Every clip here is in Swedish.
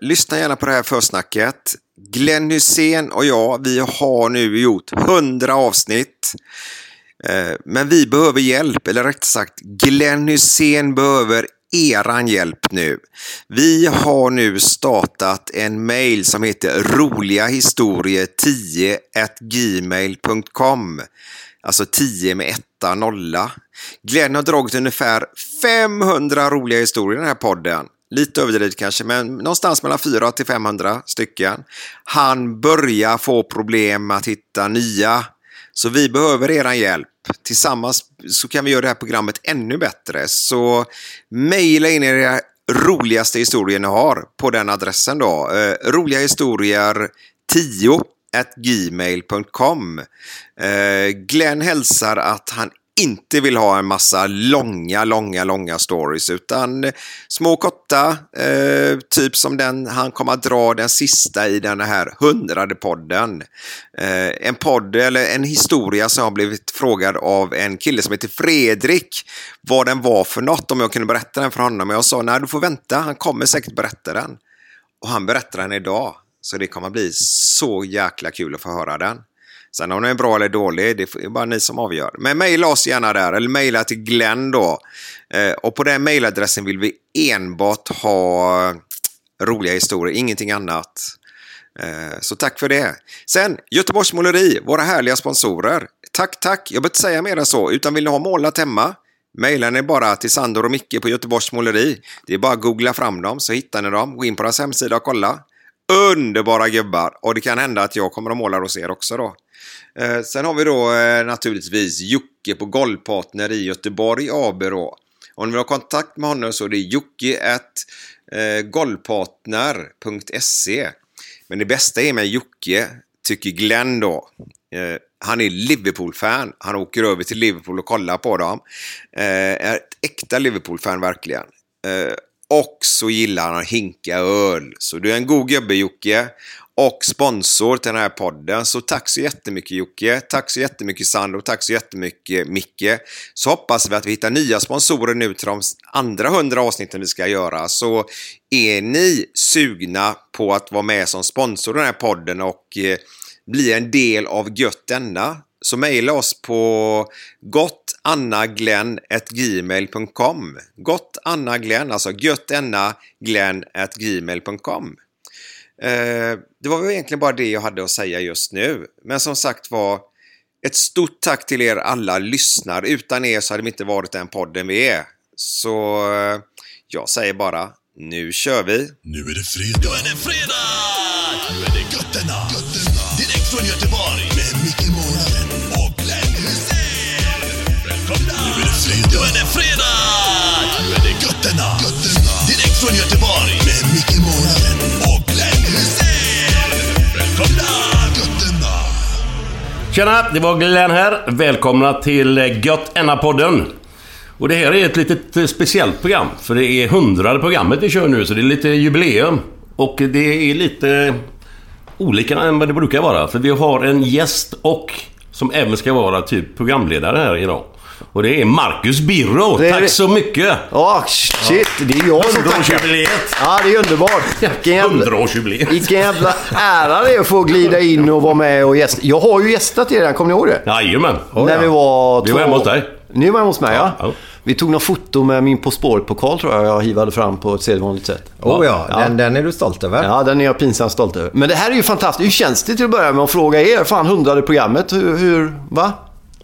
Lyssna gärna på det här försnacket. Glenn Hysén och jag, vi har nu gjort 100 avsnitt. Men vi behöver hjälp, eller rätt sagt Glenn Hysén behöver eran hjälp nu. Vi har nu startat en mail som heter roligahistorie10@gmail.com. Alltså 10 med 1-0. Glenn har dragit ungefär 500 roliga historier i den här podden. Lite överdrivet kanske, men någonstans mellan 400 till 500 stycken. Han börjar få problem att hitta nya. Så vi behöver eran hjälp. Tillsammans så kan vi göra det här programmet ännu bättre. Så mejla in era roligaste historier ni har på den adressen då. roligahistorier10@gmail.com. Glenn hälsar att han inte vill ha en massa långa stories, utan små korta, typ som den han kommer att dra den sista i den här 100:e podden. En podd eller en historia som har blivit frågad av en kille som heter Fredrik vad den var för något, om jag kunde berätta den för honom. Men jag sa, nej, du får vänta, han kommer säkert berätta den. Och han berättar den idag, så det kommer bli så jäkla kul att få höra den. Sen om den är bra eller dålig, det är bara ni som avgör. Men mejla oss gärna där, eller mejla till Glenn då. Och på den mejladressen vill vi enbart ha roliga historier, ingenting annat. Så tack för det. Sen, Göteborgs Måleri, våra härliga sponsorer. Tack, tack. Jag behöver inte säga mer än så, utan vill ni ha målat hemma? Mejla ni bara till Sandor och Micke på Göteborgs Måleri. Det är bara att googla fram dem så hittar ni dem. Gå in på deras hemsida och kolla. Underbara gubbar, och det kan hända att jag kommer att måla hos er också då. Sen har vi då naturligtvis Jocke på Golvpartner i Göteborg AB då. Om ni vill ha kontakt med honom så är det jocke@golvpartner.se. Men det bästa är med Jocke, tycker Glenn då. Han är Liverpool-fan. Han åker över till Liverpool och kollar på dem. Är ett äkta Liverpool-fan verkligen. Och så gillar han att hinka öl. Så du är en god gubbe, Jocke. Och sponsor till den här podden. Så tack så jättemycket, Jocke. Tack så jättemycket, Sandro. Tack så jättemycket, Micke. Så hoppas vi att vi hittar nya sponsorer nu till de andra 100 avsnitten vi ska göra. Så är ni sugna på att vara med som sponsor i den här podden och bli en del av Göttenna, så mejla oss på gottannaglen1gmail.com. Gottannaglen, alltså gottannaglen1gmail.com. Det var väl egentligen bara det jag hade att säga just nu. Men som sagt var, ett stort tack till er alla lyssnare. Utan er så hade vi inte varit den podden vi är. Så jag säger bara, nu kör vi. Nu är det fredag. Nu är det fredag. Nu är det Götterna. Direkt från Göteborg med Micke Måren och Glenn Hysén. Välkomna. Nu är det fredag. Nu är det fredag. Nu är det Götterna. Direkt från Göteborg med Micke Måren och Glenn Hysén. Välkomna. Götterna. Tjena, det var Glenn här. Välkomna till Göttenna-podden. Och det här är ett litet speciellt program, för det är 100:e programmet vi kör nu, så det är lite jubileum. Och det är lite olika än vad det brukar vara, för vi har en gäst och som även ska vara typ programledare här idag. Och det är Markus Birro. Det är... Tack så mycket. Ja, shit, det är ju hundraårsjubileet. Ja, det är underbart. Hundraårsjubileet. Vilken jävla ära det är att få glida in och vara med och gästa. Jag har ju gästat er, kommer ni ihåg det? Jajamän. När vi var två... Vi var hemma hos dig. Ni var hemma hos mig, ja. Vi tog några foto med min På spåret-pokal, tror jag hivade fram på ett sedvanligt sätt. Ja. Den är du stolt över. Ja, den är jag pinsamt stolt över. Men det här är ju fantastiskt. Hur känns det till att börja med att fråga er? Fan, 100:e programmet. Hur va?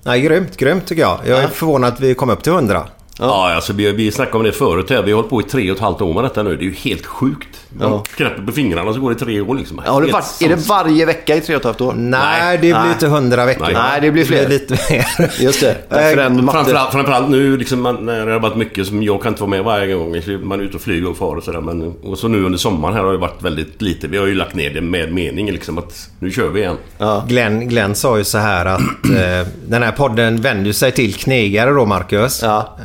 Nej, grymt tycker jag. Jag är förvånad att vi kom upp till 100. Ja, alltså vi snackade om det förut här. Vi har hållit på i 3,5 år med detta nu. Det är ju helt sjukt. Man knäpper på fingrarna så går det 3 år liksom. Ja, är det varje vecka i 3,5 år? Nej, det blir inte 100 veckor. Nej, det blir fler. Det blir lite mer. Just det. Framförallt nu liksom, när det har varit mycket som jag kan inte vara med varje gång. Man är ute och flyger och far och sådär. Men, och så nu under sommaren här har det varit väldigt lite. Vi har ju lagt ner det med mening liksom, att nu kör vi igen. Ja. Glenn sa ju så här att den här podden vänder sig till knegare då, Markus. Ja.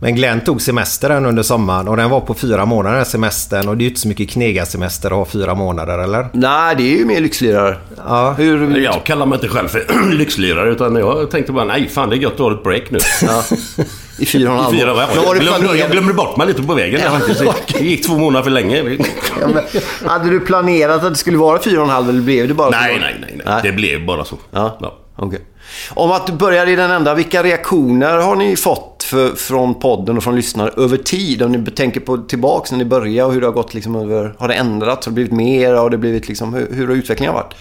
Men Glenn tog semestern under sommaren och den var på 4 månader semestern, och det är ju inte så mycket knegasemester att ha 4 månader, eller? Nej, det är ju mer lyxlirare. Ja. Jag kallar mig inte själv för lyxlirare, utan jag tänkte bara, nej fan, det är gött att ha ett break nu. Ja. I 4,5 år. Jag glömde bort mig lite på vägen. Det gick 2 månader för länge. Ja, men, hade du planerat att det skulle vara 4,5 eller blev det bara så? Nej. Det blev bara så. Ja. Okay. Om att börja i den enda, vilka reaktioner har ni fått från podden och från lyssnare över tid? Om ni tänker på tillbaks när ni började och hur det har gått liksom över, har det ändrats? Har det blivit mer? Har det blivit liksom, hur har utvecklingen varit?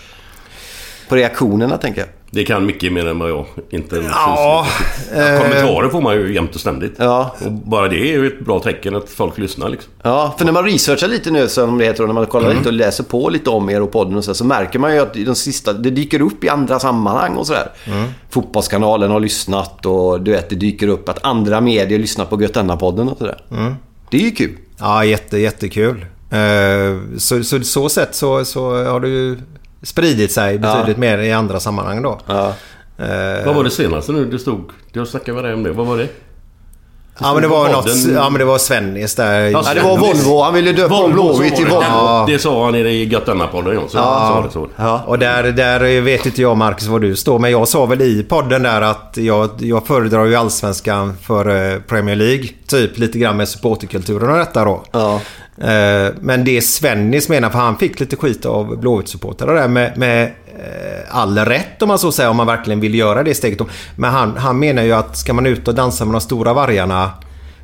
På reaktionerna tänker jag. Det kan mycket mer än vad jag inte... Ja, kommentarer får man ju jämt och ständigt. Ja. Och bara det är ju ett bra tecken att folk lyssnar liksom. Ja, för när man researchar lite nu, som det heter, och när man kollar lite och läser på lite om er och podden och så märker man ju att de sista, det dyker upp i andra sammanhang och sådär. Mm. Fotbollskanalen har lyssnat, och du vet, det dyker upp att andra medier lyssnar på Göttenna-podden och sådär. Mm. Det är ju kul. Ja, jättekul. Så har du ju spridit sig betydligt mer i andra sammanhang då. Ja. Vad var det senaste nu du stod? Jag snackade med om det. Vad var det? Ja, men det var något, men det var Svennis där. Ja, det var Volvo. Han ville döpa om Blåvitt till Volvo. Ja. Det sa han i Göttenna-podden. Så. Ja. Och där vet inte jag, Markus, var du står. Men jag sa väl i podden där att jag föredrar ju Allsvenskan för Premier League. Typ lite grann med supporterkulturen och detta då. Ja. Men det Svennis menar, för han fick lite skit av Blåvitt-supportare där med all rätt, om man så säger, om man verkligen vill göra det steget. Men han menar ju att ska man ut och dansa med de stora vargarna,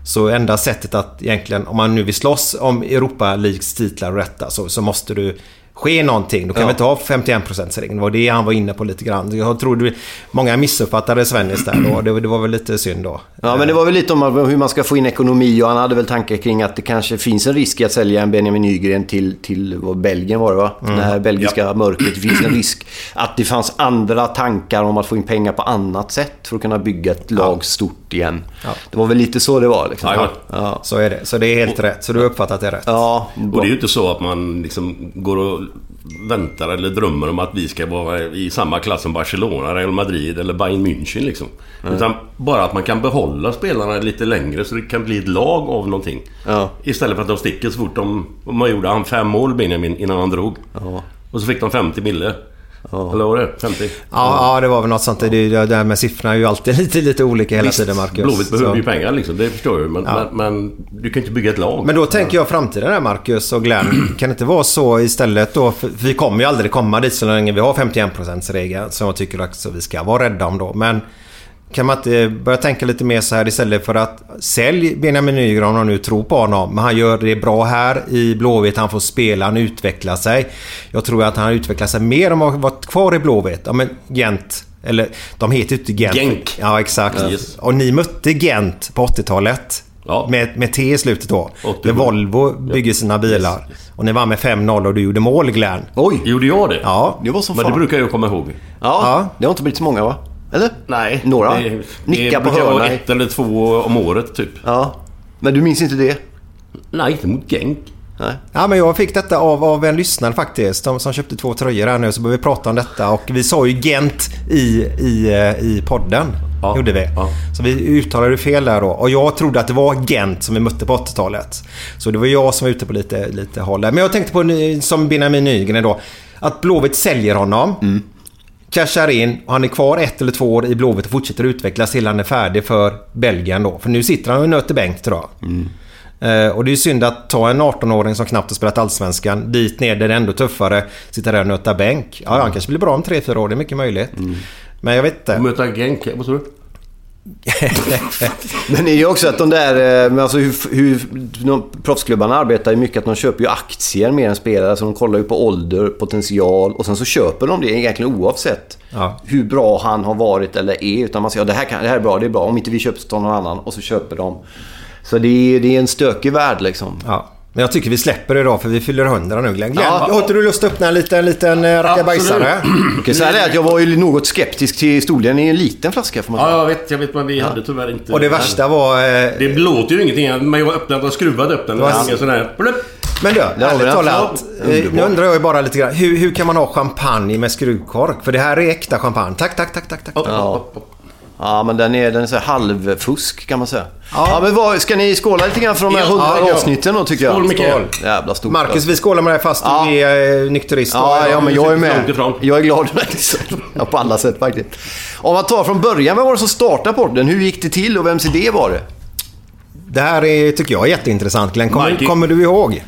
så enda sättet att egentligen, om man nu vill slåss om Europa Leagues titlar och rätta, så måste du ske någonting. Då kan vi inte ha 51%-regeln. Det var det han var inne på lite grann. Jag tror att många missuppfattade Svennis där då. Det var väl lite synd då. Ja, men det var väl lite om hur man ska få in ekonomi, och han hade väl tankar kring att det kanske finns en risk att sälja en Benjamin Nygren till Belgien var det, va? Mm. Det här belgiska mörkret. Det finns en risk att det fanns andra tankar om att få in pengar på annat sätt för att kunna bygga ett lag stort igen. Ja. Det var väl lite så det var liksom. Ja. Så är det. Så det är helt rätt. Så du har uppfattat det rätt. Ja. Och det är ju inte så att man liksom går och väntar eller drömmer om att vi ska vara i samma klass som Barcelona, Real Madrid eller Bayern München liksom. Utan bara att man kan behålla spelarna lite längre, så det kan bli ett lag av någonting. Istället för att de sticker så fort man gjorde han 5 mål Benjamin innan han drog. Och så fick de 50 mille. Eller var det? 50? Ja, det var väl något sånt. Det där med siffrorna är ju alltid lite olika hela tiden, Markus. Blåvitt behöver ju pengar liksom, det förstår jag. Men du kan inte bygga ett lag. Men då tänker jag framtiden här, Markus och Glenn. Kan det inte vara så istället då? För vi kommer ju aldrig komma dit så länge vi har 51%-regeln, som jag tycker att vi ska vara rädda om då. Men kan man inte börja tänka lite mer så här, istället för att sälj Benjamin Nygren och nu tror på honom, men han gör det bra här i Blåvitt, han får spela, han utvecklar sig. Jag tror att han utvecklar sig mer om han har varit kvar i Blåvitt. Ja, men Gent, eller de heter inte Genk. Ja, exakt. Yes. Och ni mötte Gent på 80-talet. Ja. Med T i slutet då. När Volvo bygger sina bilar. Yes. Och ni var med 5-0 och du gjorde mål, Glenn. Oj, gjorde jag det? Ja, det var så fan. Men det brukar jag komma ihåg. Ja. Det har inte blivit så många, va? Eller? Nej, några. Nicka på hörna. 1 eller 2 om året typ. Ja. Men du minns inte det? Nej, inte mot Genk. Nej. Ja, men jag fick detta av en lyssnare faktiskt, de som köpte 2 tröjor här nu, så började vi prata om detta, och vi sa ju Gent i podden. Ja. Gjorde vi. Ja. Så vi uttalade fel där då, och jag trodde att det var Gent som vi mötte på 80-talet. Så det var jag som var ute på lite håll där. Men jag tänkte på som Benjamin Nygren då, att Blåvitt säljer honom. cashar in och han är kvar 1 eller 2 år i Blåvitt och fortsätter utvecklas hela han är färdig för Belgien då. För nu sitter han och nöter bänk tror jag. Mm. Och det är synd att ta en 18-åring som knappt har spelat allsvenskan dit ner där det är ändå tuffare, sitta där och nöta bänk. Ja, han kanske blir bra om 3-4 år, det är mycket möjligt. Mm. Men jag vet inte. Möta Genk, vad tror du? Men det är ju också att de där, men alltså hur de proffsklubbarna arbetar ju mycket att de köper ju aktier mer än spelare, så alltså de kollar ju på ålder, potential och sen så köper de det egentligen oavsett hur bra han har varit eller är, utan man säger ja, det här är bra, det är bra, om inte vi köper så tar någon annan och så köper de. Så det är en stökig värld liksom. Ja. Men jag tycker vi släpper idag för vi fyller 100 nu, Glenn. Ja, har inte du lust att öppna en liten rackabajsare? Okej, så här är att jag var ju något skeptisk till historien i en liten flaska. För ja, jag vet men vi hade tyvärr inte. Och det värsta var... Det blåter ju ingenting, men jag var öppnad och skruvad upp den. Men du, ärligt talat, nu undrar jag ju bara lite grann. Hur kan man ha champagne med skruvkork? För det här är äkta champagne. Tack. Ja, men den är så här halvfusk kan man säga. Ja, men ska ni skåla lite grann för de här 100 avsnitten då tycker jag? Skål, Mikael. Jävla stort. Markus, vi skålar med dig fast du är nykterist. Ja, men jag är med. Jag är glad ja, på alla sätt faktiskt. Om man tar från början, vad var det som startade podden? Hur gick det till och vems idé var det? Det här är, tycker jag, jätteintressant. Glenn, kommer du ihåg?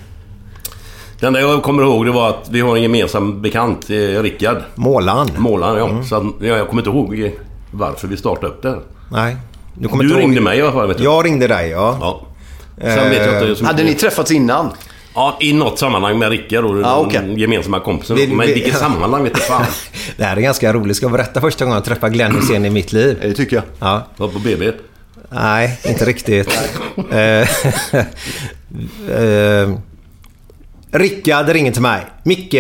Den där jag kommer ihåg det var att vi har en gemensam bekant, Rickard Målan, ja. Mm. Så jag kommer inte ihåg varför vi startade upp det. Nej. Du ringde mig i alla fall, vet du. Jag ringde dig, ja. Sen vet jag inte, hade ni träffats innan? Ja, i något sammanhang med Rickard och den gemensamma kompisen. Men vilket sammanhang vet du fan. Det här är ganska roligt. Ska jag berätta första gången jag träffade Glenn Hysén i mitt liv? Det tycker jag. Ja. Var på BB? Nej, inte riktigt. Rickard ringer till mig. Micke,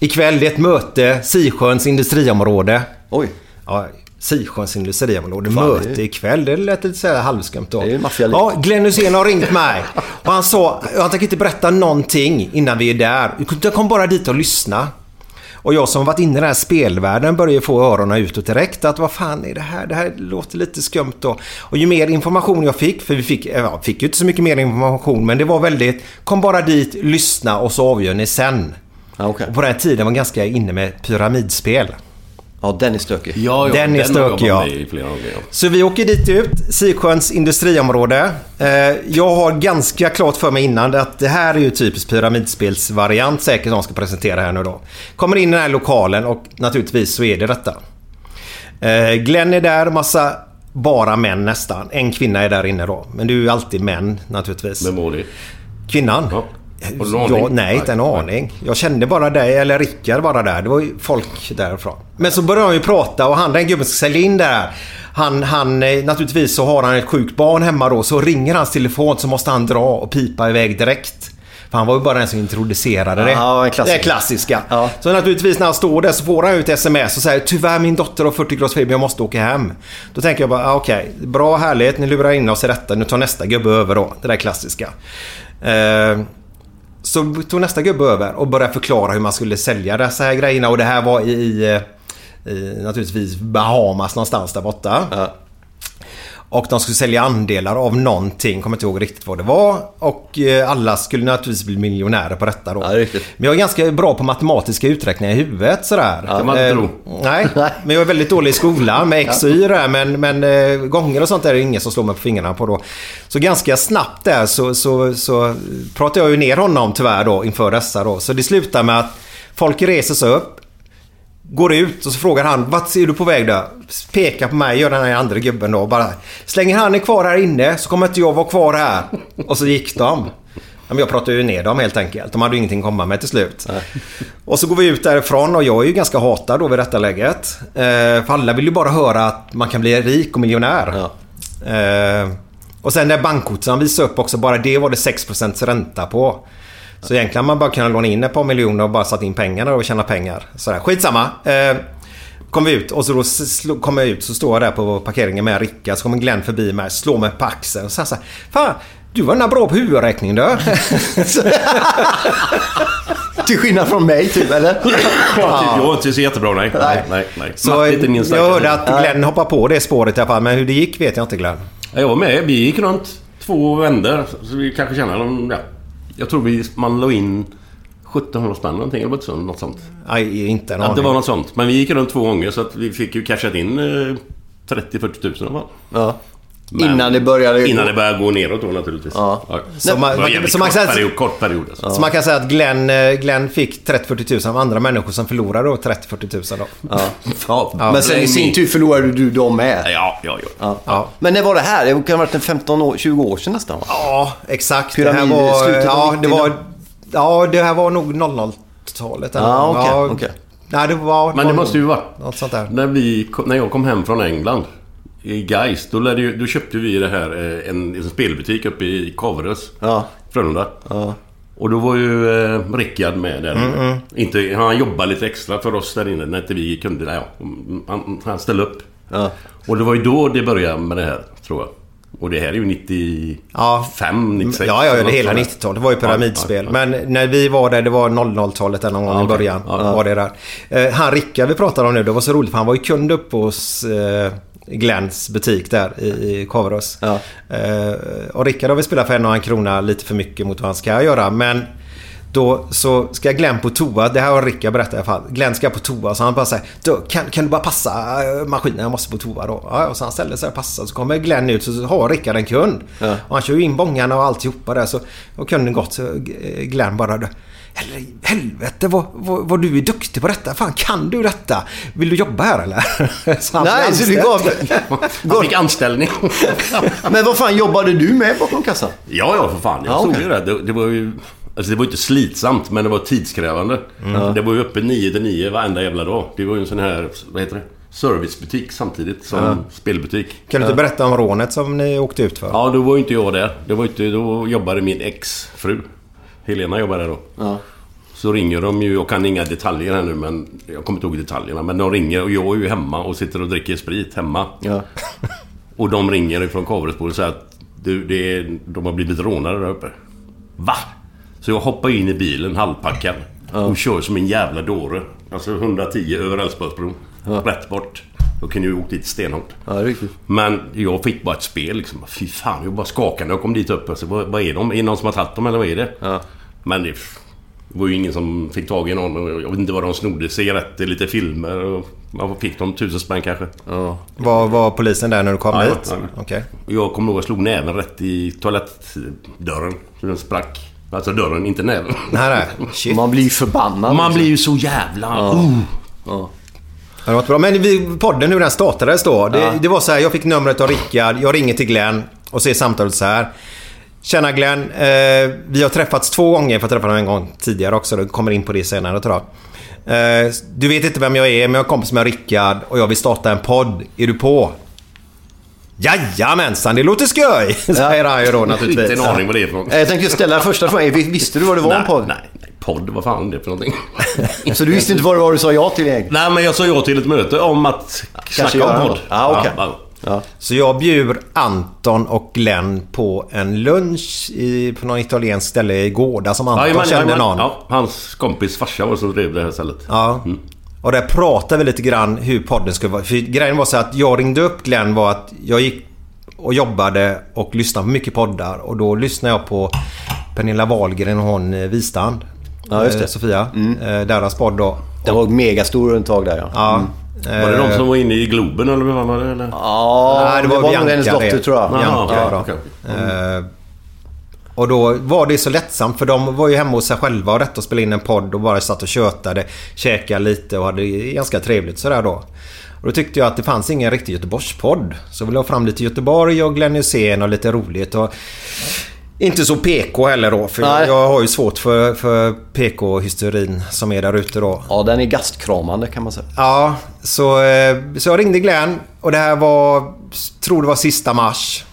ikväll det är ett möte Siksjöns industriområde. Oj. Ja, Siksjöns industriområde, möte ikväll. Det lät lite så här halvskämt då. Ja, Glenn Hysén har ringt mig. Och han sa, jag tänker inte berätta någonting innan vi är där. Jag kom bara dit och lyssna. Och jag som varit inne i den här spelvärlden började få öronen ut och direkt att vad fan är det här? Det här låter lite skumt då. Och ju mer information jag fick, för vi fick ju inte så mycket mer information, men det var väldigt, kom bara dit, lyssna och så avgör ni sen. Ah, okay. Och på den här tiden var jag ganska inne med pyramidspel. Ja, den är stökig. Ja, den är stökig, ja. Så vi åker dit ut, Siksjöns industriområde. Jag har ganska klart för mig innan att det här är ju typiskt pyramidspelsvariant säkert som ska presentera här nu då. Kommer in i den här lokalen och naturligtvis så är det detta. Glenn är där, massa bara män nästan. En kvinna är där inne då. Men det är ju alltid män naturligtvis. Vem var det? Kvinnan. Ja. Ja, nej, inte en aning. Jag kände bara dig, eller Rickard bara där. Det var ju folk därifrån. Men så började han ju prata och han, den gubben som säljer in där, han, naturligtvis så har han ett sjukt barn hemma då. Så ringer hans telefon så måste han dra och pipa iväg direkt. För han var ju bara den som introducerade det. Ja, det klassiska. Ja. Så naturligtvis när han står där så får han ut sms och säger tyvärr min dotter har 40 grads feber, jag måste åka hem. Då tänker jag bara, okej, bra härligt, ni lurar in oss i detta. Nu tar nästa gubbe över då, det där klassiska. Så tog nästa gubbe över och började förklara hur man skulle sälja dessa här grejerna. Och det här var i naturligtvis Bahamas någonstans där borta. Ja. Och de skulle sälja andelar av någonting. Kommer inte ihåg riktigt vad det var. Och alla skulle naturligtvis bli miljonärer på detta då. Ja, riktigt. Men jag är ganska bra på matematiska uträkningar i huvudet sådär. Ja, kan man inte tro. Nej, men jag är väldigt dålig i skolan med X och Y där. Men gånger och sånt där är det ingen som slår mig på fingrarna på då. Så ganska snabbt där så pratade jag ju ner honom tyvärr då inför dessa då. Så det slutar med att folk reser sig upp. Går ut och så frågar han, vart är du på väg då? Pekar på mig, gör den här andra gubben då. Bara, slänger han är kvar här inne så kommer inte jag vara kvar här. Och så gick de. Men jag pratade ju ner dem helt enkelt. De hade ju ingenting att komma med till slut. Nej. Och så går vi ut därifrån och jag är ju ganska hatad då vid detta läget. För alla vill ju bara höra att man kan bli rik och miljonär. Ja. Och sen där bankkorten visade upp också, bara det var det 6% ränta på. Så egentligen man bara kunde låna in ett par miljoner och bara satt in pengarna och tjäna pengar. Sådär. Skitsamma. Kom vi ut och så då kom jag ut så står jag där på parkeringen med Rickard. Så kommer Glenn förbi mig, slår mig på axeln och så här, fan, du var den bra på huvudräkningen då. Till skillnad från mig typ, eller? Ja, jag tycker det är jättebra, nej. Så jag hörde att Glenn hoppar på det spåret i alla fall, men hur det gick vet jag inte, Glenn. Jag var med, vi gick runt 2 vändor så vi kanske känner dem, ja. Jag tror man la in 1700 spänn någonting eller något sånt. Nej, inte en aning. Att det var något sånt. Men vi gick runt två gånger så att vi fick ju cashat in 30-40 000 av. Ja. Men innan det började gå neråt då naturligtvis. Ja. Ja. Så man kan säga att Glenn fick 30-40 000 av andra människor som förlorade då 30-40 000 då. Ja. Ja. Ja. Men sen i sin tur förlorade du dem med. Ja. Men när var det här? Det kan ha varit en 15-20 år sedan nästan. Va? Ja, exakt. Det här var nog 00-talet eller. Ja, okej. Nej, det måste ju vara något sånt där. När jag kom hem från England. I Geist, då köpte vi det här en spelbutik uppe i Kvarös, Frölunda. Ja. Och då var ju Rickard med där. Mm. Han jobbade lite extra för oss där inne när inte vi kunde. Han ställde upp. Ja. Och det var ju då det började med det här, tror jag. Och det här är ju 95, 96. Ja, det hela 90-talet. Det var ju pyramidspel. Men när vi var där, det var 00-talet eller någon gång i början. Ja. Var det där. Han Rickard vi pratade om nu, det var så roligt för han var ju kund upp hos... Glens butik där i Kvarös. Ja. Och Rickard har vi spelat för en krona lite för mycket mot vad han ska göra, men då så ska Glenn på toa. Det här har Rickard berättat i alla fall. Glenn ska på toa så han bara säger kan du bara passa maskinen, jag måste på toa då. Ja, och så han ställer sig och passar så kommer Glenn ut så har Rickard en kund. Ja. Och han kör in bångarna och alltihopa där så och kunden gått så Glenn bara helvete, vad du är duktig på detta. Fan, kan du detta? Vill du jobba här eller? Nej, så du gav han fick anställning. Men vad fan jobbade du med bakom kassan? Ja, för fan. Jag såg ju det. Det var ju det var inte slitsamt, men det var tidskrävande. Mm. Det var ju uppe 9-9 varenda jävla dag. Det var ju en sån här, vad heter det? Servicebutik samtidigt som spelbutik. Kan du inte berätta om rånet som ni åkte ut för? Ja, då var ju inte jag där. Då jobbade min exfru. Helena jobbade där då. Ja. Så ringer de ju, jag kan inga detaljer här nu, men jag kommer inte ihåg detaljerna, men de ringer och jag är ju hemma och sitter och dricker sprit hemma. Ja. Och de ringer från Kavresborg och säger att de har blivit rånade där uppe. Va? Så jag hoppar in i bilen halvpackad och kör som en jävla dåre. Alltså 110 över Älvsborgsbron. Ja. Rätt bort. Jag kunde ju åkt dit stenhårt. Ja, riktigt. Men jag fick bara ett spel liksom. Fy fan, jag bara skakade när jag kom dit upp. Alltså, vad är de? Är det någon som har tagit dem eller vad är det? Ja. Men det var ju ingen som fick tag i någon. Jag vet inte vad de snodde. Cigaretter, lite filmer. Och man fick dem 1000 spänn kanske. Ja. Var polisen där när du kom hit? Ja. Okay. Jag kom nog och slog näven rätt i toalettdörren. Så den sprack. Alltså dörren, inte näven. Nej. Man blir förbannad. Man blir ju så jävla... Ja. Ja. Ja, det var bra. Men podden nu den startades då. Det var så här, jag fick numret av Rickard. Jag ringer till Glenn och ser samtalet så här. Tjena Glenn, vi har träffats 2 gånger. För att träffa honom en gång tidigare också. Du kommer in på det senare tror jag. Du vet inte vem jag är, men jag är kompis med Rickard och jag vill starta en podd. Är du på? Jajamensan, det låter sköj. Säger han ju då naturligtvis. Inte en aning vad det är för något. Jag tänkte ställa första frågan. Visste du vad det var en podd? Nej. Podd, vad fan det är för någonting. Så du visste inte vad det var du sa ja till egentligen? Nej, men jag sa ja till ett möte om att snacka om podd. Okay. Ja. Så jag bjuder Anton och Glenn på en lunch på någon italiensk ställe i Gårda som Anton kände någon. Ja, hans kompis farsa var så drev det här stället. Ja. Mm. Och där pratade vi lite grann hur podden skulle vara. För grejen var så att jag ringde upp Glenn var att jag gick och jobbade och lyssnade på mycket poddar. Och då lyssnade jag på Pernilla Wahlgren och hon Vistand. Ja, just det. Sofia. Mm. Deras podd då. Det var megastor runt tag där, ja. Mm. Var det de som var inne i Globen eller vad var det? Eller? Nej, det var Bianca. Hennes dotter, tror jag. Och då var det så lättsamt för de var ju hemma hos sig själva och rätt att spela in en podd och bara satt och tjötade, käkade lite och hade ganska trevligt sådär då. Och då tyckte jag att det fanns ingen riktig Göteborgspodd. Så ville jag fram lite Göteborg och Glenn Hysén och lite roligt och inte så PK heller då, för jag har ju svårt för PK-hysterin som är där ute då. Ja, den är gastkramande kan man säga. Ja, så jag ringde Glenn och det här var, tror det var sista mars.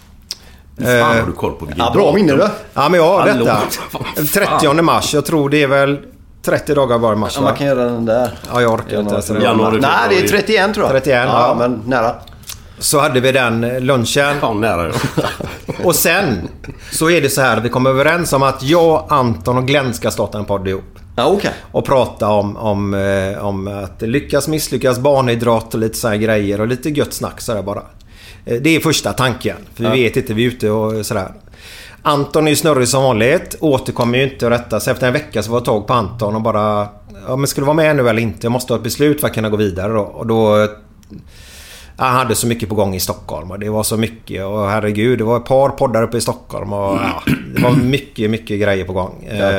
Fan, har du koll på vilken bra minne du? Ja, men jag har detta. 30 mars, jag tror det är väl 30 dagar var mars. Ja, man kan göra den där. Ja, jag orkar inte. Alltså, nej, det är 31 tror jag. 31, ja, men nära. Så hade vi den lunchen. Fan, nära. Och sen så är det så här, vi kommer överens om att jag, Anton och Glenn ska starta en podd ihop. Ja, okay. Och prata om att lyckas, misslyckas, barnidrott och lite så här grejer och lite gött snack så där bara. Det är första tanken, för vi vet inte, vi är ute och sådär. Anton är ju snurrig som vanligt, återkommer ju inte att rätta sig. Efter en vecka så var jag tag på Anton och bara, ja men ska du vara med nu eller inte? Jag måste ha ett beslut för att kunna gå vidare då. Och då, han hade så mycket på gång i Stockholm och det var så mycket, och herregud, det var ett par poddar uppe i Stockholm och ja, det var mycket grejer på gång. Ja,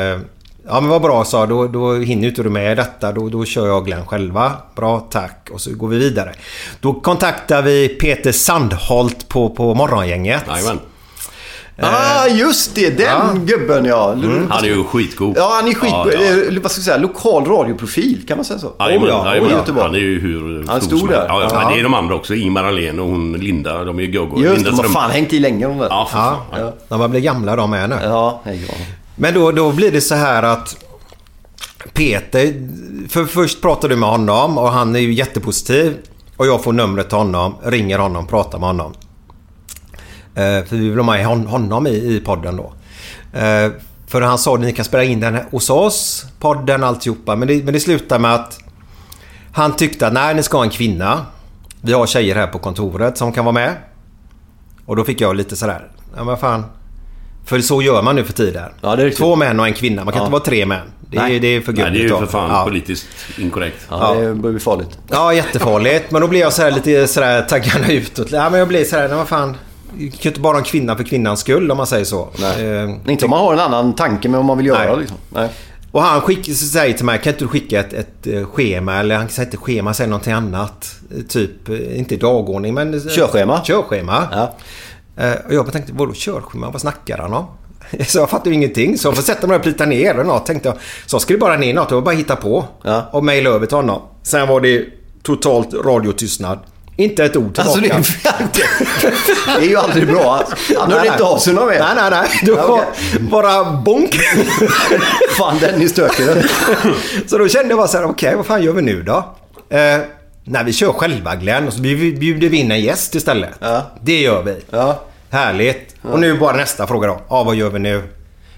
ja men vad bra, sa då hinner inte du med detta, då kör jag Glenn själva. Bra, tack. Och så går vi vidare. Då kontaktar vi Peter Sandholt på morgongänget. Jajamän. Just det, den gubben, ja. Mm. Han är ju skitgod. Ja, han är vad ska jag säga, lokal radioprofil, kan man säga så. Ja, han är ju hur han stod där. Ja, det är de andra också, Ingmar Allén och hon Linda, de är ju gogo. Just det, de har fan hängt i länge de där. Ja. De var blir gamla de är nu. Ja, hej då. Men då blir det så här att Peter, för först pratar du med honom och han är ju jättepositiv och jag får numret till honom, ringer honom, pratar med honom. För vi vill ha med honom i podden då. För han sa att ni kan spela in den här hos oss, podden, alltihopa. Men det slutade med att han tyckte att nej, ni ska ha en kvinna. Vi har tjejer här på kontoret som kan vara med. Och då fick jag lite sådär, ja men fan. För så gör man nu för tiden. Ja, två män och en kvinna. Man kan inte vara tre män. Det är för gulligt. Nej, det är ju för fan politiskt inkorrekt. Ja, det blir farligt. Ja, jättefarligt. Men då blir jag så här lite sådär taggarna utåt. Ja, men jag blir sådär, nej vad fan. Det kan ju inte bara vara en kvinna för kvinnans skull, om man säger så. Inte om man har en annan tanke med vad man vill göra. Nej. Liksom. Nej. Och han säger till mig, kan inte du skicka ett schema? Eller han säger inte schema, han säger någonting annat. Typ, inte dagordning, men... Körschema. Ja. Och jag tänkte, vadå körschema? Vad snackar han om? Så jag fattar ju ingenting. Så jag får sätta mig och plita ner eller något. Tänkte jag, så skulle bara ner något. Jag bara hitta på. Ja. Och mejla över till honom. Sen var det totalt radiotystnad. Inte ett ord tillbaka. Alltså, det är ju aldrig bra. Han hörde inte av sig någon mer. Nej. Du var bara bonk. Fan, den är stökig. Så då kände jag bara så här, okej, vad fan gör vi nu då? När vi kör själva, Glenn, och så bjuder vi in en gäst istället. Ja. Det gör vi. Ja. Härligt. Ja. Och nu bara nästa fråga då. Vad gör vi nu?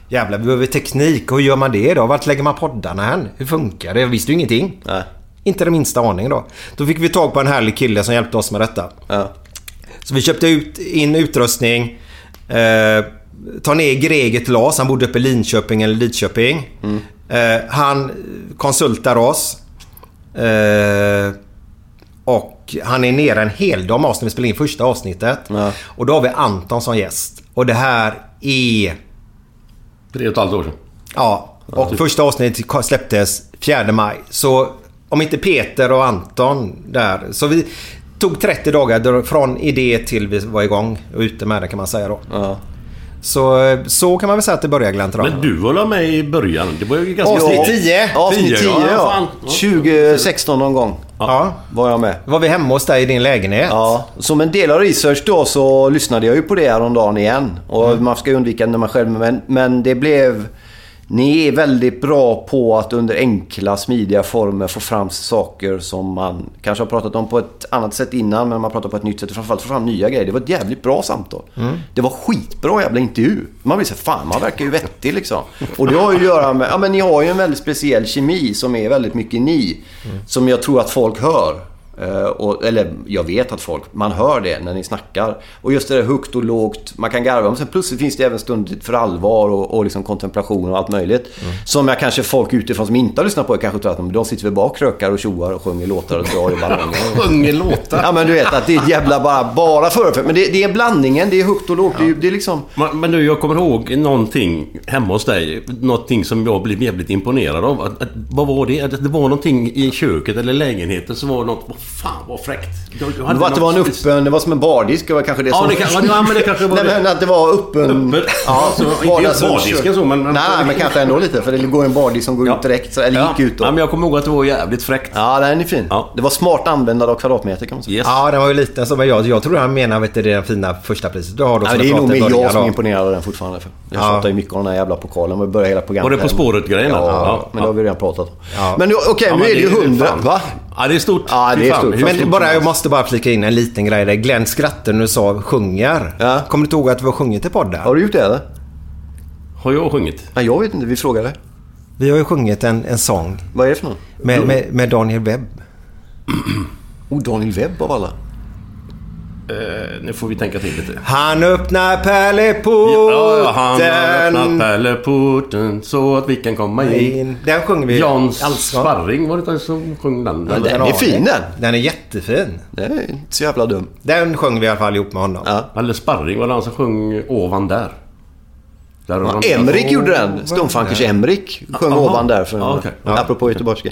Jävlar, vi behöver teknik. Hur gör man det då? Vart lägger man poddarna här? Hur funkar det? Jag visste ju ingenting. Nej. Inte den minsta aning då. Då fick vi tag på en härlig kille som hjälpte oss med detta. Ja. Så vi köpte in utrustning. Ta ner Greget Las. Han bodde uppe i Linköping eller Lidköping. Mm. Han konsultar oss. Och han är nere en hel dag med oss när vi spelar in första avsnittet. Ja. Och då har vi Anton som gäst. Och det här är... 3,5 år sedan. Ja. Och ja, första avsnittet släpptes 4 maj. Så... Om inte Peter och Anton där. Så vi tog 30 dagar från idé till vi var igång och ute med det, kan man säga då. Ja. Så kan man väl säga att det började gläntra. Men du var med i början. Det var ju ganska avsnitt 10. Avsnitt 10, ja. 2016 någon gång. Ja. Var jag med. Var vi hemma hos dig i din lägenhet? Ja. Som en del av research då så lyssnade jag ju på det här om dagen igen. Och man ska ju undvika när man själv, men det blev... Ni är väldigt bra på att under enkla, smidiga former få fram saker som man kanske har pratat om på ett annat sätt innan, men man pratar på ett nytt sätt och framförallt få fram nya grejer. Det var ett jävligt bra samtal. Mm. Det var skitbra jävla intervju. Man blir så här, fan, man verkar ju vettig liksom. Och det har ju att göra med, ja men ni har ju en väldigt speciell kemi som är väldigt mycket ni, som jag tror att folk hör. Eller jag vet att man hör det när ni snackar. Och just det där högt och lågt, man kan garva. Men sen plötsligt finns det även stunder för allvar och liksom kontemplation och allt möjligt. Som jag kanske folk utifrån som inte har lyssnat på, jag kanske tror att de sitter väl bak, rökar och tjoar och sjunger låtar och drar i ballonger. Sjunger låtar? Ja men du vet att det är jävla bara för. Men det är blandningen, det är högt och lågt, ja. det är liksom... Men du, jag kommer ihåg någonting hemma hos dig. Någonting som jag blev jävligt imponerad av. Vad var det? Det var någonting i köket eller lägenheten, så var det något... Fan, vad fräckt. Det var som en bardisk, var kanske det som... det var öppen. Ja, så inte bardisken så, men nej, men kanske ändå lite, för det går en bardisk som går ut direkt så, eller gick ut då. Ja, men jag kommer ihåg att det var jävligt fräckt. Ja, den är fin. Ja. Det var smart användande av kvadratmeter, kan man säga. Yes. Ja, den var ju lite alltså, men jag tror han menar, vet du, det är den fina första priset. Du har då, det är nog med jag som är imponerad av den fortfarande, för jag tjatar ju mycket om den här jävla pokalen, och vi börjar hela programmet. Var det på spåret grejen? Ja, men då har vi redan pratat. Men okej, nu är det ju 100, va? Ja, det är stort. Ja, det är stort. Men bara, jag måste bara flika in en liten grej där. Glenn skrattade när du sa sjunger. Ja. Kommer du ihåg att vi har sjungit i podden? Har du gjort det eller? Har jag sjungit? Nej, jag vet inte, vi frågade. Vi har ju sjungit en sång. Vad är det för någon? Med Daniel Webb. Daniel Webb av alla. Nu får vi tänka till lite. Han öppnar pärleporten. Ja, han öppnar pärleporten så att vi kan komma in. Den sjunger vi. Jans Sparring var det som sjöng den. Ja, den är fin den. Den är jättefin. Det är inte så jävla dum. Den sjöng vi i alla fall ihop med honom. Ja. Eller Sparring var det han som sjöng ovan där. Ja, Emrik gjorde den. Stumfankers Emrik sjöng ovan där för okay. Apropå göteborgska.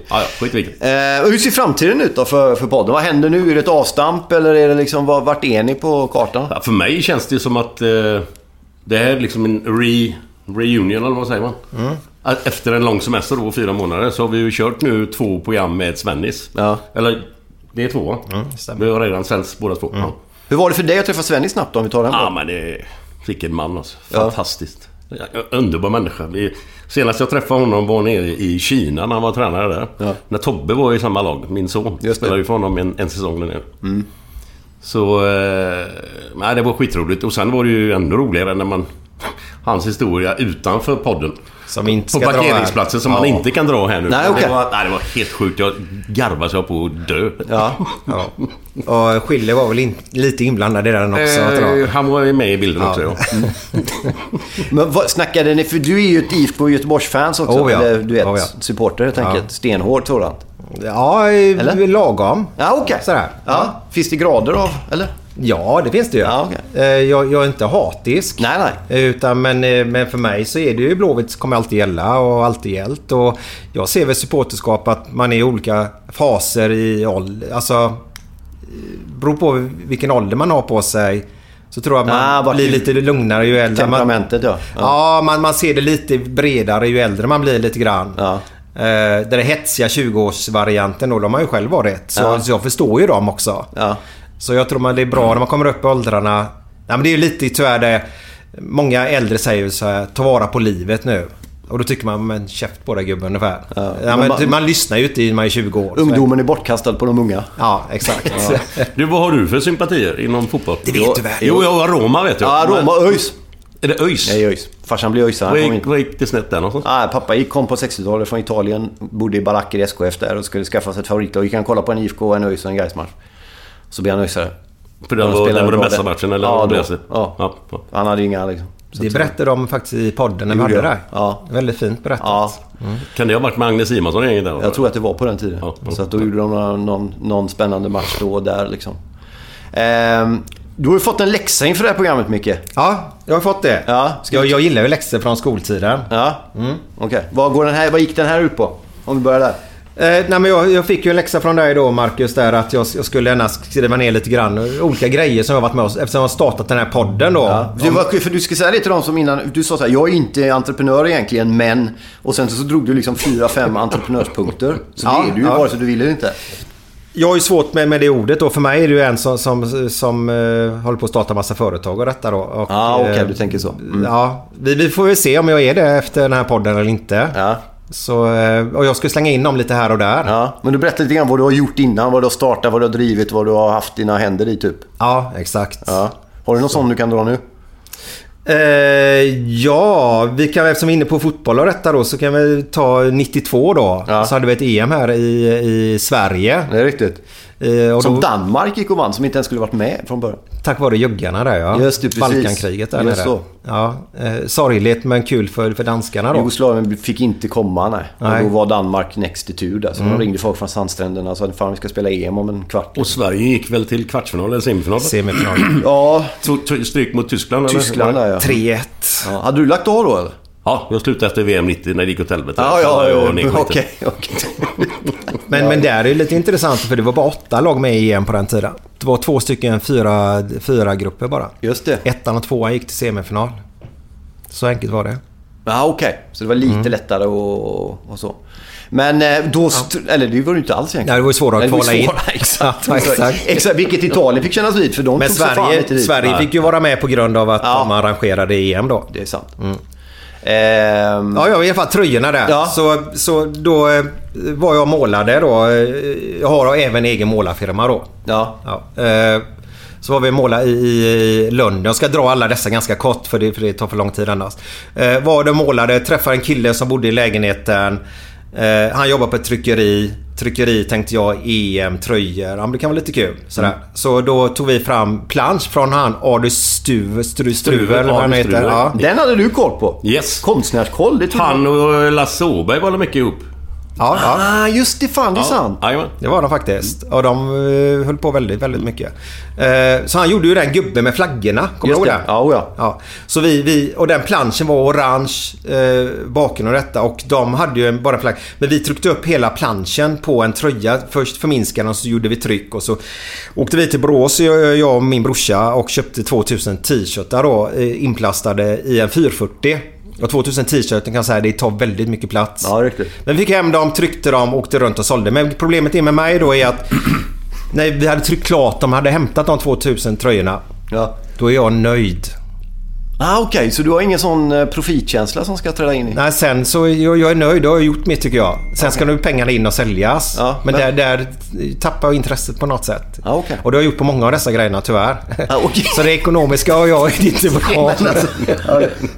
Hur ser framtiden ut då för podden? Vad händer nu? Är det ett avstamp eller är det liksom, vart är ni på kartan? Ja, för mig känns det som att det här är liksom en reunion eller vad säger man? Mm. Efter en lång semester då, 4 månader, så har vi ju kört nu 2 program med Svennis. Ja. Eller det är 2. Mm, vi har redan sänds båda 2. Mm. Ja. Hur var det för dig att träffa Svennis snabbt om vi tar den? Ja, men det är vilken man alltså. Fantastiskt. Underbar människa. Senast jag träffade honom var nere i Kina när han var tränare där. Ja. När Tobbe var i samma lag, min son. Jag spelade ju för honom en säsong där nere. Mm. Så nej, det var skitroligt. Och sen var det ju ännu roligare när man hans historia utanför podden. Som inte ska på parkeringsplatser som man inte kan dra här nu. Nej, okay. det var helt sjukt. Jag garvade sig på att dö. Ja. Och Schiller var väl lite inblandad i den också. Han var ju med i bilden också. Men vad snackade ni? För du är ju ett IFK Göteborgs-fans också. Oh, ja. Eller, du vet, supporter helt enkelt. Stenhård sådant. Ja, eller? Lagom. Ja, okej. Okay. Ja. Finns det grader av, eller? Ja, det finns det ju. Ja, okay. Jag är inte hatisk. Nej. Utan, men för mig så är det ju Blåvitt kommer alltid gälla och alltid gällt. Och jag ser väl supporterskap att man är i olika faser i ålder. Alltså, beror på vilken ålder man har på sig. Så tror jag att man blir lite lugnare ju äldre. Temperamentet, man ser det lite bredare ju äldre man blir lite grann. Ja. Den hetsiga 20-årsvarianten, då de har ju själv varit. Så jag förstår ju dem också. Ja. Så jag tror att det är bra när man kommer upp i åldrarna. Nej, men det är ju lite tyvärr det. Många äldre säger ju så här: ta vara på livet nu. Och då tycker man, men käft på dig gubben ungefär. Ja, men man lyssnar ju inte i man är 20 år. Ungdomen är bortkastad på de unga. Ja, exakt. Ja. Du, vad har du för sympatier inom fotboll? Det vet du väl. Jo, Roma vet jag. Ja, Roma, ÖIS. Är det ÖIS? Nej, ÖIS. Farsan blev ÖIS. Vad gick det snett där någonstans? Ah, pappa kom på 60-talet från Italien. Bodde i baracker i SKF där och skulle skaffa sig ett favoritlag. Och gick han kolla på en IFK, en ÖIS och en Gaismatch. Så blir han nöjsare. För den var den bästa matchen? Eller ja. Han hade inga liksom. Det berättade de faktiskt i podden när vi hade det. Ja. Väldigt fint berättat. Ja. Mm. Kan det ha varit med Agnes Simonsson? Jag tror att det var på den tiden. Ja. Så att då gjorde de någon spännande match då och där liksom. Du har ju fått en läxa inför det här programmet, Micke. Ja, jag har fått det. Ja. Jag gillar ju läxor från skoltiden. Ja. Mm. Okej. Vad gick den här ut på? Om vi börjar där. Nej, men jag fick ju en läxa från dig då, Markus, där att jag skulle gärna skriva ner lite grann olika grejer som jag har varit med oss eftersom jag har startat den här podden då. Ja. För du ska säga det till dem som innan du sa så här: jag är inte entreprenör egentligen, men och sen så drog du liksom 4-5 entreprenörspunkter. Så det är du ju bara så du vill det inte. Jag har ju svårt med det ordet då. För mig är det ju en som håller på att starta massa företag och detta då. Och, okej, du tänker så. Mm. Ja, vi får väl se om jag är det efter den här podden eller inte. Ja. Så, och jag skulle slänga in dem lite här och där. Ja, men du berättade lite grann vad du har gjort innan, vad du har startat, vad du har drivit, vad du har haft dina händer i typ. Ja, exakt. Ja. Har du någon sån du kan dra nu? Vi kan, eftersom vi är inne på fotboll och detta då, så kan vi ta 92 då. Ja. Så hade vi ett EM här i Sverige. Det är riktigt. Och som då, Danmark gick och vann, som inte ens skulle varit med från början. Tack vare juggarna där, ja. Just det, Balkankriget där nere. Så. Ja, sorgligt men kul för danskarna då. Jugoslavien fick inte komma, nej. Då var Danmark next i tur där. Så de ringde folk från sandstränderna så att fan, vi ska spela EM om en kvart. Och Sverige gick väl till kvartsfinal eller semifinal? Semifinal. Ja. Stryk mot Tyskland där, ja. 3-1. Ja. Hade du lagt av då eller? Ja, jag slutade efter VM 90 när det gick åt helvete. Ja, okej. Men det är ju lite intressant för det var bara 8 lag med i EM på den tiden. Det var 2 stycken, 4 grupper bara. Just det. 1:an och 2:an gick till semifinal. Så enkelt var det. Ja, okej. Så det var lite lättare och så. Men då... Eller det var ju inte alls egentligen. Nej, det var ju svårare att kvala in. Exakt. Vilket Italien fick kännas vid för de. Men Sverige fick ju vara med på grund av att de arrangerade EM då. Det är sant. Mm. I alla fall tröjorna där. Ja. Så då var jag målade då. Jag har även egen målarfirma då. Ja. Så var vi måla i Lund. Jag ska dra alla dessa ganska kort för det tar för lång tid annars. Var det målade, träffade en kille som bodde i lägenheten. Han jobbar på ett tryckeri tänkte jag, EM-tröjor. Han kan vara lite kul. Sådär. Mm. Så då tog vi fram plansch från han Ardu Struver. Ja. Den hade du koll på. Yes. Konstnärskoll. Det han och Lasse Åberg var mycket ihop. Ja, ah, just det, fan, det är sant. Det var de faktiskt. Och de höll på väldigt, väldigt mycket. Så han gjorde ju den gubben med flaggorna. Kommer du ihåg det? Ja. Så vi, och den planschen var orange baken och detta. Och de hade ju bara en flagg. Men vi tryckte upp hela planschen på en tröja. Först förminskade och så gjorde vi tryck. Och så åkte vi till Borås, jag och min brorsa, och köpte 2000 t-shirtar då, inplastade i en 440. Och 2000 t-shirten kan säga, det tar väldigt mycket plats. Ja, riktigt. Men vi fick hem dem, tryckte dem, åkte runt och sålde. Men problemet är med mig då är att när vi hade tryckt klart, de hade hämtat de 2000 tröjorna. Ja. Då är jag nöjd. Ah, okej, så du har ingen sån profitkänsla som ska träda in i? Nej, sen så jag är nöjd, då har jag gjort mitt tycker jag. Sen ska nu pengarna in och säljas. Ja, men där tappar jag intresset på något sätt. Ah, okay. Och det har jag gjort på många av dessa grejerna tyvärr. Ah, okay. Så det ekonomiska har jag inte bra. Men, alltså,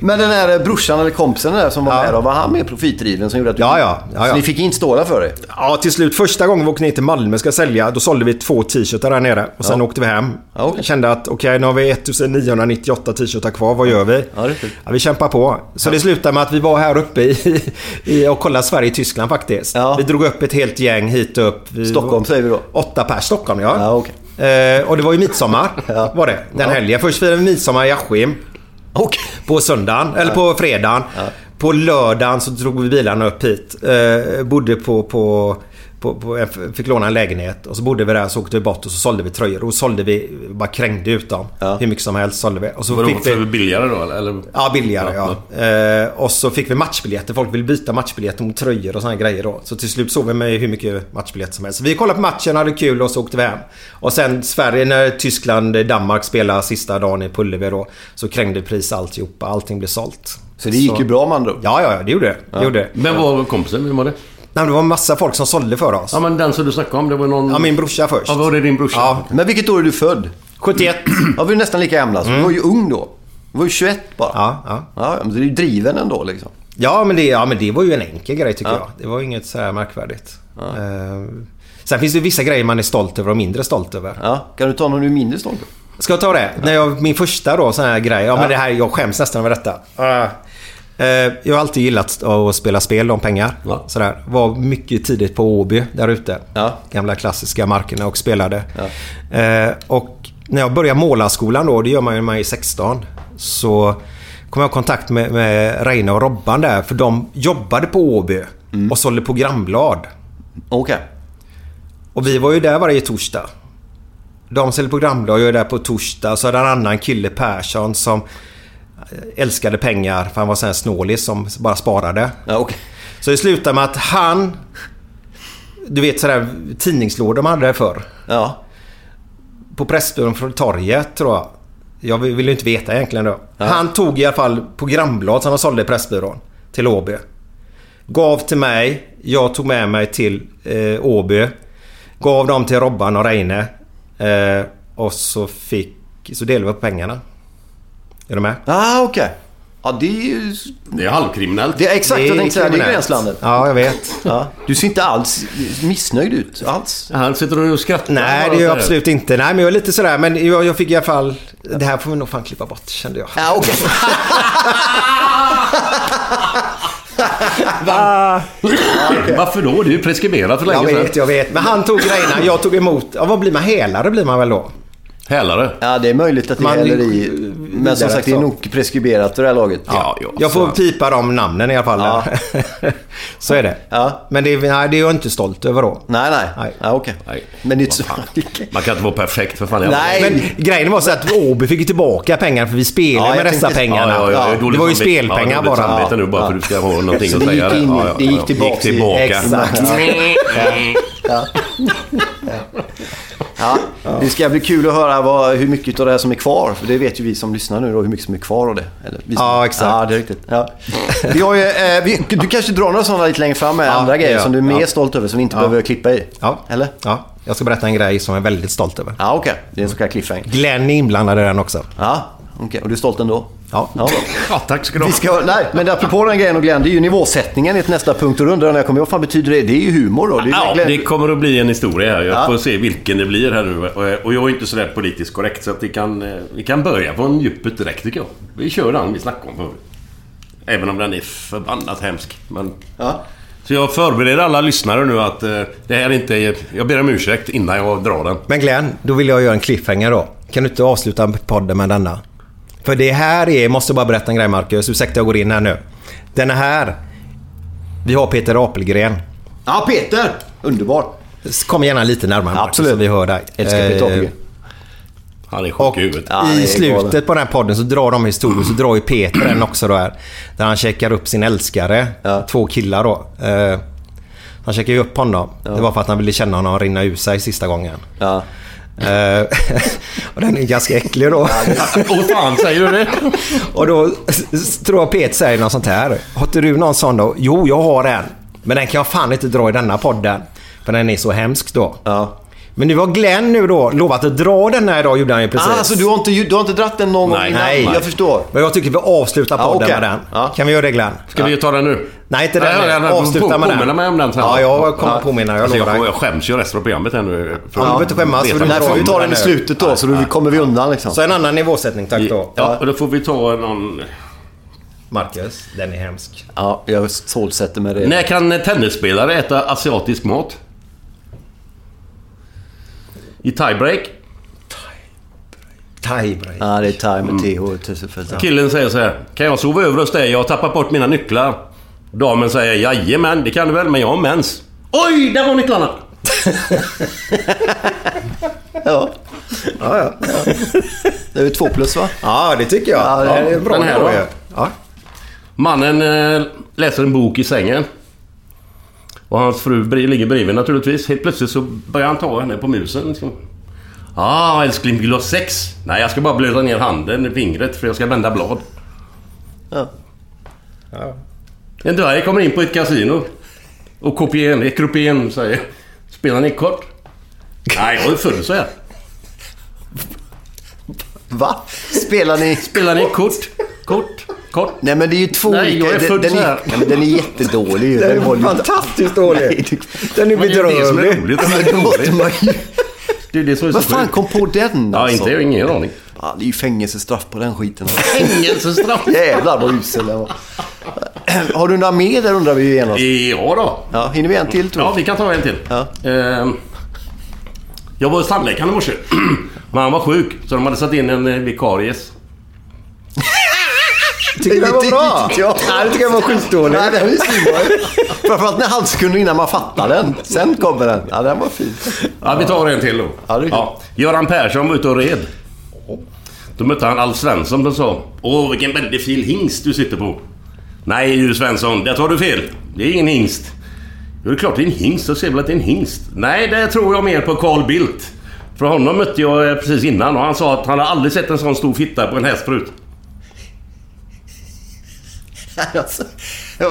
men den här brorsan eller kompisen där som var med då, var han med profitdriven som gjorde att du... Ja. Så ni fick inte stå där för det? Ja, till slut. Första gången vi åkte ner till Malmö ska sälja, då sålde vi 2 t-shirtar där nere. Och sen åkte vi hem. Ah, okay. Kände att okej, nu har vi 1998 t-shirtar kvar, vad gör vi? Ja, vi kämpar på. Så det slutade med att vi var här uppe och kollade Sverige och Tyskland faktiskt. Ja. Vi drog upp ett helt gäng hit upp. Stockholm säger vi då. 8 per Stockholm, ja okay. Och det var ju midsommar, var det, den helgen. Först firade vi midsommar i Askim på söndagen, eller på fredagen. Ja. På lördagen så drog vi bilarna upp hit. Bodde fick låna en lägenhet och så bodde vi där, så åkte vi bort och så sålde vi tröjor och sålde vi, bara krängde ut dem hur mycket som helst sålde vi. Och så fick vi billigare då? Eller? Ja, billigare och så fick vi matchbiljetter, folk ville byta matchbiljetter mot tröjor och såna grejer då. Så till slut såg vi med hur mycket matchbiljetter som helst. Så vi kollade på matchen, hade kul och så åkte vi hem. Och sen Sverige, när Tyskland, Danmark spelade sista dagen i Pullevi då, så krängde pris alltihopa, allting blev sålt. Så det gick ju bra man då? Ja, det gjorde det. Ja. Men vad var kompisen, hur var det? Nej, det var en massa folk som sålde för oss. Ja, men den som du snackade om, det var någon... Ja, min brorsa först. Ja, var det din brorsa? Ja. Men vilket år är du född? 71. Ja, vi är nästan lika gamla. Så du var ju ung då. Du var ju 21 bara. Ja, men du är ju driven ändå liksom. Ja, men det var ju en enkel grej tycker jag. Det var inget så här märkvärdigt. Ja. Sen finns det vissa grejer man är stolt över och mindre stolt över. Ja, kan du ta någon du är mindre stolt över? Ska jag ta det? Ja. När jag, min första då, sån här grej. Ja, men det här, jag skäms nästan över detta. Jag har alltid gillat att spela spel om pengar. Sådär. Var mycket tidigt på Åby där ute. Gamla klassiska markerna och spelade. Och när jag började målarskolan då, det gör man ju i 16, så kom jag i kontakt med Reina och Robban där, för de jobbade på Åby och sålde programblad. Okej. Och vi var ju där varje torsdag. De sålde programblad och jag är där på torsdag. Så hade en annan kille, Persson, som älskade pengar, för han var sån här snålig som bara sparade. Så det slutade med att han, du vet sådär tidningslådor de hade där förr. På Prästbön från torget tror jag. Jag vill ju inte veta egentligen då. Han tog i alla fall programblad som han sålde i Pressbyrån till Åby, gav till mig, jag tog med mig till Åby, gav dem till Robban och Reine, och så delade vi upp pengarna. Är du med? Okej. Ja, det är ju... Det är halvkriminellt. Det är exakt vad jag tänkte säga, det är gränslandet. Ja, jag vet. Du ser inte alls missnöjd ut. Han sitter och skrattar. Nej, det gör jag absolut inte. Nej, men jag är lite sådär. Men jag fick i alla fall... Det här får vi nog fan klippa bort, kände jag. Okej. Varför då? Du är preskriberad för länge sedan. Jag vet. Men han tog grejerna, jag tog emot. Vad blir man? Hälare blir man väl då? Hälare? Ja, det är möjligt att det häller i... Men som sagt, det är nog preskriberat för det här laget. Ja. Jag får pipa de namnen i alla fall. Så är det. Men det är jag inte stolt över då. Nej. Ja, okay. Men det man kan inte vara perfekt för fan. Men grejen var så att Åby fick tillbaka pengar, för vi spelade med dessa pengarna. Det var ju spelpengar bara. Det nu bara för du ska ha någonting att säga. Det gick tillbaka. Exakt. Ja. Det ska bli kul att höra hur mycket av det här som är kvar, för det vet ju vi som lyssnar nu då, hur mycket som är kvar av det. Eller, exakt. Ja, det är riktigt. Vi har ju, du kanske drar några sådana lite längre fram med andra grejer som du är mer stolt över, som vi inte behöver klippa i. Eller? Ja, jag ska berätta en grej som jag är väldigt stolt över. Okej. Det är en sån här cliffhanger. Glenn är inblandad i den också. Okej. Och du är stolt ändå? Ja, tack ska du ha. Men apropå den grejen och Glenn, det är ju nivåsättningen i ett nästa punkt och runda. Jag kommer, vad fan betyder det? Det är ju humor då. Det kommer att bli en historia här. Jag får se vilken det blir här nu. Och jag är inte så där politiskt korrekt, så att vi kan börja på en djupet direkt tycker jag. Vi kör den vi snackade om förut. Även om den är förbannat hemsk. Men... Ja. Så jag förbereder alla lyssnare nu att det här inte är... Jag ber om ursäkt innan jag drar den. Men Glenn, då vill jag göra en cliffhanger då. Kan du inte avsluta podden med denna? För det här är... Jag måste bara berätta en grej, Markus. Ursäkta, jag går in här nu. Den här... Vi har Peter Apelgren. Ja, Peter! Underbart. Kom gärna lite närmare, Markus. Absolut. Så vi hör dig. Älskar Peter Apelgren. Han är sjuk i huvudet. I slutet på den här podden så drar de historier, så drar ju Peter den också då här. Där han checkar upp sin älskare, två killar då. Han checkar ju upp honom. Ja. Det var för att han ville känna honom rinna ur sig sista gången. Ja. Och den är ganska äcklig då. Åh fan, säger du det? Och då tror jag Peter säger något sånt här. Har du någon sån då? Jo, jag har en. Men den kan jag fan inte dra i denna podden. För den är så hemsk då. Ja. Men nu var Glenn nu då lovat att dra den här idag, gjorde han ju precis. Ah, alltså du har inte dratt den någon gång innan? Nej, jag förstår. Men jag tycker vi avslutar podden med den. Ah. Kan vi göra det, Glenn? Ska vi ta den nu? Nej, inte den. Avsluta med den. Mig om den sen. Ja, jag kommer påminna. Jag skäms ju resten av programmet här nu. Du inte skämmas. Nej, vi tar den i slutet då, så då kommer vi undan liksom. Så en annan nivåsättning, tack då. Ja, och då får vi ta någon... Markus, den är hemsk. Ja, jag solsätter med det. När kan tennisspelare äta asiatisk mat? I tiebreak. Tiebreak. Ja, det är tie med TH. Killen säger så här: kan jag sova över hos dig? Jag har tappat bort mina nycklar. Damen säger: jajamän, det kan du väl, men jag har mens. Oj, där var nycklarna. Ja. Det är ju 2+, va? Ja, det tycker jag. Ja, det är bra här då. Ja. Mannen läser en bok i sängen. Och hans fru ligger bredvid naturligtvis. Helt plötsligt så börjar han ta henne på musen liksom. Älskling, vill du ha sex? Nej, jag ska bara blöda ner handen i fingret, för jag ska vända blad. Ja. En dvärg kommer in på ett kasino och kopien säger: spelar ni kort? Nej, jag är full, så här. Va? Spelar ni kort? Kort. Nej, men det är ju två. Nej, jag är full, den är jättedålig ju. Den är fantastiskt dålig. Den är bedrövlig. Det är det som är så. Vad fan kom på den alltså? Ja, inte jag har ingen aning. Ja, det är ju fängelsestraff på den skiten. Fängelsestraff? Jävlar vad usel det var. Har du några med där, undrar vi ju igen. Ja då. Ja, hinner vi en till tror jag. Ja, vi kan ta en till. Ja. Jag var hos tandläkaren i morse. Men han var sjuk, så de hade satt in en vikaries. Det var bra. Ja. Nej, det tycker jag var skitdålig. Nej, den är svinbra. Framförallt när han skulle innan man fattade den. Sen kommer den. Ja, den var fin. Ja, vi tar en till då. Ja. Göran Persson var ute och red. Då mötte han Alf Svensson som sa: åh, vilken väldigt fin hingst du sitter på. Nej, du Svensson, där tar du fel. Det är ingen hingst. Jo, det är klart det är en hingst. Jag ser väl att det är en hingst. Nej, det tror jag mer på Carl Bildt. För honom mötte jag precis innan. Och han sa att han har aldrig sett en sån stor fitta på en häst förut. Alltså, det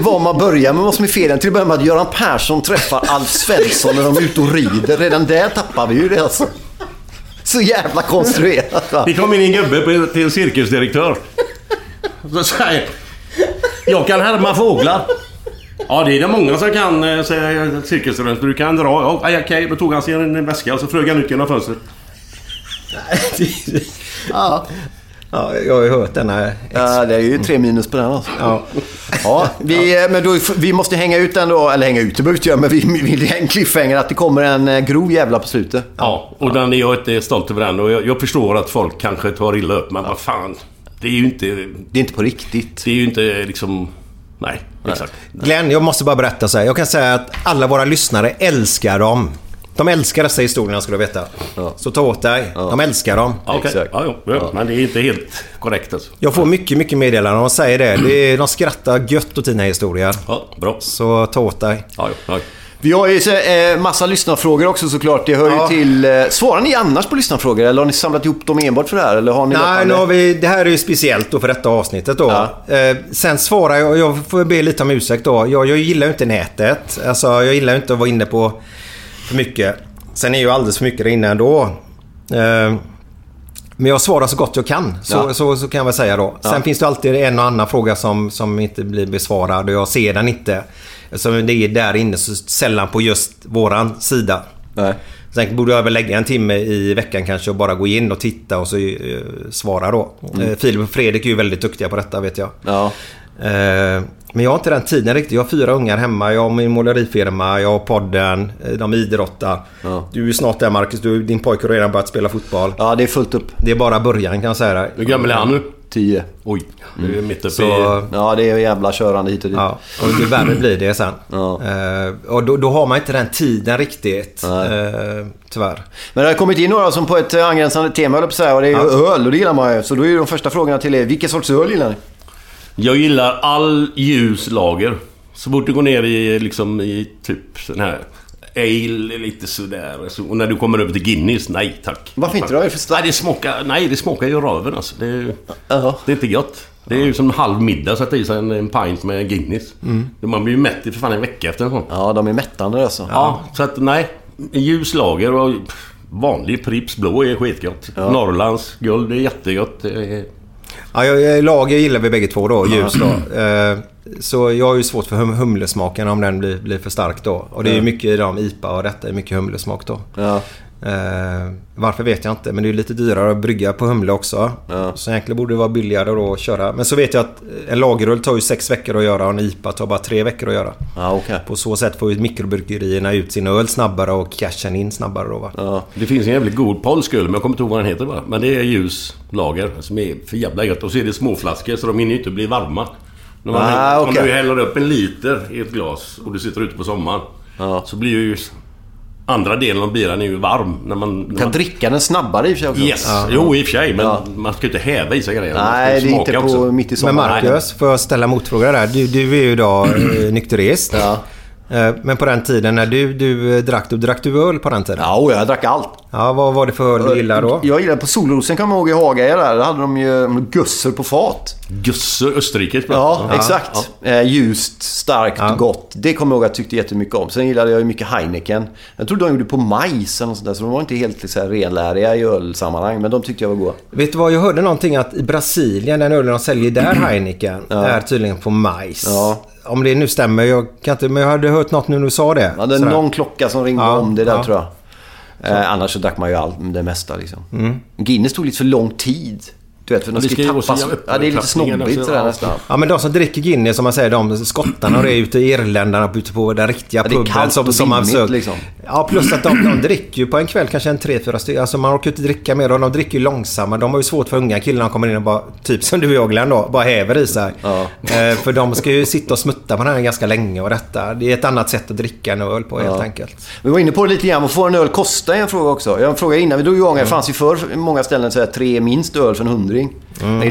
var man börjar med vad som är fel. Till att börja med att Göran Persson träffar Alf Svensson när de är ute och rider. Redan där tappar vi ju det alltså. Så jävla konstruerat, va? Vi kom in i en gubbe till en cirkusdirektör. Så säger: jag kan härma fåglar. Ja, det är det många som kan, säger cirkusdirektör. Du kan dra. Okej, då tog han sig en väska och så flög han ut genom fönstret. Ja. Ja, jag har ju hört den här. Ja, det är ju 3- på den alltså. Ja. Men då, vi måste hänga ut den då. Eller hänga ut, det behövs jag. Men vi är en cliffhanger att det kommer en grov jävla på slutet. Ja, och den är jag inte stolt över den. Och jag förstår att folk kanske tar illa upp. Men vad fan, det är ju inte... Det är inte på riktigt. Det är ju inte liksom... Nej, exakt. Glenn, jag måste bara berätta så här. Jag kan säga att alla våra lyssnare älskar dem. De älskar dessa historierna, ska du veta. Ja. Så ta åt dig. Ja. De älskar dem. Ja, okay. Exakt. Ja. Men det är inte helt korrekt alltså. Jag får mycket meddelanden och säger det. De skrattar gött åt dina historier. Ja, bra. Så ta åt dig. Ja. Vi har ju massa lyssnarfrågor också såklart. Det hör ju till... Svarar ni annars på lyssnarfrågor? Eller har ni samlat ihop dem enbart för det här? Eller har ni... Nej, nu har vi... Det här är ju speciellt då för detta avsnittet då. Ja. Sen svarar jag... Jag får be lite om ursäkt då. Jag gillar ju inte nätet. Alltså, jag gillar inte att vara inne på... för mycket. Sen är ju alldeles för mycket där inne ändå. Men jag svarar så gott jag kan, så kan jag väl säga då. Sen finns det alltid en och annan fråga som inte blir besvarad och jag ser den inte. Så det är där inne så sällan på just våran sida. Nej. Sen borde jag väl lägga en timme i veckan kanske och bara gå in och titta och så svara då. Filip och Fredrik är ju väldigt duktiga på detta, vet jag. Ja. Men jag har inte den tiden riktigt. Jag har 4 ungar hemma, jag har min målerifirma, jag har podden, de idrottar. Ja. Du är snart där, Markus, din pojke har redan börjat spela fotboll. Ja, det är fullt upp. Det är bara början, kan jag säga. Hur gammal är han nu? 10. Oj, du är mitt uppe i... Ja, det är jävla körande hit och dit. Ja, och hur värre blir det sen. Ja. Och då har man inte den tiden riktigt, tyvärr. Men det har kommit in några som på ett angränsande tema, höll på så här, och det är öl, och det gillar man ju. Så då är de första frågorna till er, vilken sorts öl gillar ni? Jag gillar all ljuslager. Så fort du går ner i typ sån här ale, lite sådär. Och när du kommer över till Guinness, nej tack. Varför inte då? Det smakar ju röven alltså. Det är inte gott. Det är ju som en halv middag satt i sig en pint med Guinness. Man blir ju mätt i för fan en vecka efter en sån. Ja, de är mättande alltså. Ja, så att nej. Ljuslager och vanlig Pripps blå är skitgott. Ja. Norrlands guld är jättegott. Ja, lager gillar vi bägge två då, ljus då. Så jag har ju svårt för humlesmaken om den blir för stark då. Och det är ju mycket i de IPA och detta är mycket humlesmak då. Ja. Varför vet jag inte, men det är lite dyrare att brygga på humle också. Ja. Så egentligen borde det vara billigare då att köra. Men så vet jag att en lagerull tar ju 6 veckor att göra och en IPA tar bara 3 veckor att göra. Ja, okay. På så sätt får ju mikrobryggerierna ut sin öl snabbare och cashen in snabbare då, va? Ja. Det finns en jävligt god polsk öl, men jag kommer inte ihåg vad den heter, va? Men det är ljuslager som är för jävla gött. Och så är det småflaskor så de hinner ju inte bli varma. Om du häller upp en liter i ett glas och du sitter ute på sommaren så blir ju andra delen av biran är ju varm när man kan dricka den snabbare i och för sig. Yes. Ja. Jo, i och för sig, men man ska ju inte häva i sig grejer. Nej, det är inte på också. Mitt i sommaren. Men Markus, får jag ställa motfråga där? Du är ju idag nykterist. Ja. Men på den tiden när du drack öl på den tiden? Ja, jag drack allt. Ja, vad var det för öl du gillade då? Jag gillade på Solrosen, kan man ihåg, i Haga där. Där hade de ju gösser på fat. Gösser, Österrike. Ja, exakt. Ja. Ljust, starkt, gott. Det kommer jag ihåg att jag tyckte jättemycket om. Sen gillade jag ju mycket Heineken. Jag tror de gjorde på majs eller något sånt där, så de var inte helt så här renläriga i ölsammanhang, men de tyckte jag var goda. Vet du vad, jag hörde någonting att i Brasilien, den ölen de säljer där, Heineken, är tydligen på majs. Ja. Om det nu stämmer, jag kan inte, men jag hade hört något nu du sa det. Ja, det är någon klocka som ringde om det där, tror jag. Annars så drack man ju allt, det mesta liksom. Guinness tog lite för lång tid. Du vet, för de ska tappas. Ja, det är lite snobbigt sådär nästan. Ja, men de som dricker Guinness, som man säger, de skottarna och det är ute i Irländarna ute på den riktiga puben som man söker. Liksom. Ja, plus att de dricker ju på en kväll kanske en 3-4 stycken. Alltså man orkar inte dricka mer och de dricker ju långsammare. De har ju svårt för unga killarna kommer in och bara, typ som du och jag, Glenn då, bara häver i sig. Ja. För de ska ju sitta och smutta på den här ganska länge och detta. Det är ett annat sätt att dricka en öl på helt enkelt. Vi var inne på det lite grann, vad får en öl kosta, en fråga också. Jag frågade innan vi drog igång, det fanns ju för många ställen så här 3 minst öl för 100.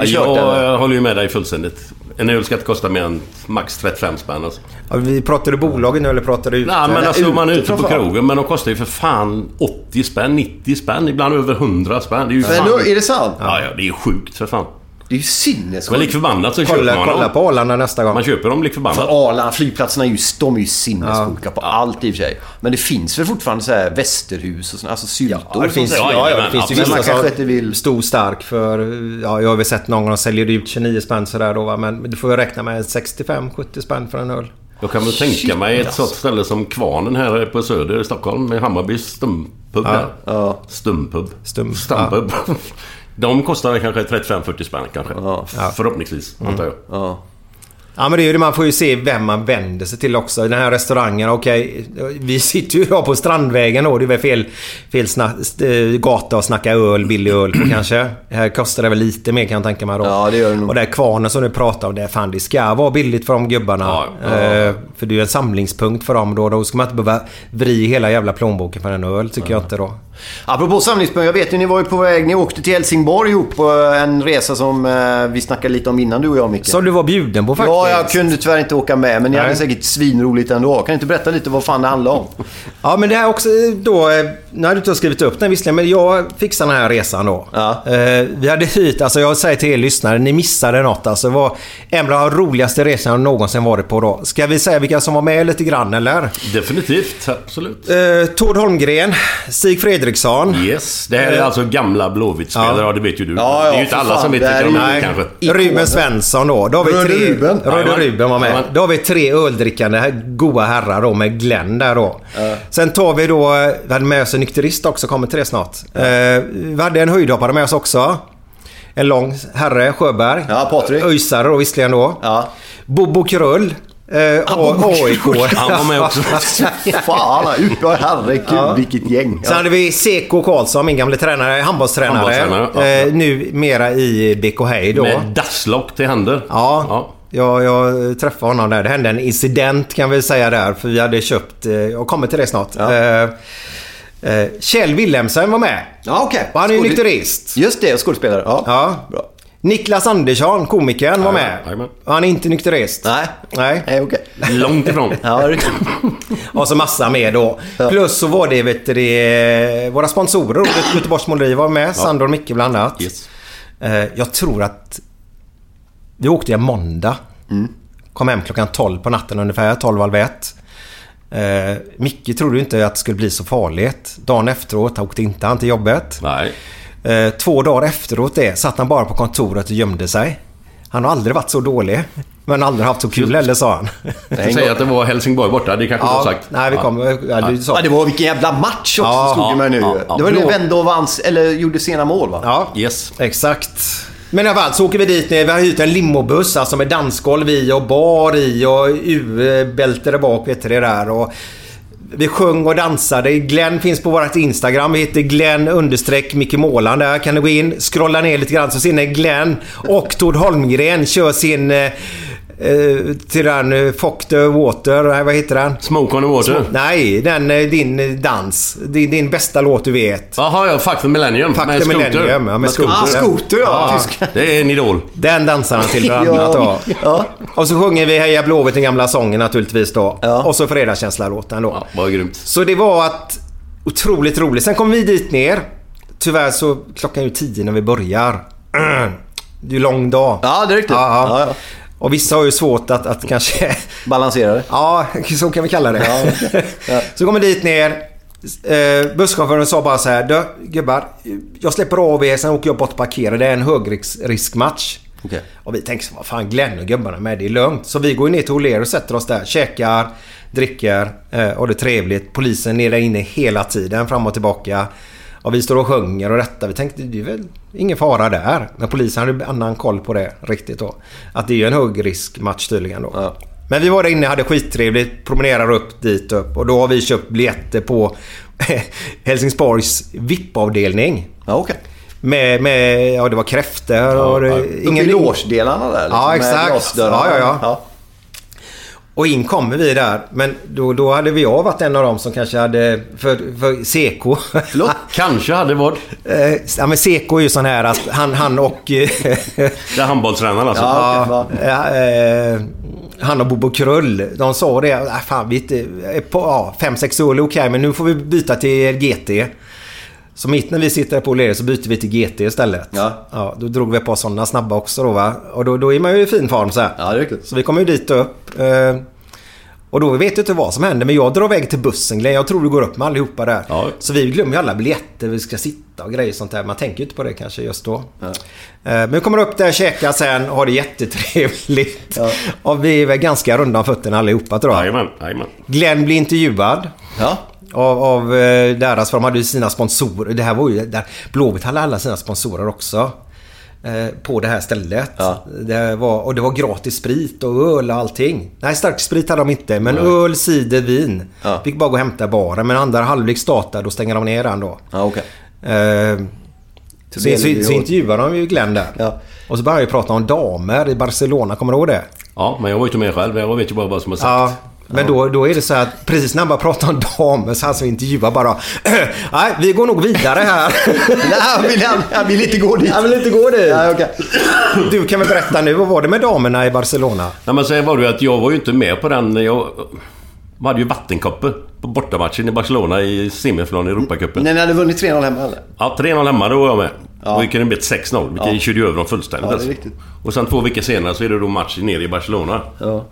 Jag håller ju med dig fullständigt. En öl ska inte kosta mer än max 35 spänn alltså. Ja, vi pratade bolagen nu eller pratade ut? Nej, men alltså, man är ute på krogen, men de kostar ju för fan 80 spänn, 90 spänn, ibland över 100 spänn. Det är ju fan... Är det sant? Ja, det är sjukt för fan. Det är ju sinnessjukt. Men likförbannat så köper man dem. På Arlanda nästa gång. Man köper dem likförbannat. För Arlanda, flygplatserna är ju sinnessjuka på allt i och för sig. Men det finns väl fortfarande så här västerhus och såna, alltså syltor. Ja, det finns, det finns ju vissa som inte vill stå stark för... Ja, jag har väl sett någon som säljer ut 29 spänn sådär då, va? Men du får väl räkna med 65-70 spänn för en öl. Jag kan väl tänka mig ett sånt ställe som Kvarnen här på Söder i Stockholm med Hammarbys stumpub här. Ja. Stumpub. Ja. De kostar kanske 35-40 spänn kanske. Ja. Förhoppningsvis, antar jag. Ja. Ja, men det är ju det, man får ju se vem man vänder sig till också. Den här restaurangen, okej, vi sitter ju på Strandvägen och det är väl fel gata att snacka öl, billig öl på kanske. Här kostar det väl lite mer, kan jag tänka mig då. Ja, det gör det nog. Och där Kvarnen som du pratar om, det ska vara billigt för de gubbarna. Ja. För det är ju en samlingspunkt för dem då ska man inte behöva vri hela jävla plånboken för en öl, tycker jag inte då. Apropå samlingspunkt, jag vet ju, ni var ju på väg, ni åkte till Helsingborg ihop på en resa som vi snackade lite om innan, du och jag, Micke. Som du var bjuden på faktiskt. Ja, jag kunde tyvärr inte åka med, men ni hade säkert svinroligt ändå. Kan du inte berätta lite vad fan det handlar om? Ja, men det här också då, nu har du inte skrivit upp den visserligen, men jag fixade den här resan då. Ja. Vi hade hyrt, alltså jag säger till er lyssnare, ni missade något. Alltså det var en av de roligaste resorna jag någonsin varit på då. Ska vi säga vilka som var med lite grann eller? Definitivt, absolut. Tord Holmgren, Stig Fredriksson, Fredriksson. Yes, det här är alltså gamla Blåvitt-spelare, ja. Det vet ju du. Ja, det är ju inte alla som vet vilka de är kanske. Ruben Svensson då har vi tre. Ruben. Ruben var med. Då har vi tre öldrickande här, goa herrar då med Glenn där då. Sen tar vi då, vi hade med oss en nykterist också, kommer till det snart. Vi hade en höjdhoppare med oss också. En lång herre, Sjöberg. Ja, Patrik. Öysare då visserligen då. Ja. Bobo Krull. AIK. Han var med också. Fan, herregud, ja. Vilket gäng. Ja. Sen hade vi Seko Karlsson, min gamla tränare, handbollstränare. Ja. Nu mera i BK Hej då. Med dasslock till händer. Ja. Ja. Jag träffade honom där. Det hände en incident kan vi säga där, för vi hade köpt, och kommer till det snart. Ja. Kjell Willemsen var med. Ja, okej. Okay. Han är ju nykterist. Just det, skådespelare. Ja. Ja. Bra. Niklas Andersson, komikern, var med. Han är inte nykterist. Nej, okej. Okay. Långt ifrån. Ja, det och så massa med då. Plus så var det, vet du, våra sponsorer. Göteborgs Måleri var med. Ja. Sandor och Micke bland annat. Yes. Jag tror att vi åkte i måndag. Mm. Kom hem klockan 12 på natten ungefär. 12:01. Micke trodde inte att det skulle bli så farligt. Dagen efteråt åkte inte han till jobbet. Nej. 2 dagar efteråt det satt han bara på kontoret och gömde sig. Han har aldrig varit så dålig, men aldrig haft så kul, eller sa han. Jag säger att det var Helsingborg borta, det kanske inte sagt. Nej, vi kommer. Ja, det var vilken jävla match också, slog mig nu. Det var nu vände och vann, eller gjorde sena mål, va? Ja, yes. Exakt. Men i alla fall så åker vi dit när vi har hyrt en limobuss, alltså med dansgolv i och bar i och U-bälte där bak, vet du det där, och vi sjöng och dansade. Glenn finns på vårt Instagram. Vi heter Glenn_Micke Målan. Där kan du gå in, scrolla ner lite grann, så ser ni Glenn och Tord Holmgren kör sin till den Fuck the Water, vad heter den? Smoke on the Water? Nej, den, din dans. Din bästa låt du vet. Jaha, ja, Fuck the Millennium. Fuck the Millennium, ja, med Skoter. Ah, Skoter, ja. Det är en idol. Den dansar han till bland annat då. Ja. Och så sjunger vi Heja Blåvitt, den gamla sången naturligtvis då. Ja. Och så Fredagskänsla-låten då. Ja, var grymt. Så det var att otroligt roligt. Sen kom vi dit ner. Tyvärr så klockan är 10 när vi börjar. Det är lång dag. Ja, det är riktigt. Ja. Och vissa har ju svårt att kanske... Balansera det. Ja, så kan vi kalla det. Ja. Så kommer dit ner. Busschauffören sa bara så här: "Du, gubbar, jag släpper av er, sen åker jag bort och parkerar. Det är en högriskmatch." Okay. Och vi tänkte, vad fan, Glenn och gubbarna med, det är lugnt. Så vi går ner till Oler och sätter oss där. Käkar, dricker, och det är trevligt. Polisen är där inne hela tiden, fram och tillbaka. Och vi står och sjunger och detta. Vi tänkte, det är väl ingen fara där. Men polisen hade annan koll på det riktigt då. Att det är ju en högriskmatch tydligen då. Ja. Men vi var där inne, hade skittrevligt. Promenerar upp dit upp. Och då har vi köpt biljetter på Helsingborgs VIP-avdelning. Ja, okej. Okay. Med, ja, det var kräfter och... Ja. Ingen lårsdelarna där. Liksom, ja, exakt. Ja. Och in kommer vi där. Men då hade vi varit en av dem som kanske hade... För Seko... Förlåt? Kanske hade varit... Ja, men Seko är ju sån här att han och... Det är handbollstränaren alltså. Ja, han och Bobo Krull. De sa det. Fan, vi är på 5-6 år, okej, men nu får vi byta till GT. Så mitt när vi sitter på Oler så byter vi till GT istället. Ja, då drog vi på sådana snabba också då, va? Och då är man ju i fin form så här. Ja, det är riktigt. Så vi kommer ju dit upp. Och då vet jag inte vad som händer, men jag drar väg till bussen. Jag tror det går upp med allihopa där. Ja. Så vi glömmer ju alla biljetter, vi ska sitta och grejer sånt där. Man tänker ju inte på det kanske just då. Ja. Men vi kommer upp där, käkar sen, har det jättetrevligt. Ja. Och vi är väl ganska runda om fötterna allihopa, tror jag. Jajamän. Glenn blir intervjuad. Ja. Av deras, för de hade ju sina sponsorer. Det här var ju där Blåvitt hade alla sina sponsorer också, på det här stället. Ja. Och det var gratis sprit och öl och allting. Nej, stark sprit hade de inte, men öl, cider, vin. Ja. Fick bara gå och hämta bara. Men andra halvlek startade, då stänger de ner den då. Ja, okej. Okay. Så intervjuade de ju Glenn där. Ja. Och så började vi prata om damer i Barcelona, kommer du ihåg det? Ja, men jag var ju inte med själv, jag vet ju bara vad som har sagt. Ja. Men då är det så att precis när han bara pratar om damer så han som intervjuar bara, nej, vi går nog vidare här. Han vill inte gå dit. Han vill inte gå dit. Nej, okay. Du kan väl berätta nu, vad var det med damerna i Barcelona? Nej, men så var det ju att jag var ju inte med på den. Man hade ju vattenkoppor på bortamatchen i Barcelona i semifinalen i Europacupen. Nej, ni hade vunnit 3-0 hemma, eller? Ja, 3-0 hemma, då var jag med. Ja. Och gick det med 6-0, vilket körde ju över dem fullständigt. Ja, det är riktigt. Och sen 2 veckor senare så är det då match nere i Barcelona. Ja.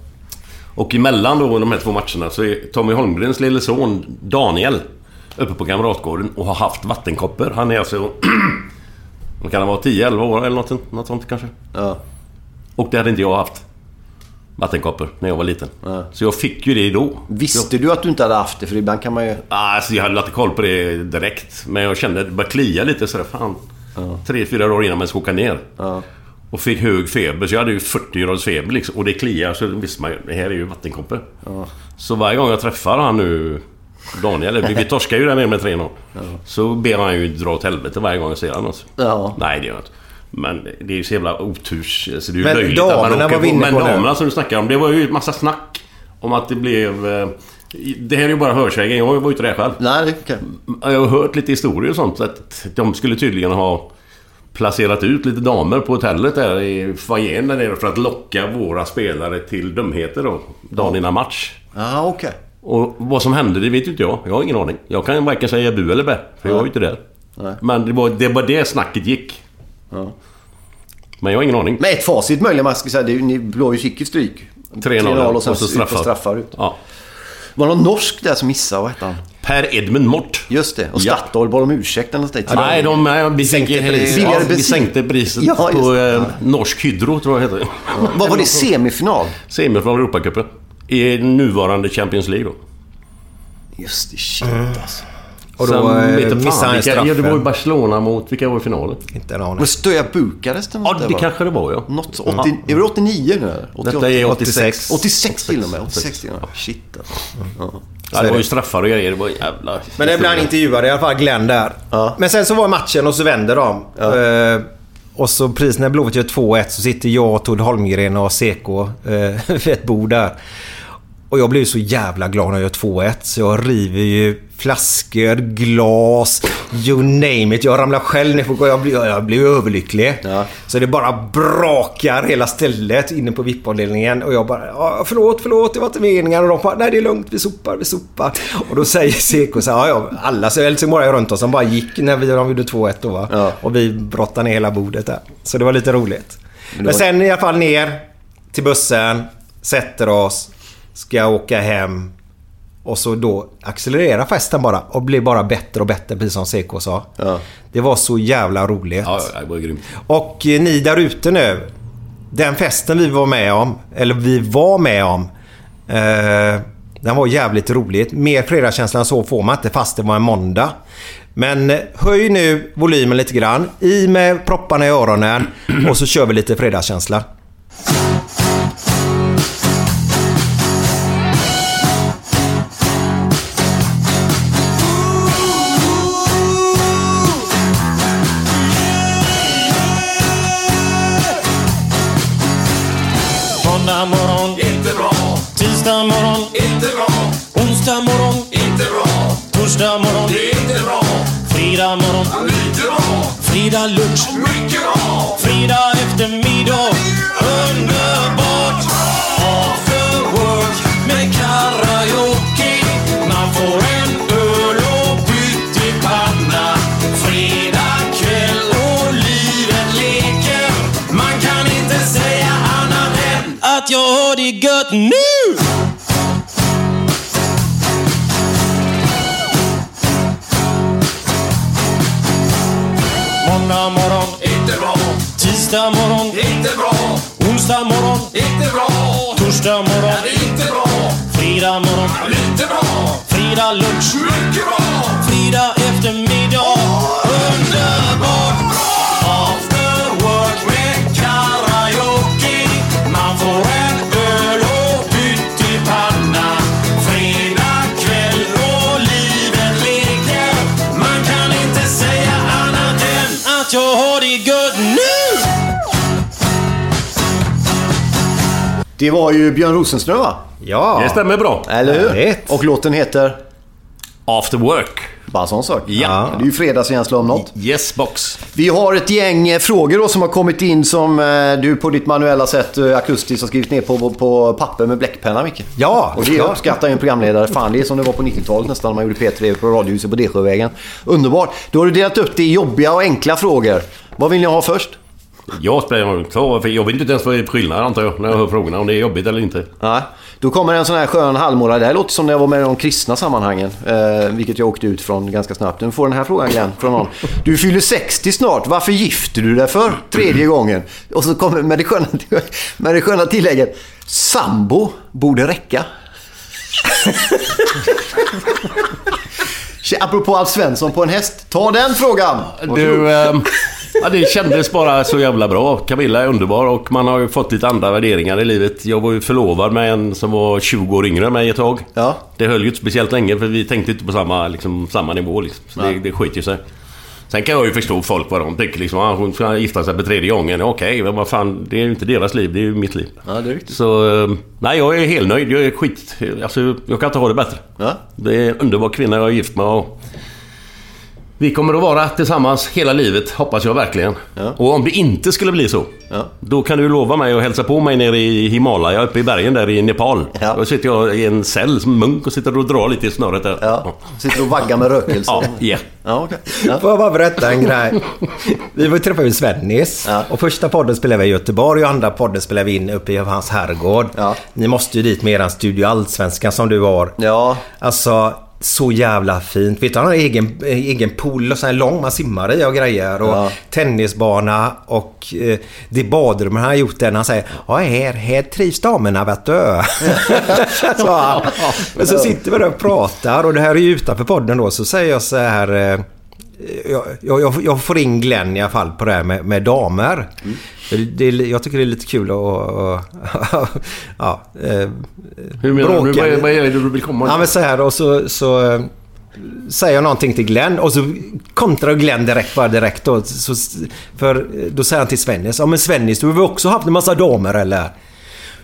Och emellan då de här 2 matcherna så är Tommy Holmgrens lille son Daniel uppe på Kamratgården och har haft vattenkopper. Han är alltså, kan han vara 10-11 år eller något sånt kanske. Ja. Och det hade inte jag haft, vattenkopper, när jag var liten. Ja. Så jag fick ju det då. Visste du att du inte hade haft det? För ibland kan man ju... Alltså jag hade lagt koll på det direkt. Men jag kände att det bara klia lite sådär, fan. 3-4 år innan man skokade ner. Ja. Och fick hög feber, så jag hade ju 40-års feber liksom, och det kliar, så visste man ju, det här är ju vattenkopper. Ja. Så varje gång jag träffar han nu, Daniel, vi torskar ju där nere med 3-0. Ja. Så ber han ju dra åt helvete varje gång jag ser han alltså. Ja. Nej, det gör jag inte. Men det är ju så jävla oturs, så det är ju löjligt att man åker på. Men damerna som du snackar om, det var ju en massa snack om att det blev... Det här är ju bara hörsägen, jag var ju inte där själv. Nej, okay. Jag har hört lite historier och sånt, att de skulle tydligen ha placerat ut lite damer på hotellet där i foajén där nere för att locka våra spelare till dumheter då, dagen innan match. Ah, okej. Okay. Och vad som hände, det vet ju inte jag. Jag har ingen aning. Jag kan varken säga bu eller bä, för jag var ju inte där. Nej. Men det var det snacket gick. Ja. Men jag har ingen aning. Men ett facit möjligen, man ska säga, det är ju, ni blå ju gick i stryk. 3-0 och sen straffar ut. Ja. Var någon norsk där som missade, vad hette han? Per Edmund Mort. Just det, och Statoil bara om ursäkt eller något sånt. Nej, vi sänkte priset på norsk hydro, tror jag heter det. Ja. Vad var det, semifinal? Semifinal i Europacupen. I nuvarande Champions League då. Just det, shit alltså. Och då missade han straffen. Det var ju Barcelona mot, vilka var i finalen? Inte en aning. Men Stöja Bukarest? Ja, det kanske det var, ja. Något, 80, är det 89 nu? 88, detta är 86. 86 till och med. 86 till och med. Shit alltså. Ja, det var ju straffar och grejer. Det var jävla... Men det blev han intervjuade, i alla fall Glenn där. Ja. Men sen så var matchen och så vände de. Ja. Och så precis när Blåvitt gör 2-1 så sitter jag, Tord Holmgren och Seko vid ett bord där. Och jag blev så jävla glad när jag gör 2-1. Så jag river ju flaskor, glas, you name it. Jag ramlar själv ner och jag blev överlycklig. Ja. Så det bara brakar hela stället inne på VIP-avdelningen. Och jag bara, förlåt, det var inte meningen. Och de bara, nej det är lugnt, vi sopar. Och då säger Seko så här, alla så Helsingborg runt oss som bara gick när vi gjorde 2-1 då, va? Ja. Och vi brottade ner hela bordet där. Så det var lite roligt. Men sen i alla fall ner till bussen, sätter oss, ska åka hem och så då accelererar festen bara och blir bara bättre och bättre, precis som CK sa. Ja. Det var så jävla roligt. Ja, det var grymt. Och ni där ute nu, den festen vi var med om, den var jävligt roligt. Mer fredagskänslan så får man inte, fast det var en måndag. Men höj nu volymen lite grann, i med propparna i öronen och så kör vi lite fredagskänsla. Torsdag morgon, det är inte bra. Fredag morgon, ja, lite bra. Fredag lunch, mycket bra. Fredag eftermiddag, underbart. After work med karaoke. Man får en öl och pyttipanna. Fredag kväll och livet leker. Man kan inte säga annat än att jag har det gött nu. Morgon, inte bra. Tisdag morgon, inte bra. Onsdag morgon, inte bra. Torsdag morgon, inte bra. Fredag morgon, inte bra. Fredag lunch, mycket bra. Fredag eftermiddag, underbart bra. After work med karaoke. Man får en öl och pyttipanna. Fredag kväll och livet leker. Man kan inte säga annat än att jag har det gött nu! Det var ju Björn Rosensnö, va? Ja. Det stämmer bra. Eller hur? Right. Och låten heter? After Work. Bara sån sak. Ja. Det är ju fredagskänsla om något. Yes, box. Vi har ett gäng frågor då som har kommit in som du på ditt manuella sätt akustiskt har skrivit ner på papper med bläckpenna, Micke. Ja. Och det uppskattar ju en programledare. Fan, det är som det var på 90-talet nästan. Man gjorde P3 på Radiohuset på D-sjövägen. Underbart. Då har du delat upp det i jobbiga och enkla frågor. Vad vill ni ha först? Jag spelar nog klar, för jag vet inte ens vad det är skillnad, antar jag, när jag hör frågorna, om det är jobbigt eller inte. Nej. Då kommer en sån här skön halvmåla. Det här låter som när jag var med i de kristna sammanhangen, vilket jag åkte ut från ganska snabbt. Nu får den här frågan igen från någon. Du fyller 60 snart, varför gifter du dig för tredje gången? Och så kommer med det sköna tillägget: sambo borde räcka. Apropå Alf Svensson på en häst, ta den frågan. Du, ja, det kändes bara så jävla bra. Camilla är underbar och man har ju fått lite andra värderingar i livet. Jag var ju förlovad med en som var 20 år yngre än mig ett tag. Ja. Det höll ju inte speciellt länge, för vi tänkte inte på samma nivå liksom. Så det skiter ju sig. Sen kan jag ju förstå folk vad de tycker liksom, ah, hon ska gifta sig på tredje gången. Okej, men vad fan, det är ju inte deras liv, det är ju mitt liv. Ja, det är riktigt. Så nej, jag är helt nöjd. Jag är skit, alltså, jag kan inte ha det bättre. Ja. Det är en underbar kvinna jag är gift med och vi kommer att vara tillsammans hela livet, hoppas jag verkligen. Ja. Och om det inte skulle bli så, ja, då kan du lova mig och hälsa på mig nere i Himalaya, uppe i bergen där i Nepal. Ja. Då sitter jag i en cell som munk och sitter och drar lite i snöret där. Ja. Sitter och vaggar med rökelse. Ja, yeah. Ja, okay. Ja. Får jag bara berätta en grej? Vi var ju träffade i Svennis, ja, och första podden spelade vi i Göteborg och andra podden spelade vi in uppe i hans herrgård. Ja. Ni måste ju dit med eran studio Allsvenskan som du var. Ja. Alltså... så jävla fint. Vet du, han har egen pool och så här lång, man simmar i och grejer och ja, tennisbana och det badrum han har gjort där. Han säger, ja, här trivs damerna, vet du. Så, men så sitter vi där och pratar och det här är ju utanför podden då, så säger jag så här, jag får in Glenn i alla fall på det här med damer. Mm. Jag tycker det är lite kul att ja, hur menar du? Vad är det du vill komma? Ja, men så här, och så säger jag någonting till Glenn och så kontrar Glenn direkt och för då säger han till Svennis, ja men Svennis, du har väl också haft en massa damer eller?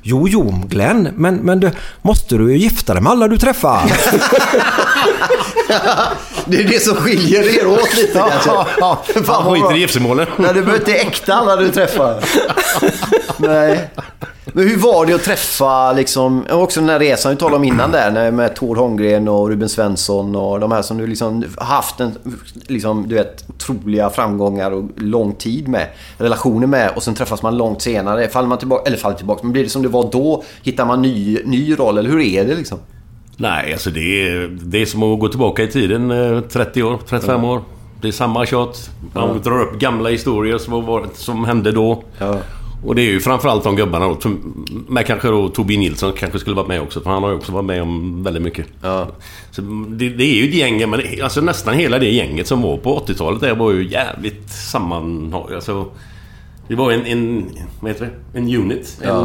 Jo Glenn, men du, måste du ju gifta dig med alla du träffar. Det är det som skiljer er åt lite kanske. Ja, fan vad inte giftermålen. Nej, du behöver inte äkta alla du träffar. Nej. Men hur var det att träffa liksom, också den här resan vi talade om innan där med Tord Holmgren och Ruben Svensson och de här som du liksom haft en liksom, du vet, otroliga framgångar och lång tid med, relationer med, och sen träffas man långt senare, faller tillbaka, men blir det som det var då, hittar man ny roll, eller hur är det liksom? Nej, alltså det är som att gå tillbaka i tiden 30 år, 35 år. Det är samma tjat. Man drar upp gamla historier som hände då. Ja. Och det är ju framförallt de gubbarna då, men kanske då Tobi Nilsson kanske skulle varit med också, för han har ju också varit med om väldigt mycket. Ja. Så det är ju det gänget, men alltså nästan hela det gänget som var på 80-talet där var ju jävligt sammanhållet. Alltså, det var en unit, ja,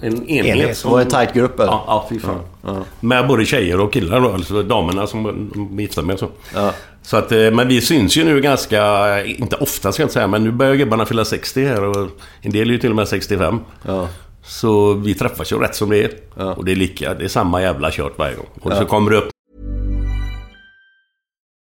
en enhet. Det var en tight grupp. Ja, fy fan. Ja. Med både tjejer och killar då, alltså damerna som vi giftade med. Så. Ja. Så att, men vi syns ju nu ganska, inte ofta ska jag inte säga, men nu börjar gubbarna fylla 60 här och en del är ju till och med 65. Ja. Så vi träffas ju rätt som det är. Ja. Och det är samma jävla kört varje gång. Och så kommer det upp.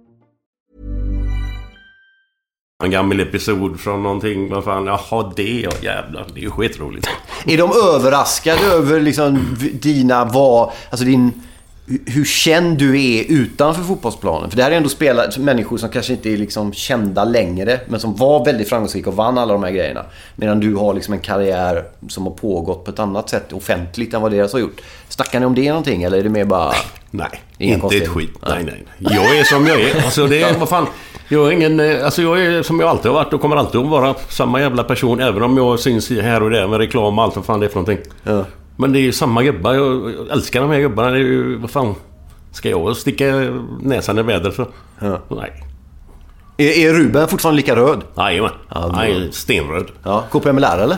en gammal episod från någonting. Vad fan, jaha, det är jävlar, det är ju skitroligt. Är de överraskade över liksom dina, vad, alltså din, hur känd du är utanför fotbollsplanen? För det här är ändå spelare, människor som kanske inte är liksom kända längre, men som var väldigt framgångsrika och vann alla de här grejerna. Medan du har liksom en karriär som har pågått på ett annat sätt offentligt än vad deras har gjort. Snackar ni om det någonting, eller är det mer bara... Nej, inte konstigt. Ett skit. Nej. Jag är som jag är. Alltså det är, vad fan, jag är som jag alltid har varit och kommer alltid att vara samma jävla person, även om jag syns här och där med reklam och allt vad fan det är för någonting. Ja. Men det är ju samma gubbar, jag älskar de här gubbarna, det är ju, vad fan, ska jag sticka näsan i vädret för? Ja. Nej. Är Ruben fortfarande lika röd? Nej, men. Nej, stenröd. Ja, KPMLR eller?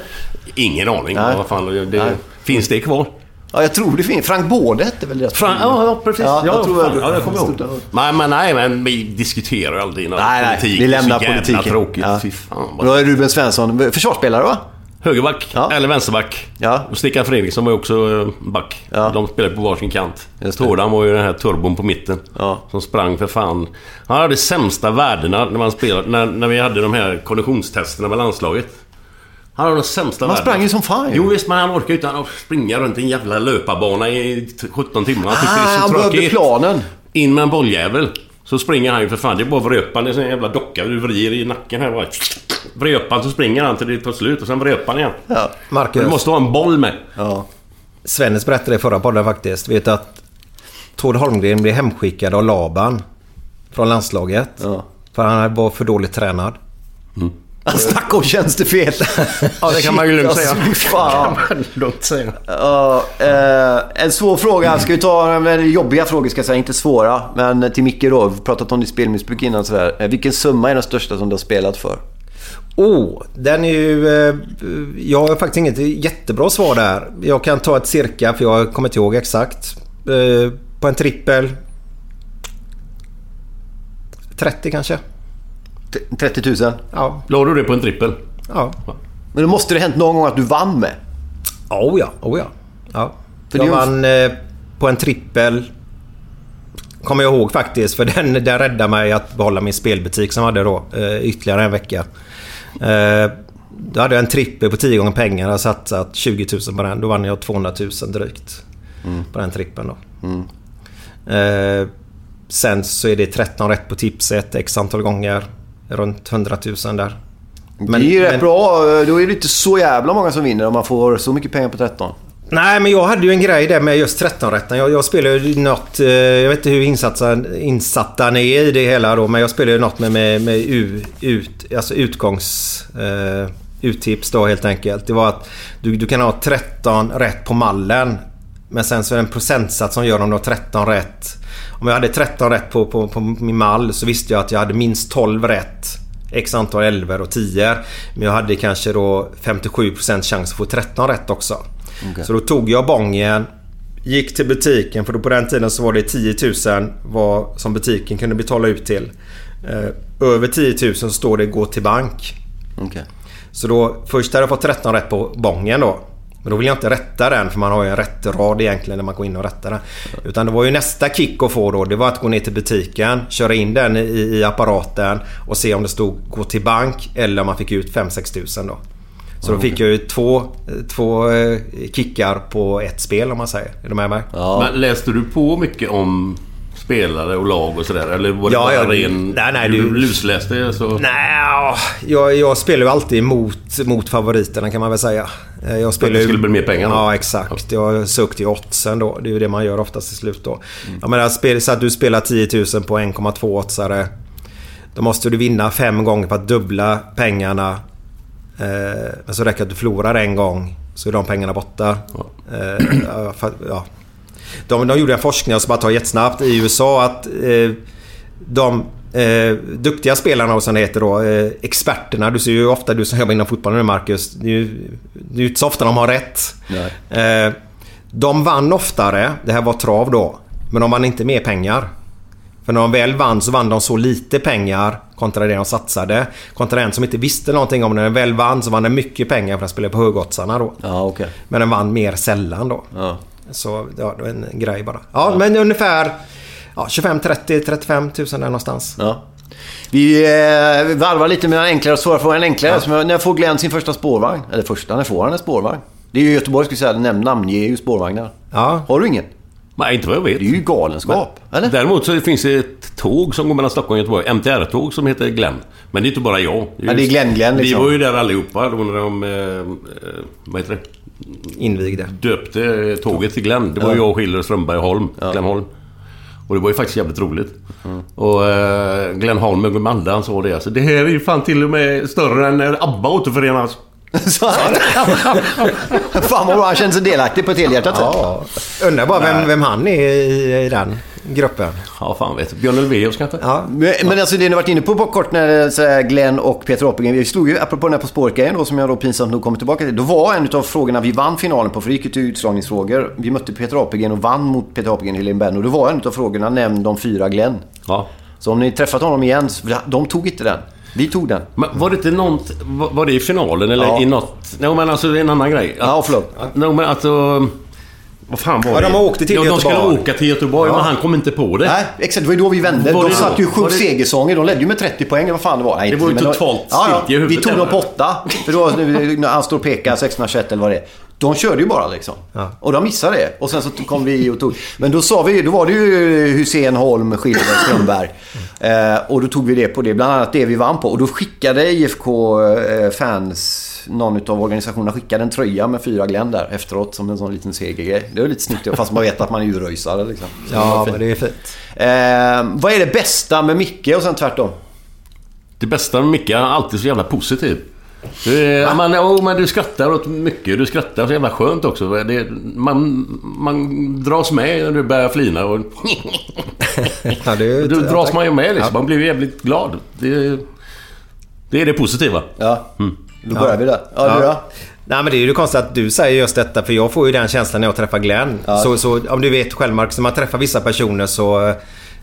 Ingen aning. Nej. Vad fan, det, finns det kvar? Ja, jag tror det finns. Frank Både hette väl det? Ja, precis. Ja, jag tror fan, jag kommer ihåg. Nej, men vi diskuterar aldrig någon politik. Vi lämnar politiken. Tråkigt. Ja. Fy fan. Då är Ruben Svensson försvarsspelare, va? Högerback, eller vänsterback. Ja. Och Stig Fredriksson var ju också back. Ja. De spelade på varsin kant. Tordan var ju den här turbon på mitten, ja, som sprang för fan. Han hade de sämsta värdena när man spelade, när vi hade de här konditionstesterna med landslaget. Han hade de sämsta värdena. Han sprang ju som fan. Jo visst, men han orkade utan att springa runt en jävla löparbana i 17 timmar. Han tyckte det är så tråkigt. Planen. In med en bolljävel. Så springer han ju för fan, det är bara vröpan, det är en jävla docka du vrider i nacken här bara. Vröpan, så springer han till det tar slut och sen vröpan igen. Ja, Markus. Du måste ha en boll med. Ja. Svennis berättade i förra podden faktiskt, vet att Tord Holmgren blev hemskickad av Laban från landslaget, ja, för han var för dåligt tränad. Mm. Han snackar om tjänstefel. Ja, det kan man ju lugnt säga. Fan. En svår fråga. Ska vi ta en jobbiga fråga, ska jag säga. Inte svåra, men till Micke då. Vi pratat om ditt spelmissbruk innan. Sådär. Vilken summa är den största som du har spelat för? Den är ju... jag har faktiskt inget jättebra svar där. Jag kan ta ett cirka, för jag kommer inte ihåg exakt. På en trippel... 30 kanske. 30 000? Ja. Lade du det på en trippel? Ja. Men då måste det hänt någon gång att du vann med? Oh ja. För jag vann på en trippel, kommer jag ihåg faktiskt, för den räddade mig att behålla min spelbutik som jag hade då ytterligare en vecka. Då hade jag en trippel på 10 gånger pengarna, jag satsat 20 000 på den, då vann jag 200 000 drygt på den trippeln då. Sen så är det 13 rätt på tipset x antal gånger, runt 100 000 där. Men, det är rätt bra, då är det inte så jävla många som vinner om man får så mycket pengar på 13. Nej, men jag hade ju en grej där med just 13-rätten. Jag spelade ju något, jag vet inte hur insatta ni är i det hela då, men jag spelade ju något med alltså uttips då helt enkelt. Det var att du kan ha 13 rätt på mallen, men sen så är det en procentsats som gör om du har 13 rätt. Om jag hade 13 rätt på min mall, så visste jag att jag hade minst 12 rätt, x antal 11 och 10. Men jag hade kanske då 57% chans att få 13 rätt också. Okay. Så då tog jag bongen, gick till butiken, för då på den tiden så var det 10 000 som butiken kunde betala ut till. Över 10 000 så står det gå till bank. Okay. Så då först hade jag fått 13 rätt på bongen då. Men då vill jag inte rätta den, för man har ju en rättrad egentligen när man går in och rättar den. Utan det var ju nästa kick att få då, det var att gå ner till butiken, köra in den i apparaten och se om det stod gå till bank eller om man fick ut 5-6 tusen då. Så då fick jag ju två kickar på ett spel, om man säger. Är du med mig? Ja. Men läste du på mycket om spelare och lag och sådär, eller var det bara ren... Nej, du lusläste så... Nej, jag spelar ju alltid mot favoriterna, kan man väl säga. Jag spelar ju... skulle bli mer pengar. Ja, exakt. Jag sökte ju oddsen då. Det är ju det man gör oftast i slut då. Jag menar, så att du spelar 10 000 på 1,2 oddsare, då måste du vinna 5 gånger för att dubbla pengarna. Men så räcker att du förlorar en gång, så är de pengarna borta. Ja. De gjorde en forskning, som bara tar jättesnabbt, i USA, att de duktiga spelarna, och som det heter då, experterna, du ser ju ofta, du som jobbar inom fotbollen nu, Markus, det är ju inte så ofta de har rätt. De vann oftare, det här var trav då, men de vann inte mer pengar. För när de väl vann så vann de så lite pengar kontra det de satsade. Kontra en som inte visste någonting om när den väl vann, så vann den mycket pengar för att spela på högoddsarna då. Ja, okay. Men den vann mer sällan då. Ja. Så ja, det var en grej bara. Ja, men ungefär 25, 30, 35 tusen där någonstans. Ja. Vi varvar lite med en enklare och svårare fråga. En enklare, ja. När får Glenn sin första spårvagn? Eller första, när får han en spårvagn? Det är ju Göteborg, skulle jag säga, namnger ju spårvagnar. Ja. Har du ingen? Nej, inte vad jag vet. Det är ju galenskap. Eller? Däremot så finns det ett tåg som går mellan Stockholm och Göteborg, MTR-tåg som heter Glenn. Men det är inte bara jag. Men det är Glenn liksom. Vi var ju där allihopa då när de, vad heter det? Invigde. Döpte tåget till Glenn. Det var ju jag, Schiller, Strömberg och Holm. Ja. Glenn Holm. Och det var ju faktiskt jävligt roligt. Mm. Och Glenn Holm och Manda, han sa det. Alltså, det här är ju fan till och med större än när ABBA återförenas. Så fan vad han känns så delaktig på ett helhjärtat sätt. Ja. Undrar bara vem han är i den gruppen. Ja, fan vet. Björn Ulvaeus kanske. Ja. Men alltså det ni varit inne på kort när så Glenn och Peter Apelgren. Vi slog ju apropå den här på spårgrejen då, som jag då pinsamt nog kommer tillbaka till. Då var en av frågorna vi vann finalen på, för det gick ju till utslagningsfrågor. Vi mötte Peter Apelgren och vann mot Peter Apelgren i Helena. Och då var en av frågorna, nämn de fyra Glenn. Ja. Så om ni träffat honom igen, de tog inte den. Vi tog den. Men var det inte var det i finalen eller i något? Nej, men alltså det är en annan grej. Ja, förlåt. Nej, men alltså vad fan var det? De åkte till Göteborg. De skulle åka till Göteborg, men han kom inte på det. Nej, exakt. Det var då vi vände. Var de satt ju 7 segersånger. De ledde ju med 30 poäng. Vad fan det var? Nej, det var ju totalt stilt i huvudet. Vi tog dem på 8. För då när han står och pekar 621 eller vad det är. De körde ju bara liksom. Ja. Och de missade det. Och sen så kom vi och tog. Men då sa vi, då var det ju Hysén, Holm, Schiller, Strömberg. Och då tog vi det på det. Bland annat det vi vann på. Och då skickade IFK-fans, någon av organisationerna skickade en tröja med 4 Glenn där efteråt som en sån liten segergrej. Det var lite snyggt, fast man vet att man är urröjsare liksom. Ja, men det är fint. Vad är det bästa med Micke och sen tvärtom? Det bästa med Micke är alltid så jävla positiv. Men du skrattar åt mycket. Du skrattar så jävla skönt också. Man dras med när du börjar flina och ja, då dras man ju med liksom. Man blir jävligt glad. Det är det positiva. Ja, då börjar vi där. Ja, du då? Nej, men det är ju konstigt att du säger just detta, för jag får ju den känslan när jag träffar Glenn. Ja. Så om du vet själv, Markus, när man träffar vissa personer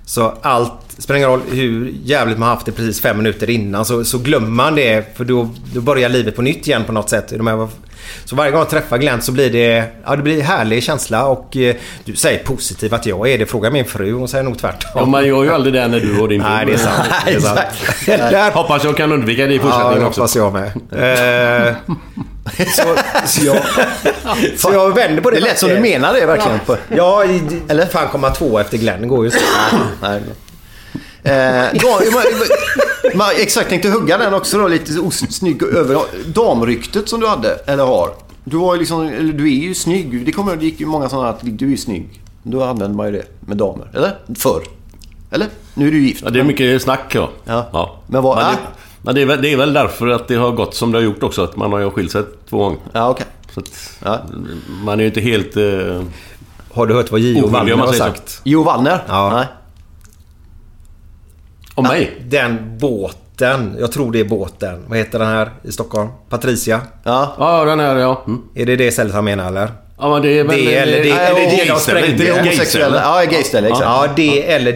så allt spelar ingen roll hur jävligt man haft det precis 5 minuter innan, så glömmer man det, för då börjar livet på nytt igen på något sätt. Så varje gång jag träffar Glenn så blir det, ja, det blir en härlig känsla. Och du säger positivt att jag är det. Frågar min fru, hon säger nog tvärtom. Ja, man gör ju aldrig det när du och din fru. Nej, det är sant. Det är sant. Där... Hoppas jag kan undvika det i fortsättningen också. Ja, hoppas jag med. Så jag vänder på det. Det lät som du menar det verkligen. Ja, eller fan komma 2 efter Glenn går ju så. Nej. Exakt, tänkte hugga den också då, lite snygg över damryktet som du hade eller har. Du var ju liksom, eller du är ju snygg. Det gick ju många sådana att du är snygg. Då använder man ju det med damer, eller? Förr. Eller? Nu är du gift. Ja, det är mycket snack då. Ja. Men vad det är väl därför att det har gått som det har gjort också, att man har ju skilt sig 2 gånger. Ja, okej. Okay. Man är ju inte helt Har du hört vad Gio Wallner har sagt? Gio Wallner? Ja. Nej. Om mig. Den båten, jag tror det är båten. Vad heter den här i Stockholm? Patricia? Ja den här, ja. Mm. Är det stället han menar, eller? Ja, men det är väl... Det eller det,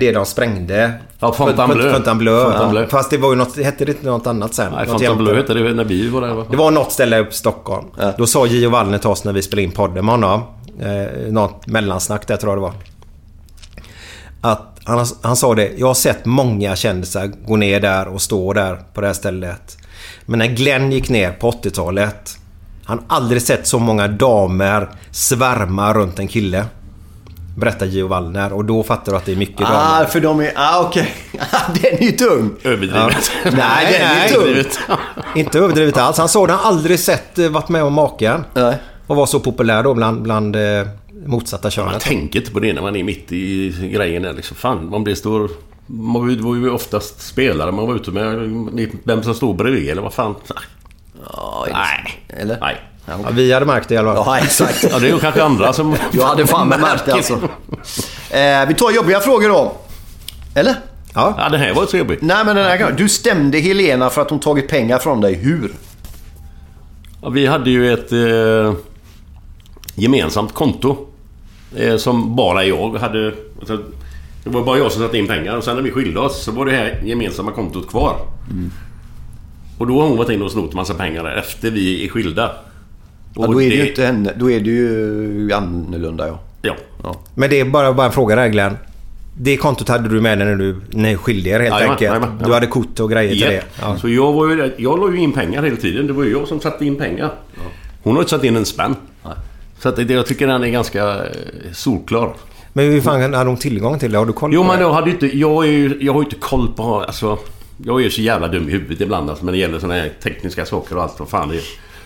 det de sprängde. Ja, Fontainebleau. Fast det var ju något, hette det inte något annat sen? Nej, Fontainebleau hette det när vi var där. Det var något ställe upp i Stockholm. Då sa Gio Wallner till oss när vi spelade in podden med honom, något mellansnack där tror jag det var, att han sa det, jag har sett många kändisar gå ner där och stå där på det här stället. Men när Glenn gick ner på 80-talet, han har aldrig sett så många damer svärma runt en kille. Berättar Gio Wallner, och då fattar du att det är mycket damer. Ah, för de är... Ah, okej. Okay. Den är ju tung. Överdrivet. Ja. Nej, den är tung. Inte överdrivet alls. Han sa det, han har aldrig sett, varit med om maken. Nej. Och var så populär då bland motsatta könet. Man tänker inte på det när man är mitt i grejen. Liksom, fan, man blir stor... Man var ju oftast spelare. Man var ute med vem som stod bredvid. Eller vad fan? Ja, nej. Eller? Nej. Ja, okay. Ja, vi hade märkt det i alla fall. Ja, exakt. Ja, det är ju kanske andra som... Jag hade fan märkt det alltså. Vi tar jobbiga frågor då. Eller? Ja, det här var så jobbigt. Nej, men den här gången. Du stämde Helena för att hon tagit pengar från dig. Hur? Ja, vi hade ju ett... gemensamt konto som bara jag hade, alltså, det var bara jag som satte in pengar, och sen när vi skilde oss så var det här gemensamma kontot kvar. Och då har hon varit in och snott massa pengar där, efter vi är skilda. Och ja, då är det ju inte henne, då är det ju annorlunda. Ja. Men det är bara en fråga där, Glenn. Det kontot hade du med när du skilde er, helt enkelt. Du hade kort och grejer till det. Ja. Så jag la ju in pengar hela tiden. Det var ju jag som satte in pengar. Ja. Hon har inte satt in en spänn. Nej. Så att jag tycker den är ganska solklar. Men hur fan hade hon tillgång till det? Har du koll på det? Jo, men jag har ju inte koll på... Alltså, jag är ju så jävla dum i huvudet ibland. Alltså, men det gäller sådana här tekniska saker och allt. Och fan det.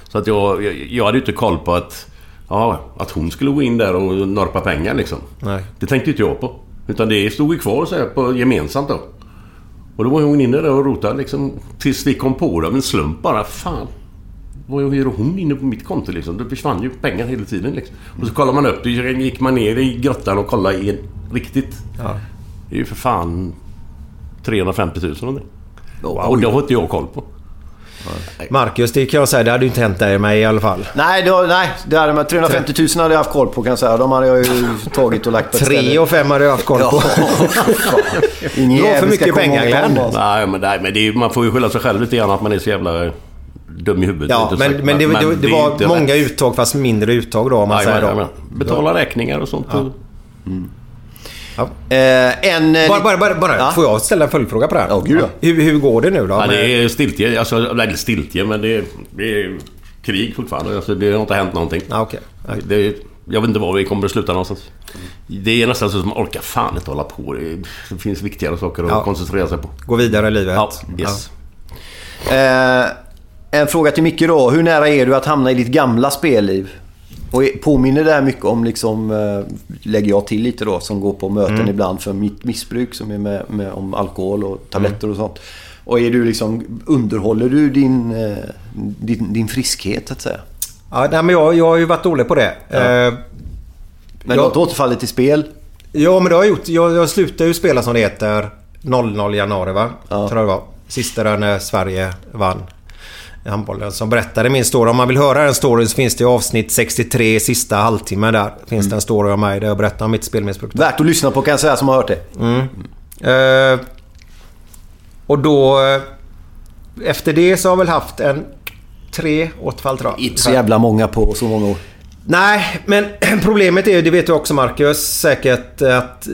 Så att jag hade ju inte koll på att hon skulle gå in där och norpa pengar. Liksom. Nej. Det tänkte inte jag på. Utan det stod ju kvar så här på gemensamt då. Och då var hon inne där och rotade liksom, tills det kom på det. Men slump bara, fan. Vad gör hon inne på mitt konto liksom? Det försvann ju pengar hela tiden liksom. Och så kollar man upp, då gick man ner i grottan och kollade i riktigt. Ja. Det är ju för fan 350 000 någonting. Wow. Och det har inte jag koll på. Nej. Markus, det kan jag säga, det hade ju inte hänt dig mig i alla fall. Nej, det hade med 350 000 hade jag haft koll på, kan jag säga. De hade jag ju tagit och lagt på 3 och 5 hade jag haft koll på. Ingen för mycket pengar. Nej, men det är, man får ju skylla sig själv lite grann att man är så jävla dum i huvudet. Ja, men det var många uttag, fast mindre uttag då, om man säger då. Betala räkningar och sånt. Ja. Mm. Ja. Får jag ställa en följdfråga på det här? Oh, gud. Hur går det nu då? Ja, det är stiltje, men det är krig fortfarande. Alltså, det har inte hänt någonting. Ah, okay. Jag vet inte var vi kommer att sluta någonstans. Det är nästan så som man orkar fan inte hålla på. Det finns viktigare saker att koncentrera sig på. Gå vidare i livet. Ja, yes. En fråga till Micke då. Hur nära är du att hamna i ditt gamla spelliv? Och påminner det här mycket om, liksom, lägger jag till lite då, som går på möten ibland för mitt missbruk som är med om alkohol och tabletter och sånt. Och är du liksom, underhåller du din friskhet att säga? Ja, nej, men jag har ju varit dålig på det. Ja. Men du har inte återfallit i spel? Ja, men det har jag gjort. Jag slutade ju spela som det heter 00 januari, va? Ja. Tror jag det var. Sista där när Sverige vann handbollen, som berättade min story. Om man vill höra den story så finns det i avsnitt 63, sista halvtimme där. Finns det en story om mig där jag berättar om mitt spelmissbruk. Värt att lyssna på, kan jag säga, som har hört det. Och då efter det så har jag väl haft en 3 återfall, tror jag. Inte så jävla många på så många år. Nej, men problemet är ju, det vet du också Markus, säkert, att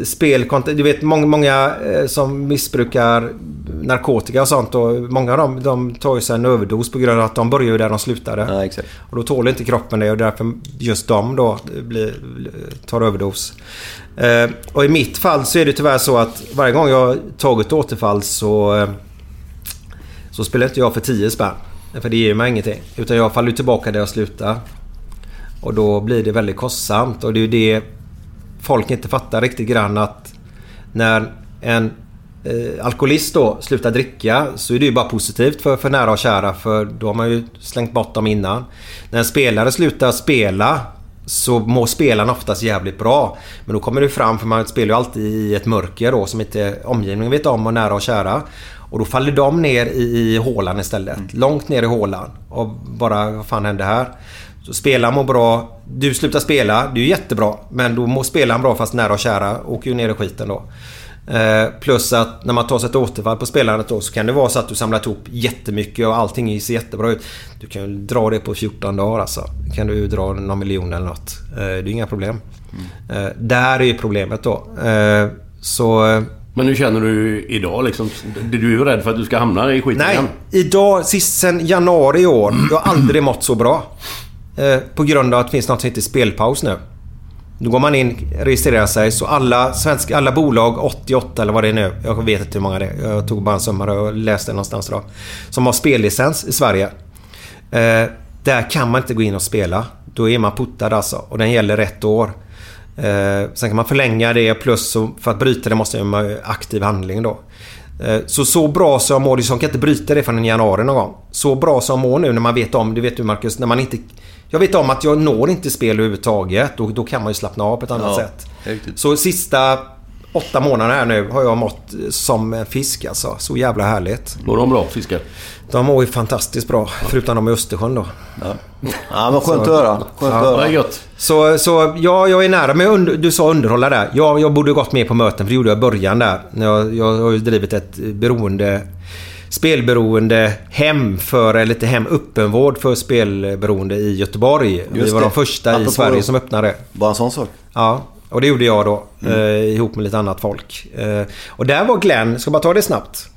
du vet många som missbrukar narkotika och sånt, och många av dem, de tar ju sig en överdos på grund av att de börjar ju där de slutade. Ja, exakt. Och då tål inte kroppen det, och därför just de då tar överdos. Och i mitt fall så är det tyvärr så att varje gång jag tagit återfall så spelar inte jag för 10 spänn, för det ger mig ingenting, utan jag faller tillbaka där jag slutar. Och då blir det väldigt kostsamt. Och det är ju det folk inte fattar riktigt grann, att när en alkoholist då slutar dricka så är det ju bara positivt för nära och kära, för då har man ju slängt bort dem innan. När en spelare slutar spela så mår spelaren oftast jävligt bra. Men då kommer det fram, för man spelar ju alltid i ett mörker då, som inte omgivningen vet om, och nära och kära. Och då faller de ner i hålan istället. Långt ner i hålan. Och bara, vad fan hände här? Så spelaren mår bra, du slutar spela, det är ju jättebra, men då mår spelaren bra, fast nära och kära åker ju ner i skiten då. Plus att när man tar sig ett återfall på spelandet då, så kan det vara så att du samlat ihop jättemycket och allting ser jättebra ut. Du kan ju dra det på 14 dagar alltså. Kan du dra någon miljon eller något. Det är inga problem. Där är ju problemet då. Så... Men hur känner du idag liksom? Du är ju rädd för att du ska hamna i skiten. Nej, igen. Idag, sist sen januari i år, jag har aldrig mått så bra. På grund av att det finns något som heter spelpaus nu. Då går man in, registrerar sig, så alla bolag, 88 eller vad det är nu, jag vet inte hur många det är, jag tog bara en summa och läste någonstans då, som har spellicens i Sverige. Där kan man inte gå in och spela. Då är man puttad alltså, och den gäller 1 år. Sen kan man förlänga det, plus för att bryta det måste man göra aktiv handling då. Så bra som jag mår, som kan inte bryta det från januari någon gång. Så bra som jag mår nu, när man vet om, det vet du Markus, när man inte... Jag vet om att jag når inte spel överhuvudtaget, och då kan man ju slappna av på ett annat sätt. Riktigt. Så sista 8 månader här nu har jag mått som en fisk alltså. Så jävla härligt. Mår de bra, fiskar? De mår ju fantastiskt bra, förutom de i Östersjön då. Ja, men skönt att höra. Så jag är nära, men du sa underhålla där. Jag borde gått med på möten, för det gjorde jag i början där. Jag har ju drivit ett spelberoende hem lite hem öppenvård för spelberoende i Göteborg. Vi var de första i Sverige som öppnade det. Bara en sån sak. Ja. Och det gjorde jag då, ihop med lite annat folk. Och där var Glenn, ska bara ta det snabbt.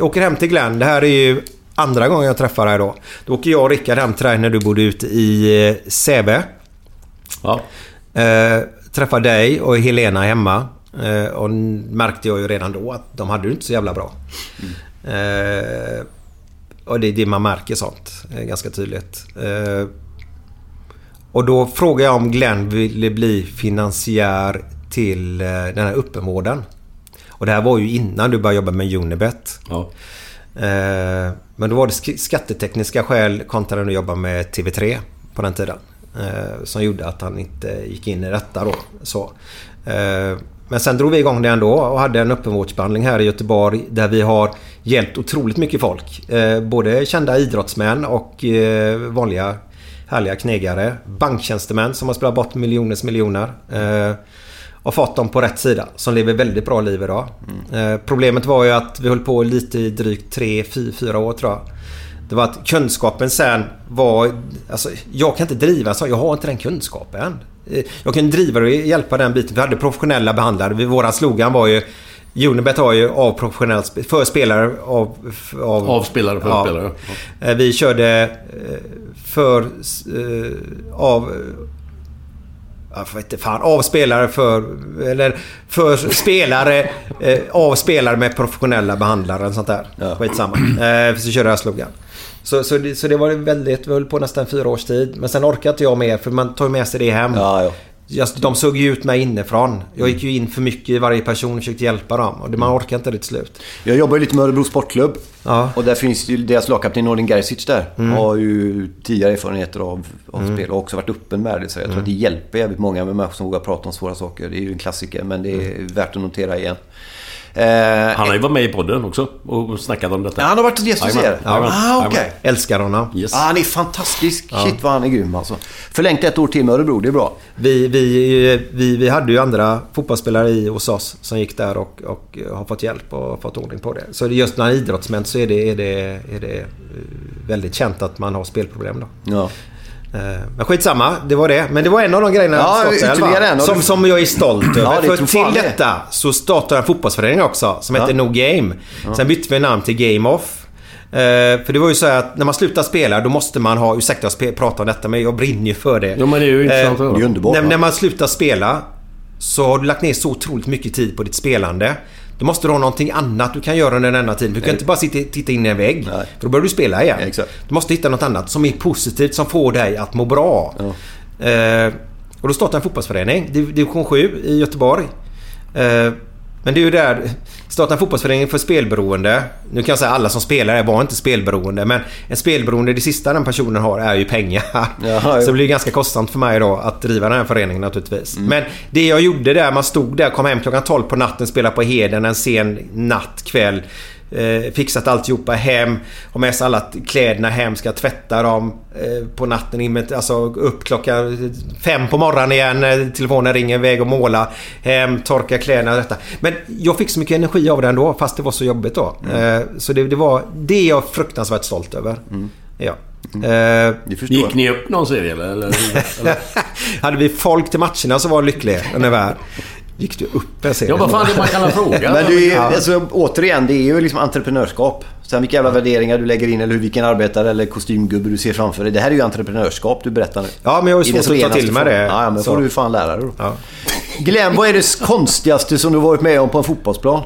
Åker hem till Glenn, det här är ju andra gången jag träffar dig då. Då åker jag och Rickard hem till dig när du bodde ute i Säve. Ja. Träffar dig och Helena hemma. Och märkte jag ju redan då att de hade inte så jävla bra. Och det är det man märker sånt, ganska tydligt. Och då frågade jag om Glenn ville bli finansiär till den här öppenvården. Och det här var ju innan du började jobba med Unibet. Ja. Men då var det skattetekniska skäl kontra att jobba med TV3 på den tiden. Som gjorde att han inte gick in i detta då. Så. Men sen drog vi igång det ändå och hade en öppenvårdsbehandling här i Göteborg där vi har hjälpt otroligt mycket folk. Både kända idrottsmän och vanliga härliga knegare, banktjänstemän som har spelat bort miljoner och fått dem på rätt sida som lever väldigt bra liv idag. Problemet var ju att vi höll på lite i drygt 3-4 år tror jag. Det var att kunskapen sen var, alltså jag kan inte driva så, jag har inte den kunskapen. Jag kan driva och hjälpa den biten. Vi hade professionella behandlare. Våran slogan var ju Unibet har ju av professionella förspelare avspelare förspelare. Ja. Vi körde avspelare för eller för spelare avspelare med professionella behandlare och sånt där. Ja. Skitsamma. Så körde jag slogan. Så det var väldigt, vi höll på nästan 4 års tid. Men sen orkade inte jag mer, för man tar ju med sig det hem. Ja. Just, de såg ju ut mig inifrån. Jag gick ju in för mycket i varje person och försökte hjälpa dem. Och man orkade inte det till slut. Jag jobbar ju lite med Örebro Sportklubb. Ja. Och där finns ju deras lagkapten Nordin Gerzic där. Har ju tidigare erfarenheter av spel och också varit öppen med det. Så jag tror att det hjälper jävligt många med människor som vågar prata om svåra saker. Det är ju en klassiker, men det är värt att notera igen. Han har ju varit med i podden också och snackat om detta. Ja, han har varit gästförsäljer. Okay. Älskar honom. Yes. Han är fantastisk. Ja. Shit vad han är grym alltså. Förlängt ett år till med Örebro, det är bra. Vi hade ju andra fotbollsspelare i hos oss som gick där och har fått hjälp och fått ordning på det. Så just när idrottsmän så är det väldigt känt att man har spelproblem då. Ja. Men skitsamma, det var det. Men det var en av de grejerna som jag är stolt över. Ja, för till detta så startade jag en fotbollsförening också som hette No Game. Ja. Sen bytte vi namn till Game Off. För det var ju så att när man slutar spela då måste man ha, ursäkta jag pratar om detta men jag brinner ju för det. Ja, men det är ju intressant. Det är underbart. När man slutar spela så har du lagt ner så otroligt mycket tid på ditt spelande. Då måste du ha någonting annat du kan göra under den här tiden. Du kan inte bara titta in i en vägg. Nej. För då börjar du spela igen. Ja, du måste hitta något annat som är positivt, som får dig att må bra. Ja. Och då startade en fotbollsförening. Division 7 i Göteborg. Men det är ju där startade en fotbollsförening för spelberoende. Nu kan jag säga alla som spelar var inte spelberoende. Men en spelberoende, det sista den personen har är ju pengar. Ja. Så det blir ganska kostsamt för mig då att driva den här föreningen naturligtvis. Men det jag gjorde där, man stod där, kom hem klockan 12 på natten, spelade på Heden en sen nattkväll. Fixat alltihopa hem, har med sig alla kläderna hem, ska tvätta dem på natten, alltså upp klockan 5 på morgonen igen, telefonen ringer, väg och måla hem, torka kläderna och detta. Men jag fick så mycket energi av det ändå, fast det var så jobbigt då. Så det var det jag fruktansvärt stolt över. Ja. Gick ni upp någon serie eller? Hade vi folk till matcherna så var lyckliga ungefär. Gick du upp en serie? Ja, vad fan det man kan fråga. Men du, alltså, återigen, det är ju liksom entreprenörskap. Sen vilka jävla värderingar du lägger in eller vilken arbetare eller kostymgubbe du ser framför dig. Det här är ju entreprenörskap du berättar nu. Ja, men jag har ju svårt att ta till mig det. Ja, men så får du fan lära dig då. Ja. Glenn, vad är det konstigaste som du varit med om på en fotbollsplan?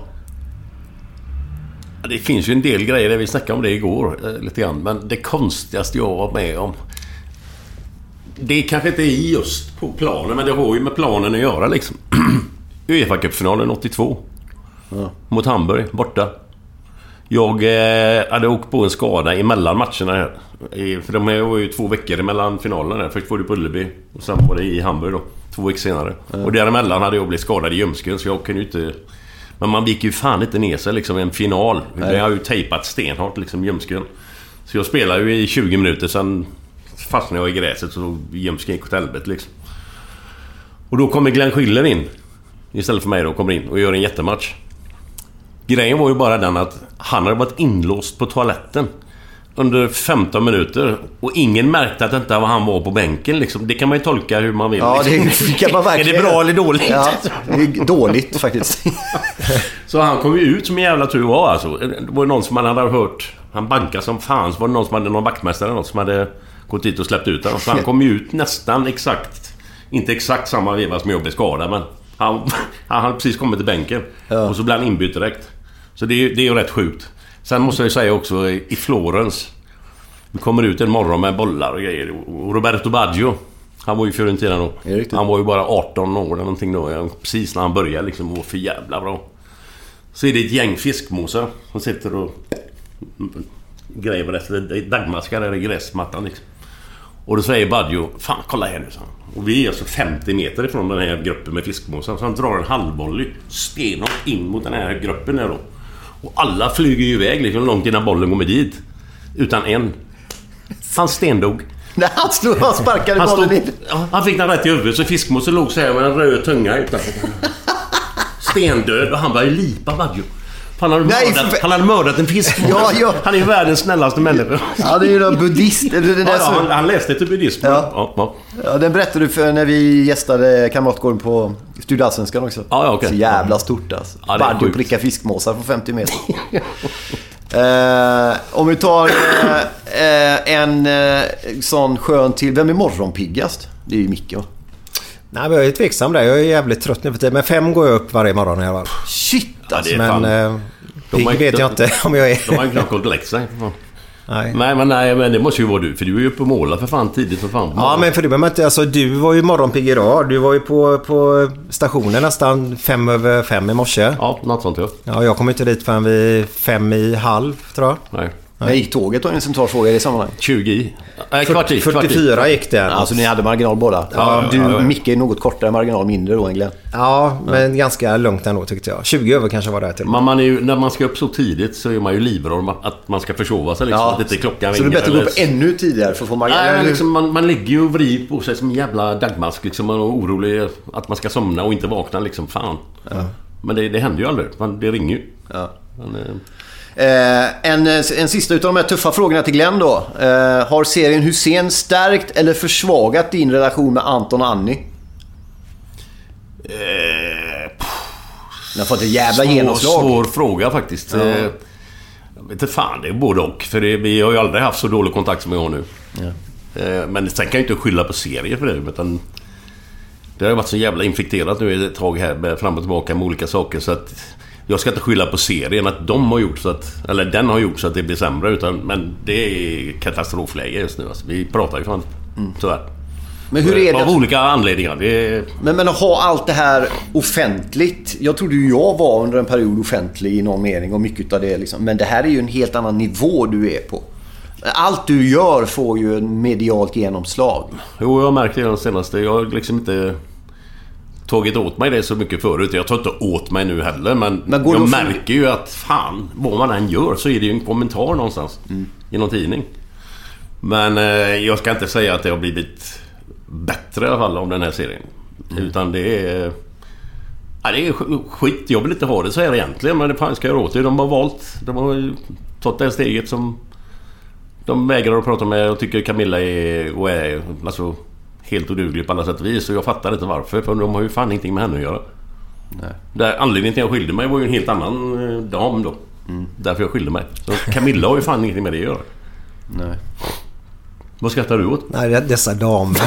Det finns ju en del grejer där vi snackade om det igår lite grann. Men det konstigaste jag var med om, det kanske inte är just på planen, men det har ju med planen att göra liksom. UEFA-cupfinalen 82 mot Hamburg, borta. Jag hade åkt på en skada emellan matcherna här. För de här var ju 2 veckor emellan finalerna här. Först var det på Ullevi och sen var det i Hamburg då, 2 veckor senare. Och däremellan hade jag blivit skadad i ljumsken, så jag kunde ju inte. Men man gick ju fan inte ner sig liksom i en final. Jag har ju tejpat stenhårt liksom ljumsken. Så jag spelade ju i 20 minuter, sen fastnade jag i gräset så ljumsken gick åt helvete liksom. Och då kommer Glenn Schiller in istället för mig då, kommer in och gör en jättematch. Grejen var ju bara den att han hade varit inlåst på toaletten under 15 minuter och ingen märkte att det inte var han var på bänken liksom. Det kan man ju tolka hur man vill. Ja, det kan man verkligen. Är det bra eller dåligt? Ja, det är dåligt faktiskt. Så han kom ju ut som en jävla tur var alltså. Det var någon som man hade hört, han bankade som fan, så var det någon som hade någon vaktmästare eller något som hade gått hit och släppt ut honom. Så han kom ju ut nästan exakt, inte exakt samma veva som jag blev skadad, men han hade precis kommit till bänken, ja. Och så blev han inbytt direkt. Så det är ju rätt sjukt. Sen måste jag säga också i Florens, vi kommer ut en morgon med bollar och grejer. Och Roberto Baggio, han var ju Fiorentina då. Han var ju bara 18 år eller någonting då. Precis när han började liksom, var för jävla bra. Så är det ett gäng fiskmosar som sitter och grejer efter dagmaskar eller gräsmattan liksom. Och då säger Baggio, fan kolla här nu så. Och vi är alltså 50 meter ifrån den här gruppen med fiskmosar. Så han drar en halvvolley stenhårt in mot den här gruppen här då. Och alla flyger ju iväg liksom, långt innan bollen kommer dit. Utan en. Han stendog. Nej, han sparkade bollen in. Han fick den rätt i huvudet, så fiskmåsen låg så här med en röd tunga utanför. Stendöd, och han var ju lipa Baggio. Han hade mördat en fisk. Ja. Han är ju världens snällaste människa. Ja, det är ju någon buddhist. Han läste till buddhism. Ja, den berättade du för när vi gästade Kamratgården på Studialsvenskan också. Ja, okay. Så jävla stort alltså. Ja, Baggio prickar fiskmåsar på 50 meter. Om vi tar en sån skön till. Vem är morgonpiggast? Det är ju Micke. Nej, jag är ju tveksam där. Jag är jävligt trött nu för tiden. Men 5 går jag upp varje morgon i alla fall. Shit! Alltså, ja, men pigg vet jag inte om jag är. De har ju knappt gått läxa. Nej, men det måste ju vara du. För du är ju uppe och målar för fan tidigt för fan. Ja, men för det behöver inte. Alltså, du var ju morgonpigg idag. Du var ju på stationen nästan 5 över 5 i morse. Ja, något sånt ja. Ja, jag kom inte dit förrän vid 5 i halv, tror jag. Nej, gick tåget och en central fråga i det sammanhang. 44 gick det. Alltså ni hade marginal båda. Ja. Micke är något kortare marginal, mindre då än Glenn. Ja, men ganska långt ändå tyckte jag. 20 över kanske var det till. Man är ju, när man ska upp så tidigt så är man ju livrädd om att man ska försova sig liksom, att det är klockan. Så det är bättre att gå upp ännu tidigare för att få marginal. Nej, liksom, man ligger ju och vrid på sig som en jävla dagmask liksom, man är orolig att man ska somna och inte vakna liksom, fan. Ja. Men det händer ju aldrig. Det ringer ju. Ja. En sista utav de här tuffa frågorna till Glenn då. Har serien Hysén stärkt eller försvagat din relation med Anton och Annie? Den har fått ett jävla genomslag. Svår fråga faktiskt. Jag vet inte fan, det är både och. För vi har ju aldrig haft så dålig kontakt som vi har nu. Men sen kan jag inte skylla på serier för det, utan det har ju varit så jävla infekterat nu ett tag här med fram och tillbaka med olika saker, så att jag ska inte skylla på serien att de har gjort så att, eller den har gjort så att det blir sämre, utan, men det är katastrofläge just nu alltså. Vi pratar ju fan sådär. Men hur är det? Av olika anledningar det... men att ha allt det här offentligt. Jag trodde ju jag var under en period offentlig i någon mening och mycket av det liksom. Men det här är ju en helt annan nivå du är på. Allt du gör får ju en medialt genomslag. Jo, jag märkte det senaste. Jag liksom inte tagit åt mig det så mycket förut. Jag tar inte åt mig nu heller, men jag märker ju att fan, vad man än gör så är det ju en kommentar någonstans i någon tidning. Men jag ska inte säga att det har blivit bättre i alla fall om den här serien. Utan det är skit. Jag vill inte ha det så här egentligen, men det fan ska jag åt det. De har tagit det steget som de vägrar att prata med. Jag tycker Camilla är alltså helt oduglig på alla sätt och vis, och jag fattar inte varför, för de har ju fan ingenting med henne att göra. Nej. Där anledningen till jag skilde mig var ju en helt annan dam då. Därför jag skilde mig. Så Camilla har ju fan ingenting med det att göra. Nej. Vad skrattar du åt? Nej, dessa damer.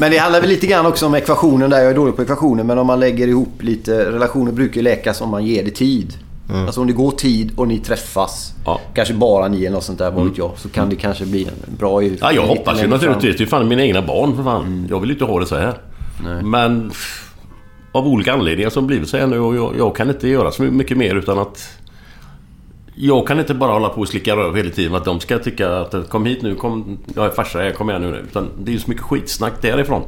Men det handlar väl lite grann också om ekvationen där. Jag är dålig på ekvationen, men om man lägger ihop lite relationer brukar ju läkas om man ger det tid. Alltså om det går tid och ni träffas, kanske bara ni eller något sånt där, vad vet jag, så kan det kanske bli en bra... Ja, jag hoppas ju naturligtvis. Det är fan mina egna barn för fan. Jag vill inte ha det så här. Nej. Men av olika anledningar som blivit så här nu, och jag kan inte göra så mycket mer, utan att jag kan inte bara hålla på och slicka röv hela tiden att de ska tycka att kom hit nu, kom, jag är farsa, jag kommer här nu, utan det är ju så mycket skitsnack därifrån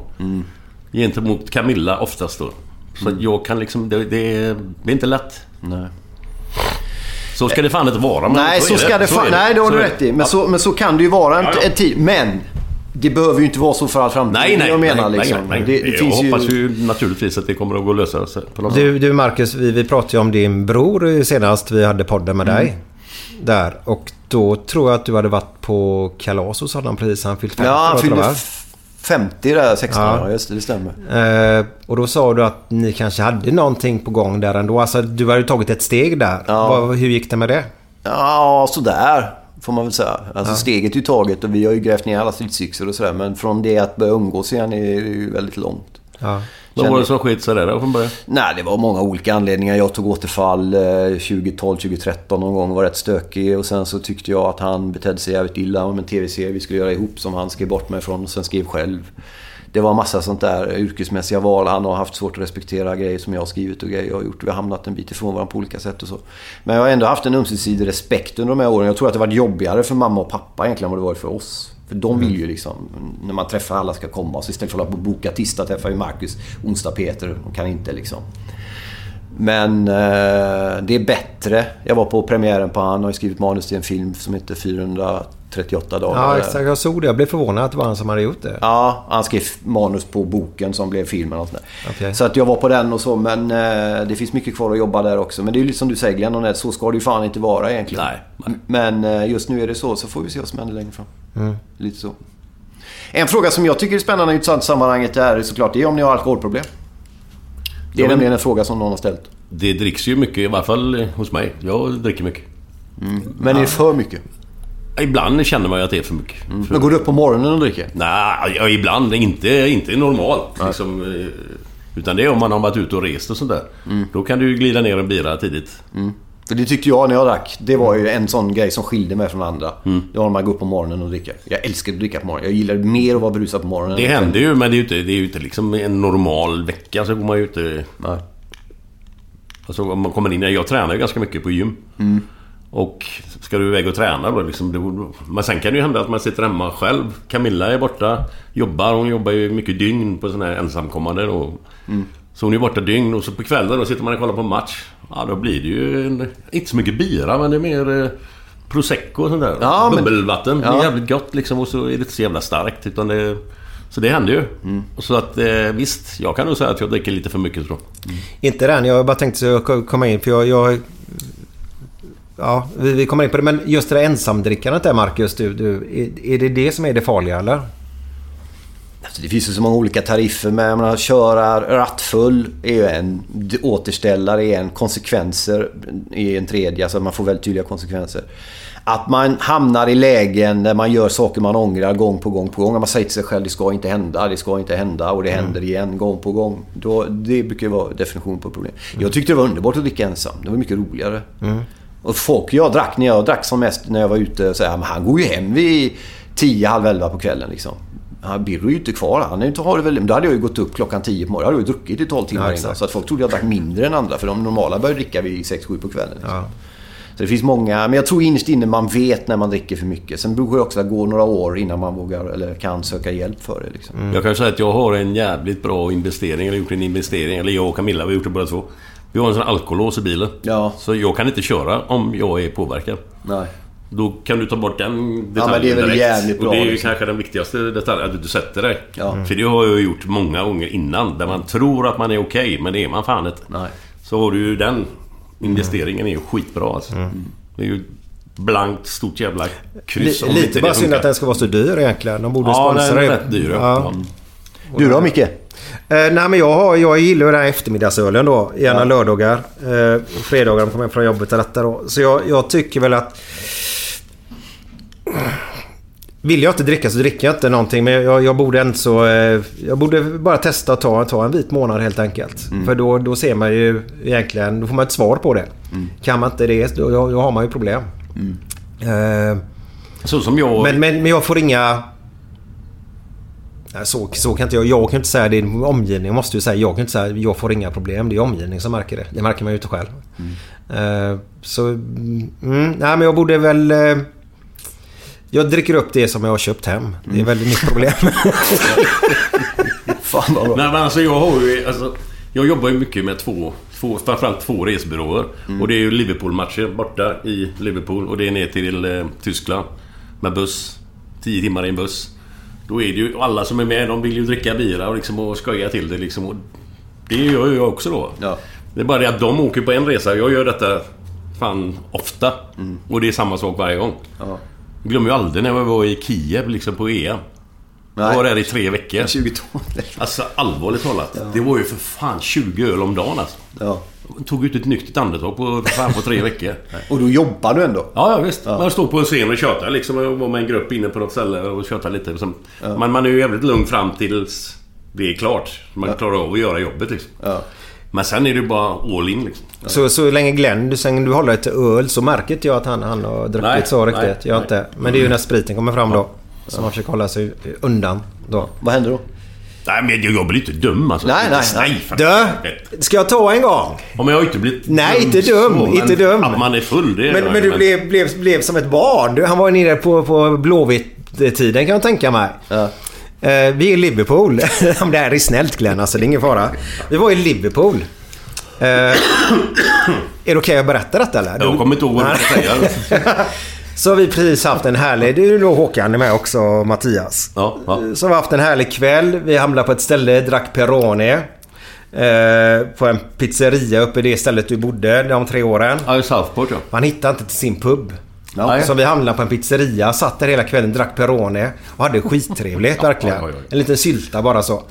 gentemot Camilla oftast då. Så jag kan liksom, det är inte lätt. Nej. Så ska det fan inte vara. Nej, så ska det fan. Nej, det har du rätt i. Men så kan det ju vara en tid. Men det behöver ju inte vara så för all framtid. Nej. Jag hoppas ju naturligtvis att det kommer att gå att lösa sig på något sätt. Du Markus, vi pratade ju om din bror senast vi hade podden med dig. där. Och då tror jag att du hade varit på kalas hos honom precis. Han fyllt 50. Ja, han fyllde 50 där, 16 år. Ja. Just det, det stämmer. Och då sa du att ni kanske hade någonting på gång där ändå. Alltså, du hade ju tagit ett steg där. Ja. Hur gick det med det? Ja, sådär får man väl säga. Alltså steget är ju taget och vi har ju grävt ner alla stridsyxor och sådär. Men från det att börja umgås igen är det ju väldigt långt. Ja. Vad var det som skit sig där från början? Nej, det var många olika anledningar. Jag tog återfall 2012-2013 någon gång, var rätt stökig. Och sen så tyckte jag att han betedde sig jävligt illa om en tv-serie vi skulle göra ihop som han skrev bort mig från och sen skrev själv. Det var massa sånt där yrkesmässiga val. Han har haft svårt att respektera grejer som jag har skrivit och grejer jag har gjort. Vi har hamnat en bit ifrån varandra på olika sätt och så. Men jag har ändå haft en ömsesidig respekt under de här åren. Jag tror att det var jobbigare för mamma och pappa egentligen än vad det var för oss. För de vill ju liksom, när man träffar alla ska komma. Så istället för att boka tisdag träffar ju Markus, onsdag Peter. De kan inte liksom. Men det är bättre. Jag var på premiären på han och har skrivit manus till en film som heter 438 dagar. Ja, exakt. Jag såg det. Jag blev förvånad att det var han som hade gjort det. Ja, han skrev manus på boken som blev filmen. Och sånt där. Okay. Så att jag var på den och så. Men det finns mycket kvar att jobba där också. Men det är ju som du säger, Glenn, och så ska det ju fan inte vara egentligen. Nej. Men just nu är det så. Så får vi se vad som händer längre fram. Mm. Lite så. En fråga som jag tycker är spännande i ett sammanhanget är såklart det är om ni har alkoholproblem. Det är nämligen en fråga som någon har ställt. Det dricks ju mycket, i varje fall hos mig. Jag dricker mycket. Mm. Men är det för mycket? Ibland känner man ju att det är för mycket. Mm. Men går du upp på morgonen och dricker? Nej, ibland. Inte normalt. Liksom, utan det är om man har varit ute och rest och sånt där. Mm. Då kan du ju glida ner en bira tidigt. Mm. För det tyckte jag när jag drack. Det var ju en sån grej som skilde mig från andra. Mm. Det var när man går upp på morgonen och dricker. Jag älskar att dricka på morgonen. Jag gillar mer att vara brusad på morgonen. Det händer ju, men det är ju inte liksom en normal vecka. Så går man ju ute. Nej. Alltså, om man kommer in, jag tränar ju ganska mycket på gym. Mm. Och ska du iväg och träna då liksom, men sen kan det ju hända att man sitter hemma själv. Camilla är borta, hon jobbar ju mycket dygn på sån här ensamkommande då. Mm. Så hon är borta dygn och så på kvällen då sitter man och kollar på match. Ja, då blir det ju inte så mycket bira, men det är mer prosecco och sånt där. Ja, bubbelvatten, det är jävligt gott liksom, och så är det inte så jävla starkt utan det. Så det händer ju. Mm. Så att visst, jag kan nog säga att jag dricker lite för mycket, tror jag. Mm. Inte den, jag bara tänkte så komma in för jag ja, vi kommer in på det, men just det där ensamdrickandet där, Markus, är det som är det farliga, eller? Alltså, det finns ju så många olika tariffer med. Man köra rattfull är ju en, återställare är en, konsekvenser är en tredje, så alltså man får väldigt tydliga konsekvenser. Att man hamnar i lägen där man gör saker man ångrar gång på gång. När man säger till sig själv, det ska inte hända och det händer igen gång på gång. Då, det brukar vara definition på problem. Jag tyckte det var underbart att dricka ensam. Det var mycket roligare. Mm. Och folk jag drack som mest när jag var ute och så här, men han går ju hem vid 10:30 på kvällen liksom. Han Birro ju inte kvar. Han är inte har det väl. Då hade jag ju gått upp klockan 10 på morgonen. Jag hade ju druckit i 12 timmar innan, så att folk trodde jag drack mindre än andra, för de normala börjar dricka vid 6-7 på kvällen liksom. Ja. Så det finns många, men jag tror innerst inne man vet när man dricker för mycket. Sen brukar det också gå några år innan man vågar eller kan söka hjälp för det liksom. Mm. Jag kan säga att jag har en jävligt bra investering eller jag och Camilla, vi har gjort det båda två. Vi har en sån alkoholås i bilen. Ja. Så jag kan inte köra om jag är påverkad. Nej. Då kan du ta bort den detaljen direkt. Ja, men det är väl jävligt bra. Och det är ju liksom, kanske den viktigaste detaljen, att du sätter dig. Ja. Mm. För det har jag gjort många gånger innan, där man tror att man är okej, men det är man fan inte. Nej. Så har du den investeringen är ju skitbra alltså. Mm. Det är ju blankt, stort jävla kryss. Lite bara synd att den ska vara så dyr egentligen. De borde sponsra den. Ja, den är rätt dyr. Ja. Du då, Micke? Nej, men jag gillar den här eftermiddagsölen då, gärna lördagar och fredagar när jag kommer från jobbet eller detta då. Så jag tycker väl att vill jag inte dricka så dricker jag inte någonting, men jag borde bara testa att ta en vit månad helt enkelt. Mm. För då ser man ju egentligen, då får man ett svar på det. Mm. Kan man inte det, då har man ju problem. Mm. Så som jag... Men jag får inga... Så kan inte jag kan inte säga det är omgivning, måste ju säga, jag kan inte säga jag får inga problem, det är omgivning som märker det. Det märker man ju inte själv. Mm. Nej, men jag borde väl jag dricker upp det som jag har köpt hem. Det är väldigt mitt problem. Fan vad bra. Nej, men alltså jag jobbar ju mycket med framförallt två resbyråer och det är ju Liverpool-matcher borta i Liverpool och det är ner till Tyskland med buss, 10 timmar i en buss. Då är det ju alla som är med, de vill ju dricka bira och liksom och skoja till det liksom, och det gör jag också då. Ja. Det är bara det att de åker på en resa, jag gör detta fan ofta. Och det är samma sak varje gång. Jag glömmer ju aldrig när jag var i Kiev liksom på EM. Jag var där i 3 veckor. 20 ton. Alltså allvarligt talat. Ja. Det var ju för fan 20 öl om dagen alltså. Ja. Tog ut ett nyktert andetag på 3 veckor. Och då jobbar du ändå? Ja, visst. Ja. Man står på en scen och tjötar liksom. Jag var med en grupp inne på något ställe och tjötar lite. Ja. Man är ju jävligt lugn fram tills det är klart. Man klarar av att göra jobbet liksom. Ja. Men sen är det bara all in liksom. Så länge Glenn, sen du håller ett öl så märker jag att han har druckit så riktigt. Jag inte. Men det är ju när spriten kommer fram då. Som man försöker hålla sig undan då. Vad händer då? Nej, men jag blir inte dum alltså. Nej. Ska jag ta en gång? Om jag inte blivit dum. Nej, inte dum, inte dum. Att man är full det. Men du blev som ett barn. Han var ju nere på Blåvitt-tiden kan jag tänka mig. Ja. Vi är i Liverpool. Det här är snällt Glenn, alltså det är ingen fara. Vi var i Liverpool. Är det okej att berätta detta eller? Jag kommer inte ihåg vad jag säger. Så har vi precis haft en härlig... Det är ju då Håkan med också, Mattias. Ja, ja. Så har vi haft en härlig kväll. Vi hamnade på ett ställe, drack Peroni. På en pizzeria uppe i det stället du bodde de 3 åren. Ja, i Southport, ja. Man hittade inte till sin pub. Ja. Så vi hamnade på en pizzeria, satt där hela kvällen, drack Peroni. Och hade skittrevligt, verkligen. Ja, en liten sylta bara så.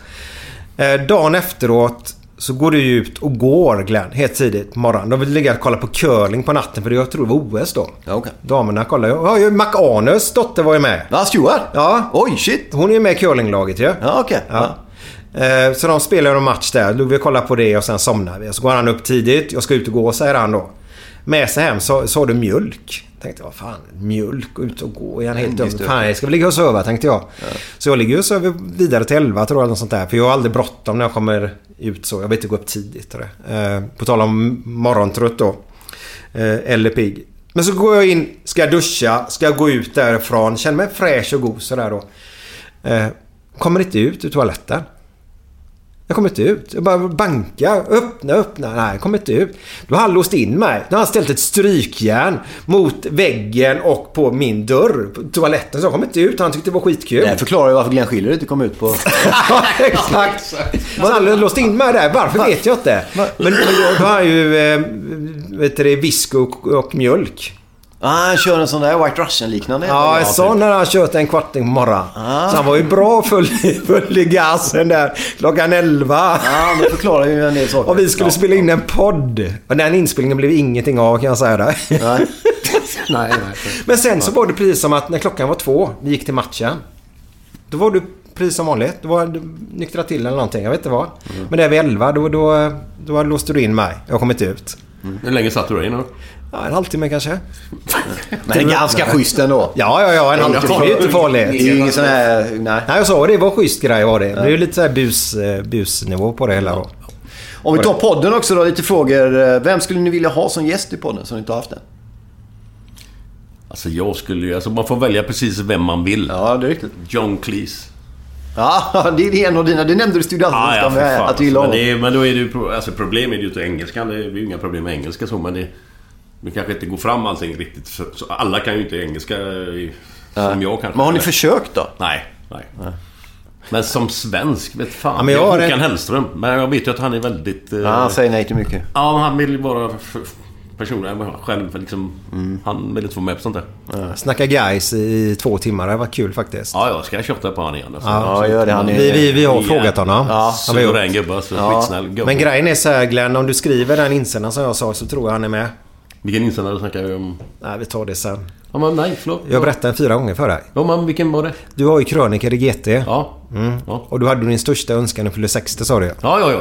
Dagen efteråt... Så går du ut och går Glenn helt tidigt morgon. De vill ligga och kolla på curling på natten. För jag tror det var OS då. Ja, okay. Damerna kollar ju. McAnus dotter var ju med. Ja, Stuart? Ja. Oj, shit. Hon är ju med i curlinglaget ju. Ja, okej. Okay. Ja. Ja. Så de spelar en match där. Då vi kollar på det och sen somnar vi. Så går han upp tidigt. Jag ska ut och gå, säger han då. Med sig hem så har du mjölk. Tänkte jag, fan, mjölk ut och gå igen helt dömt. Fan, jag ska väl ligga och sova, tänkte jag. Ja. Så jag ligger och sover vidare till 11 tror jag, något sånt där. För jag har aldrig bråttom när jag kommer ut så. Jag vet inte gå upp tidigt. På tal om morgontrött då. Eller pigg. Men så går jag in, ska jag duscha, ska jag gå ut därifrån. Känner mig fräsch och god sådär då. Kommer inte ut ur toaletten. Jag kommer inte ut. Jag bara bankar. Öppna. Nej, jag kommer inte ut. Då har han låst in mig. Då har han ställt ett strykjärn mot väggen och på min dörr. På toaletten. Så jag kom inte ut. Han tyckte det var skitkul. Det förklarar ju varför Glenn Schiller inte kom ut på... Ja, exakt. Han har låst in mig där. Varför vet jag inte. Men då har han ju visk och mjölk. Ja, han kör en sån där White Russian-liknande. Ja, en sån när han kört en kvarting på morgonen. Ah. Så han var ju bra full i gasen där. Klockan 11. Ja, men förklarar ju en del saker. Och vi skulle spela in en podd. Och den inspelningen blev ingenting av, kan jag säga det. Nej. Men sen så var det precis som att när klockan var 2, vi gick till matchen. Då var du precis som vanligt. Då var du nyktra till eller någonting, jag vet inte vad. Mm. Men där vid 11, då låste du in mig. Jag kom inte ut. Mm. Hur länge satt du där inne då? Ja, en halvtimme kanske. Men ganska schysst ändå. Ja, en halvtimme. Det är ju inte farligt. Det är ju ingen sån här... Nej, jag sa det var schysst grej var det. Det är ju lite så här busnivå på det hela då. Om vi tar podden också då, lite frågor. Vem skulle ni vilja ha som gäst i podden som ni inte har haft den? Alltså jag skulle ju... Alltså man får välja precis vem man vill. Ja, det är riktigt. John Cleese. Ja, det är en av dina. Det nämnde du studieavsnitt om att du gillar honom. Men då är det ju... Alltså problemet är ju inte engelskan. Det är ju inga problem med engelska så, men det... Men kanske inte går fram allting riktigt. Så alla kan ju inte engelska som jag kanske. Men har ni försökt då? Nej. Men som svensk, vet fan. Ja, men jag har Håkan Hellström. Men jag vet ju att han är väldigt... han säger nej till mycket. Ja, han vill bara personen själv. Liksom, han vill inte få med på sånt där. Snacka guys i 2 timmar. Det var kul faktiskt. Ja, ska jag köpta på han igen? Alltså. Ja, gör det. Han är... Vi har frågat honom. Han är en gubbe, så skitsnäll gubbe. Men grejen är så här, Glenn. Om du skriver den insändan som jag sa så tror jag han är med. Vilken insändare snackar vi om? Nej, vi tar det sen. Ja, men nej, förlåt. Jag berättade 4 gånger för dig. Ja, men vilken var det? Du har ju kröniker i GT. Ja. Och du hade din största önskan när du fyllde 60, sa du. Ja.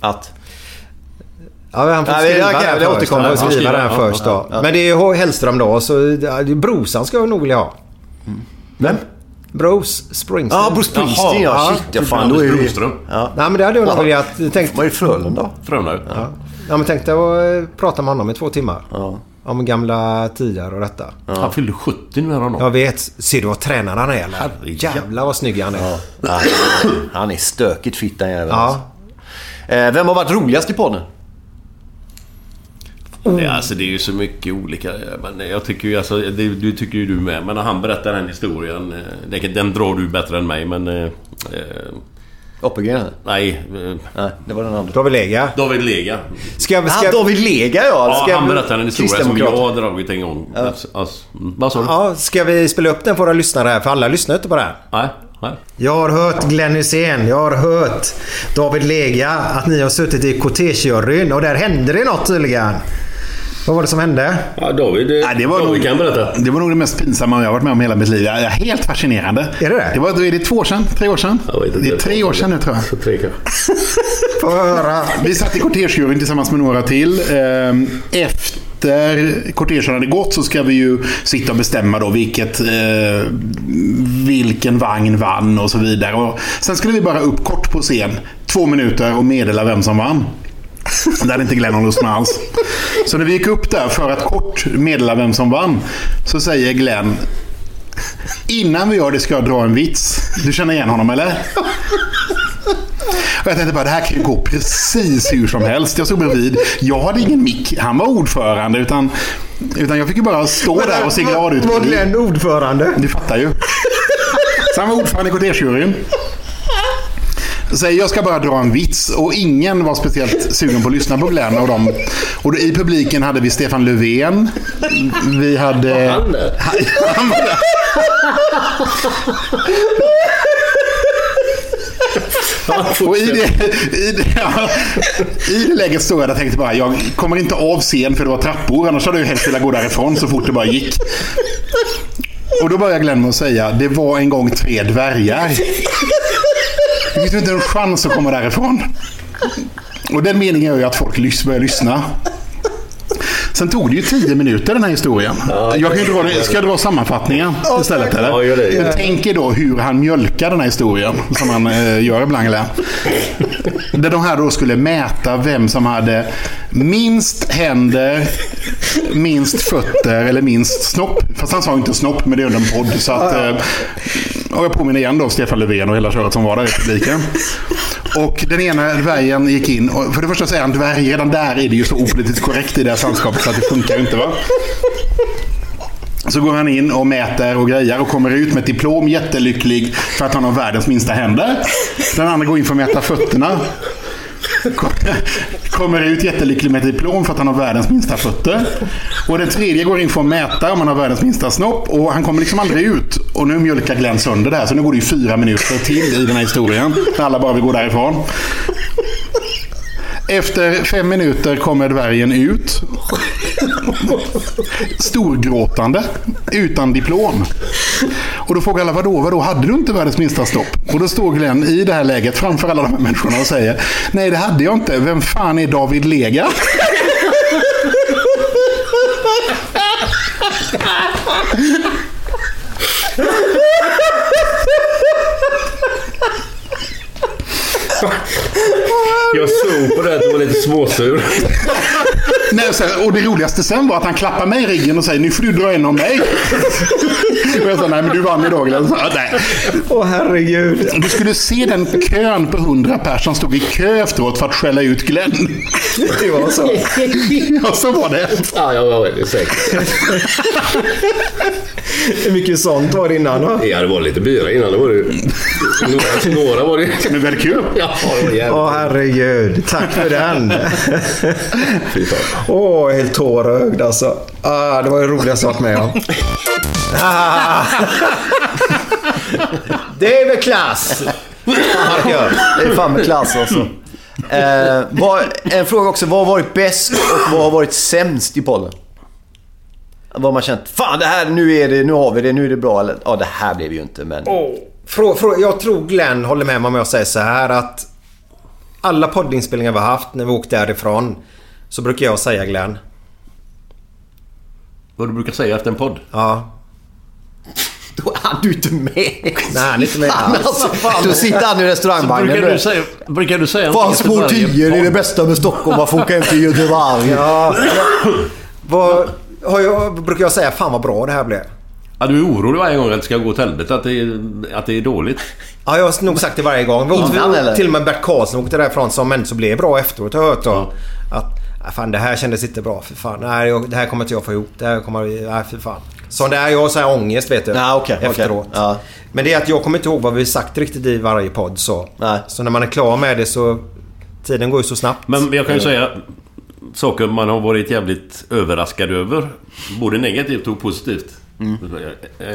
Att? Ja, han fick skriva det här först då. Men det är Hellström då, så Brosan ska jag nog vilja ha. Vem? Bruce Springsteen. Ja, Bruce Springsteen. Shit, fan. Då är det Broström. Ja. Nej, men det hade jag nog velat. Vad är Frölunda? Frölunda. Ja, men tänkte jag prata med honom i 2 timmar. Ja. Om gamla tider och detta. Ja. Han fyllde 70 nu här honom. Jag vet. Ser du vad tränaren han är eller? Jävlar vad snygg han är. Ja. Han är stökigt fitt den jäveln. Ja. Vem har varit roligast i podden? Alltså, det är ju så mycket olika. Men jag tycker ju, alltså, det tycker ju du med. Men när han berättar den historien, den drar du bättre än mig. Men Apelgren? Nej. Nej, det var den andra. David Lega. David Lega, ja. Ja, han berättade en historia som jag har dragit en gång. Ja. Ja, ska vi spela upp den för våra lyssnare här? För alla lyssnar inte på det här. Nej. Jag har hört Glenn Hysén, jag har hört David Lega, att ni har suttit i kortege-juryn och där hände det något tydligen. Vad var det som hände? Ja, David, det var nog det mest pinsamma jag har varit med om hela mitt liv. Jag är helt fascinerande. Är det? Är det 2 år sedan? 3 år sedan? Det är 3 år sedan nu, tror jag. Så 3 år. Får höra. Vi satt i kortege-juryn tillsammans med några till. Efter kortegen hade gått så ska vi ju sitta och bestämma då vilken vagn vann och så vidare. Och sen skulle vi bara upp kort på scen 2 minuter och meddela vem som vann. Där hade inte Glenn någon lust med alls. Så när vi gick upp där för att kort meddela vem som vann, så säger Glenn: innan vi gör det ska jag dra en vits. Du känner igen honom, eller? Och jag tänkte bara, det här kan ju gå precis hur som helst. Jag stod bredvid, jag hade ingen mick. Han var ordförande, utan jag fick ju bara stå där och se glad ut. Var Glenn ordförande? Du fattar ju. Så han var ordförande i kortege-juryn. Så jag ska bara dra en vits, och ingen var speciellt sugen på att lyssna på Glenn och dem. Och i publiken hade vi Stefan Löfven. Vi hade... Han var där. Och i det läget stod jag och tänkte bara, jag kommer inte av scen för det var trappor, annars hade jag helst velat gå därifrån så fort det bara gick. Och då började Glenn med att säga: det var en gång 3 dvärgar. Det finns inte en chans att komma därifrån. Och den meningen är ju att folk börjar lyssna. Sen tog det ju 10 minuter den här historien. Ja, jag kan dra sammanfattningen istället, eller? Ja, gör det, gör. Men tänk er då hur han mjölkar den här historien som han gör ibland. Där de här då skulle mäta vem som hade minst händer, minst fötter eller minst snopp. Fast han sa inte snopp, men det är under en podd. Så att, och jag påminner igen då Stefan Löfven och hela köret som var där i publiken. Och den ena dvärgen gick in. Och för det första säger han dvärg, redan där är det ju så opolitiskt korrekt i det här sällskapet så att det funkar inte, va? Så går han in och mäter och grejer och kommer ut med ett diplom, jättelycklig för att han har världens minsta händer. Den andra går in för att mäta fötterna. Kommer ut jättelycklig med ett diplom för att han har världens minsta fötter. Och den tredje går in för att mäta om han har världens minsta snopp. Och han kommer liksom aldrig ut. Och nu mjölkar Glenn sönder där. Så nu går det ju 4 minuter till i den här historien. Alla bara vill gå därifrån. Efter 5 minuter kommer dvärgen ut. Storgråtande. Utan diplom. Och då frågar alla, vadå, hade du inte världens minsta snopp? Och då står Glenn i det här läget framför alla de här människorna och säger: nej, det hade jag inte. Vem fan är David Lega? Jag såg på det att du var lite småsur. Nej, och det roligaste sen var att han klappar mig i ryggen och säger: nu får du dra in om mig. Och jag sa: nej, men du vann idag. Åh, herregud. Du skulle se den kön på 100 personer som stod i kö efteråt för att skälla ut Glenn. Det var så. Ja, så var det. Ja, jag var väldigt säker. Hur mycket sånt var det innan då? Ja, det var lite byra innan. Det var det. Några var det. Men väldigt kul. Ja, åh, herregud. Tack för den. Åh, helt tårögd alltså. Det var ju roligast jag varit med om. Det är väl klass. Det är fan med klass alltså. En fråga också: vad har varit bäst och vad har varit sämst i pollen? Vad man känt, fan det här, nu har vi det, nu är det bra. Eller, ja, det här blev ju inte, men... jag tror Glenn håller med mig om jag säger så här, att alla poddinspelningar vi har haft när vi åkte därifrån, så brukar jag säga, Glenn. Vad du brukar säga efter en podd? Ja. Då är du inte med. Nej, inte med alls. Alltså, då sitter han i restaurangvagnen. Brukar du säga fast på 10 är det bästa med Stockholm, man får åka hem till Göteborg. Ja. Brukar jag säga, fan vad bra det här blev. Ja, du är orolig varje gång att det ska gå åt helvete, att det är dåligt. Ja, jag har nog sagt det varje gång. Till och med Bert Karlsson åkte därifrån som män så blev bra efteråt. Jag har hört då att fan, det här kändes inte bra, för fan. Nej, det här kommer inte jag få ihop. Det här kommer, nej, för fan. Så där jag så här ångest vet du. Ja, okay, efteråt. Okay. Ja. Men det är att jag kommer inte ihåg vad vi sagt riktigt i varje podd så. Nej. Så när man är klar med det så tiden går ju så snabbt. Men jag kan ju säga saker man har varit jävligt överraskad över, både negativt och positivt. Mm.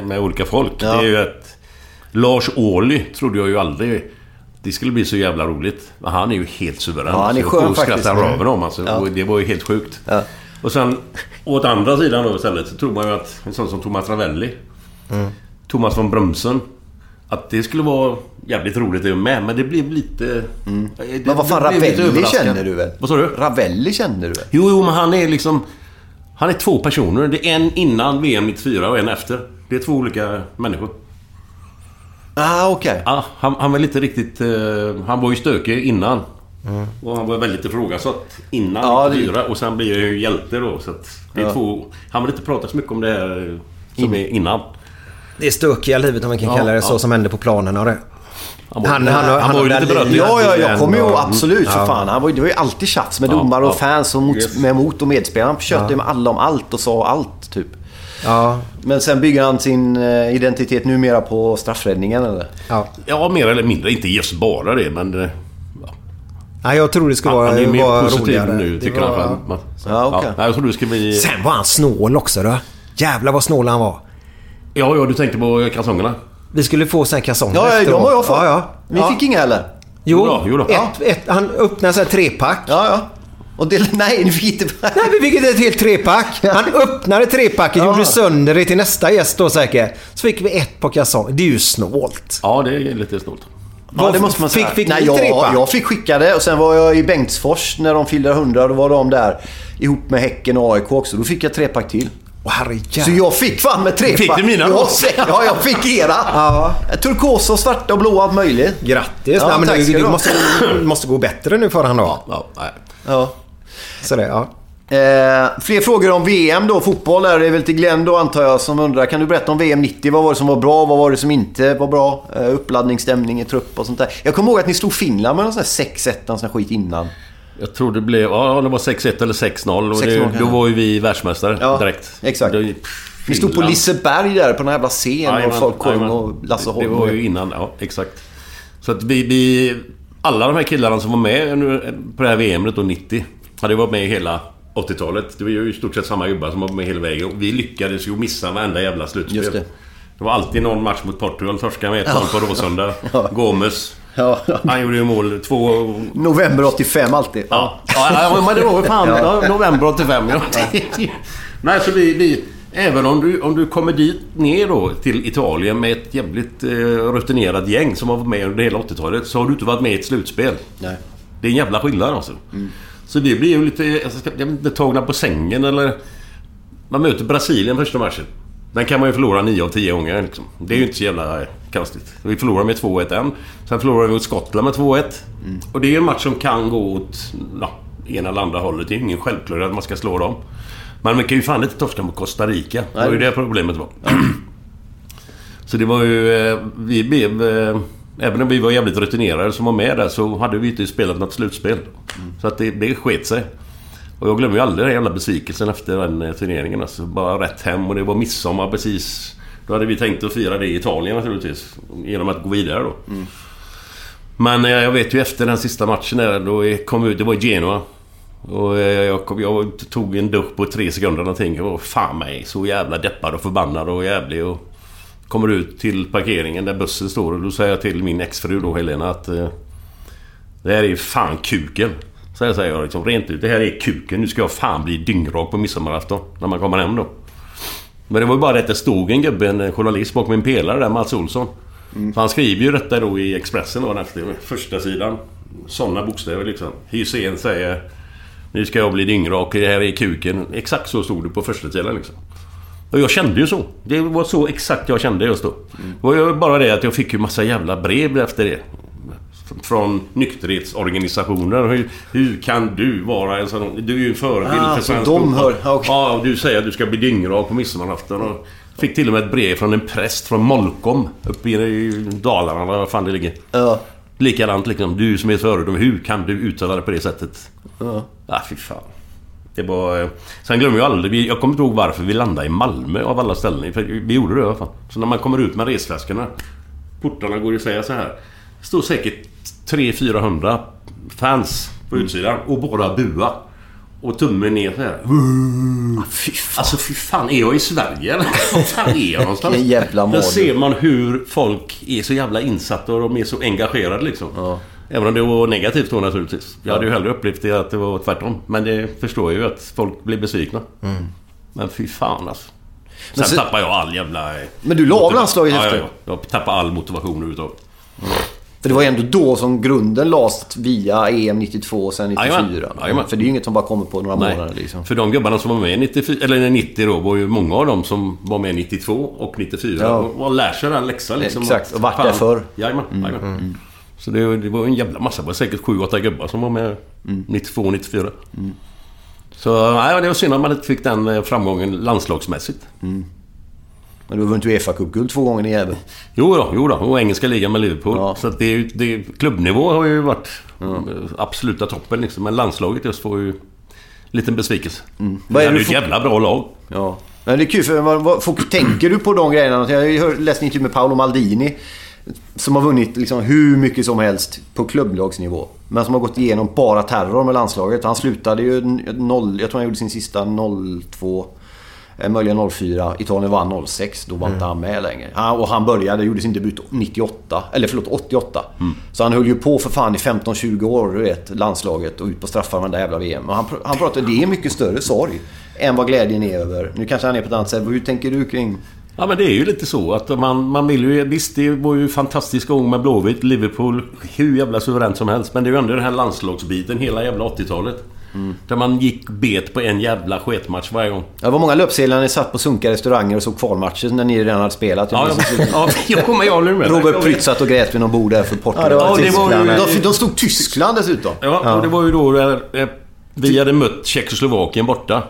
Med olika folk. Ja. Det är ju att Lars Åhly trodde jag ju aldrig det skulle bli så jävla roligt. Men han är ju helt suverän. Ja, han är skön faktiskt. Om, alltså. Ja. Det var ju helt sjukt. Ja. Och sen åt andra sidan då istället så tror man ju att en sån som Thomas Ravelli, Thomas von Brömsen, att det skulle vara jävligt roligt det med, men det blev lite... Mm. Det, men vad fan, Ravelli känner du väl? Vad sa du? Ravelli känner du väl? Jo, men han är liksom... Han är två personer. Det är en innan VM 94 och en efter. Det är två olika människor. Ah, okej. Okay. Ja, han var lite riktigt... han var ju stökig innan. Mm. Och han var väldigt ifrågasatt innan 94. Och sen blir jag ju hjälte då. Så att det är två... Han vill inte prata så mycket om det här som är innan. Det är stökiga livet om man kan kalla det så som hände på planerna det. Han var ju lite brötlig. Ja, jag kommer ju absolut för fan. Det var ju alltid tjafs med domare och fans och mot och medspelare. Han försökte med alla om allt och sa allt typ. Ja. Men sen bygger han sin identitet numera på straffräddningen eller? Ja, mer eller mindre. Inte just bara det, men... Nej, jag tror det skulle vara roligare. Han är mer positiv nu, tycker jag. Ja, okej. Jag tror det skulle bli... Sen var han snål också då. Jävlar vad snål han var. Ja, du tänkte på kalsongerna. Vi skulle få sen kalsonger. Ja, de har jag fått. Vi fick inga heller. Jo då. Han öppnade sig trepack. Ja. Och det, nej, vi fick inte. Nej, vi fick inte ett helt trepack. Han öppnade trepacket, gjorde sönder det till nästa gäst då säkert. Så fick vi ett par kalsonger. Det är ju snålt. Ja, det är lite snålt. Ja, det måste man säga. Nej, jag fick skicka det. Och sen var jag i Bengtsfors när de fyllde 100. Då var de där ihop med Häcken och AIK också. Då fick jag trepack till. Så jag fick fan med tre. Fick du mina? Ja, jag fick era. Ja. Turkos och svarta och blåa allt möjligt. Grattis. Ja, men det måste gå bättre nu för han då. Ja. Så det, ja. Fler frågor om VM då, fotboll är det väl till Glenn då antar jag som undrar. Kan du berätta om VM 90? Vad var det som var bra? Vad var det som inte var bra? Uppladdningsstämning i trupp och sånt där. Jag kommer ihåg att ni slog Finland med någon sån här 6-1 sån skit innan. Jag tror det blev, det var 6-1 eller 6-0 och då var ju vi världsmästare direkt. Exakt. Vi stod på Liseberg där på den här jävla scen och folk kom och Lasse Holm. Det var ju innan, exakt. Så att vi alla de här killarna som var med på det här VM-et och 90 hade varit med hela 80-talet. Det var ju i stort sett samma gubbar som var med hela vägen och vi lyckades ju missa varenda jävla slutspel. Just det. Det var alltid någon match mot Portugal, torska med 1-0 på Råsunda. Gomes. Han gjorde ju mål 2 november 85 alltid. Men det var fan november 85. Nej, så vi även om du kommer dit ner då till Italien med ett jävligt rutinerat gäng som har varit med under hela 80-talet så har du inte varit med i ett slutspel. Nej. Det är en jävla skillnad alltså. Så det blir ju lite tagna på sängen eller man möter Brasilien första matchen. Den kan man ju förlora 9 av 10 gånger liksom. Det är ju inte så jävla konstigt. Vi förlorar med 2-1 än. Sen förlorar vi mot Skottland med 2-1. Och det är ju en match som kan gå åt ena eller andra hållet. Det är ju ingen självklart att man ska slå dem. Men man kan ju fan inte torska mot Costa Rica. Det var ju det problemet var. Så det var ju... Vi blev... Även om vi var jävligt rutinerade som var med där så hade vi inte spelat något slutspel. Så att det sket sig. Och jag glömmer ju aldrig den jävla besvikelsen efter den turneringen. Alltså bara rätt hem och det var midsommar precis. Då hade vi tänkt att fira det i Italien naturligtvis. Genom att gå vidare då. Men jag vet ju efter den sista matchen där, då kom ut, det var i Genoa. Och jag tog en dusch på 3 sekunder någonting. Jag var fan mig så jävla deppad och förbannad och jävlig. Och kommer ut till parkeringen där bussen står. Och då säger jag till min exfru då Helena att det här är ju fan kuken. Så här säger jag liksom, rent ut, det här är kuken. Nu ska jag fan bli dyngrak på midsommarafton när man kommer hem då. Men det var ju bara att det stod en gubbe, en journalist bakom en pelare där, Mats Olsson. Han skriver ju detta då i Expressen då, första sidan. Sådana bokstäver liksom. Hysén säger, nu ska jag bli dyngrak, det här är kuken. Exakt så stod det på första sidan liksom. Och jag kände ju så. Det var så exakt jag kände just då. Det var ju bara det att jag fick ju massa jävla brev efter det. Från nykterhetsorganisationer. Hur kan du vara en sån... Du är ju en förebild för svensk fotboll. Ja, du säger att du ska bli dyngrak på midsommarafton. Och fick till och med ett brev från en präst från Molkom uppe i Dalarna, där fan det ligger. Likadant liksom, du som är föredom, hur kan du uttala det på det sättet? Ja, fy fan. Det var, sen glömmer jag aldrig, jag kommer inte ihåg varför vi landade i Malmö av alla ställen, för vi gjorde det i alla fall. Så när man kommer ut med resflaskorna, portarna går ju att säga så här, det stod säkert 300-400 fans på utsidan och bara bua och tummen ner så här. Alltså fy fan, är jag i Sverige? Vad fan är jag någonstans? Där ser man hur folk är så jävla insatta och de är så engagerade liksom. Ja. Även om det var negativt då naturligtvis. Jag hade ju hellre upplevt det att det var tvärtom. Men det förstår ju att folk blir besvikna. Mm. Men fy fan alltså. Sen så tappar jag all jävla... Men du la av landslaget efter? Ja. Jag tappar all motivation överhuvudtaget. Mm. För det var ändå då som grunden last via EM 92 och sen 94. Ajman. För det är ju inget som bara kommer på några månader liksom. För de gubbarna som var med 94, eller 90 då, var ju många av dem som var med 92 och 94. Ja. Och lär sig den läxan liksom. Exakt, och vart fan, därför. Jajamän. Så det var en jävla massa, det var säkert 7-8 gubbar som var med 92-94. Mm. Så nej, det var synd att man inte fick den framgången landslagsmässigt. Mm. Men du var inte UEFA-cupguld 2 gånger i även. Jo då, och engelska ligan med Liverpool. Ja. Så att det klubbnivå har ju varit absoluta toppen liksom. Men landslaget just får ju liten besvikelse. Mm. Det är ju ett jävla bra lag. Ja. Men det är kul, för vad tänker du på de grejerna? Jag läste inte med Paolo Maldini, som har vunnit liksom hur mycket som helst på klubblagsnivå, men som har gått igenom bara terror med landslaget. Han slutade ju 0, jag tror han gjorde sin sista 0-2, möjligen 04. Italien vann 06, då var inte han med längre. Och han gjorde sin debut 88. Mm. Så han höll ju på för fan i 15-20 år, du vet, landslaget och ut på straffar med den där jävla VM. Och han pratade, det är mycket större sorg än vad glädjen är över. Nu kanske han är på ett annat sätt. Hur tänker du kring... Ja, men det är ju lite så att man vill ju, visst det var ju fantastiska gång med Blåvitt, Liverpool, hur jävla suveränt som helst, men det är ju ändå den här landslagsbiten hela jävla 80-talet. Mm. Där man gick bet på en jävla sketmatch varje gång. Ja, det var många löpsedlar ni satt på sunkiga restauranger och såg kvalmatcher när ni redan hade spelat. Jag kommer ihåg nu med. Robert Prytz satt och grät vid någon bord där för Portugal. Ja, de stod Tyskland dessutom. Ja, och det var ju då vi hade mött Tjeckoslovakien borta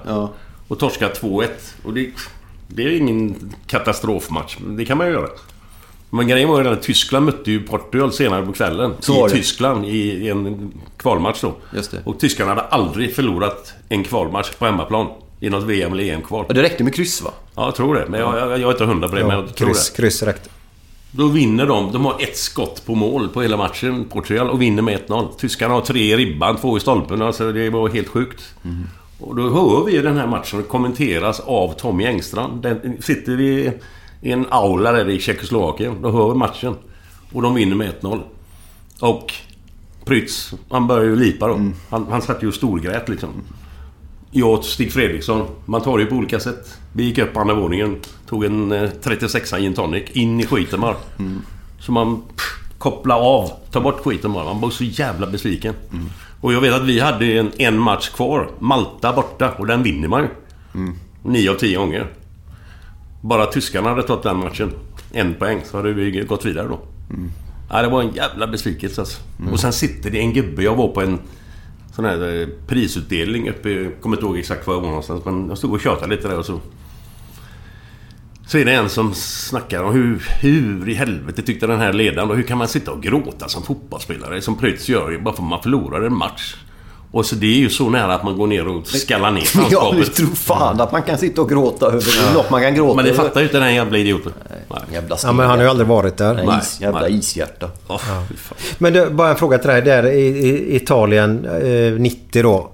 och torskat 2-1, och det är ingen katastrofmatch. Det kan man ju göra. Men grejen var ju att Tyskland mötte ju Portugal senare på kvällen. Så i Tyskland i en kvalmatch då. Just det. Och tyskarna hade aldrig förlorat en kvalmatch på hemmaplan i något VM eller EM-kval. Och det räckte med kryss, va? Ja, jag tror det. Men jag är inte 100 på det. Men jag tror kryss räckte. Då vinner de. De har ett skott på mål på hela matchen, Portugal, och vinner med 1-0. Tyskarna har 3 i ribban, 2 i stolpen. Så det var helt sjukt. Mm. Och då hör vi den här matchen kommenteras av Tommy Engstrand. Sitter vi i en aula där i Tjeckoslovakien. Då hör vi matchen. Och de vinner med 1-0. Och Prytz, han börjar ju lipa då. Mm. Han satt ju och storgrät liksom. Jag och Stig Fredriksson, man tar det ju på olika sätt. Vi gick upp på andra våningen, tog en 36 gin tonic in i skiten bara. Mm. Så man kopplar av, tar bort skiten bara. Man var så jävla besviken. Mm. Och jag vet att vi hade en match kvar, Malta borta, och den vinner man ju. 9 av 10 gånger. Bara tyskarna hade tagit den matchen 1 poäng, så hade vi gått vidare då. Mm. Ja, det var en jävla besvikelse alltså. Och sen sitter det en gubbe, jag var på en sån här prisutdelning uppe, jag kommer inte ihåg exakt var jag var någonstans, men jag stod och tjatade lite där, och så är det en som snackar om hur i helvete tyckte den här ledaren, och hur kan man sitta och gråta som fotbollsspelare som Prytz gör bara för att man förlorar en match. Och så det är ju så nära att man går ner och skallar ner landskapet. Ja, jag tror fan att man kan sitta och gråta över något man kan gråta. Men det fattar ju inte den här jävla idioten. Nej, jävla stil. Ja, men han har ju aldrig varit där. Nej, jävla ishjärta. Oh, ja. Men du, bara en fråga till dig där i Italien 90 då.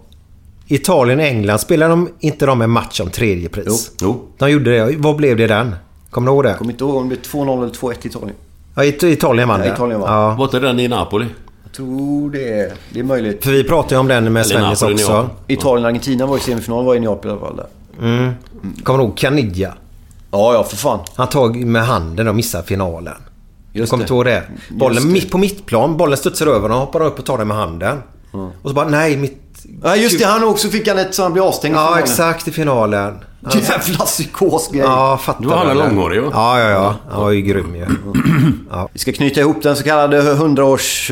Italien och England, spelade de inte de en match om tredje pris? Jo. De gjorde det. Vad blev det den? Kommer du ihåg det? Jag kommer inte ihåg om det blev 2-0 eller 2-1 i Italien. Ja, Italien vann det. Italien vann. Ja. Var det den i Napoli? Jag tror det. Det är möjligt. För vi pratade ju om den med Svennis också. Italien och Argentina var i semifinal, var i Neapel i alla fall. Mm. Kommer du ihåg Caniggia? Ja, för fan. Han tog med handen och missade finalen. Just kommer du ihåg det? Bollen mitt på mittplan, bollen studsar över och hoppar upp och tar den med handen. Mm. Och så bara, nej, mitt... Ja, just det, han också fick han ett så han blev avstängd. Ja, exakt, i finalen. Jävla psykosgrej. Ja, fattar du. Du var alla långhårig, va? Ja. Han var ju grym ju. Ja. Vi ska knyta ihop den så kallade 100-års...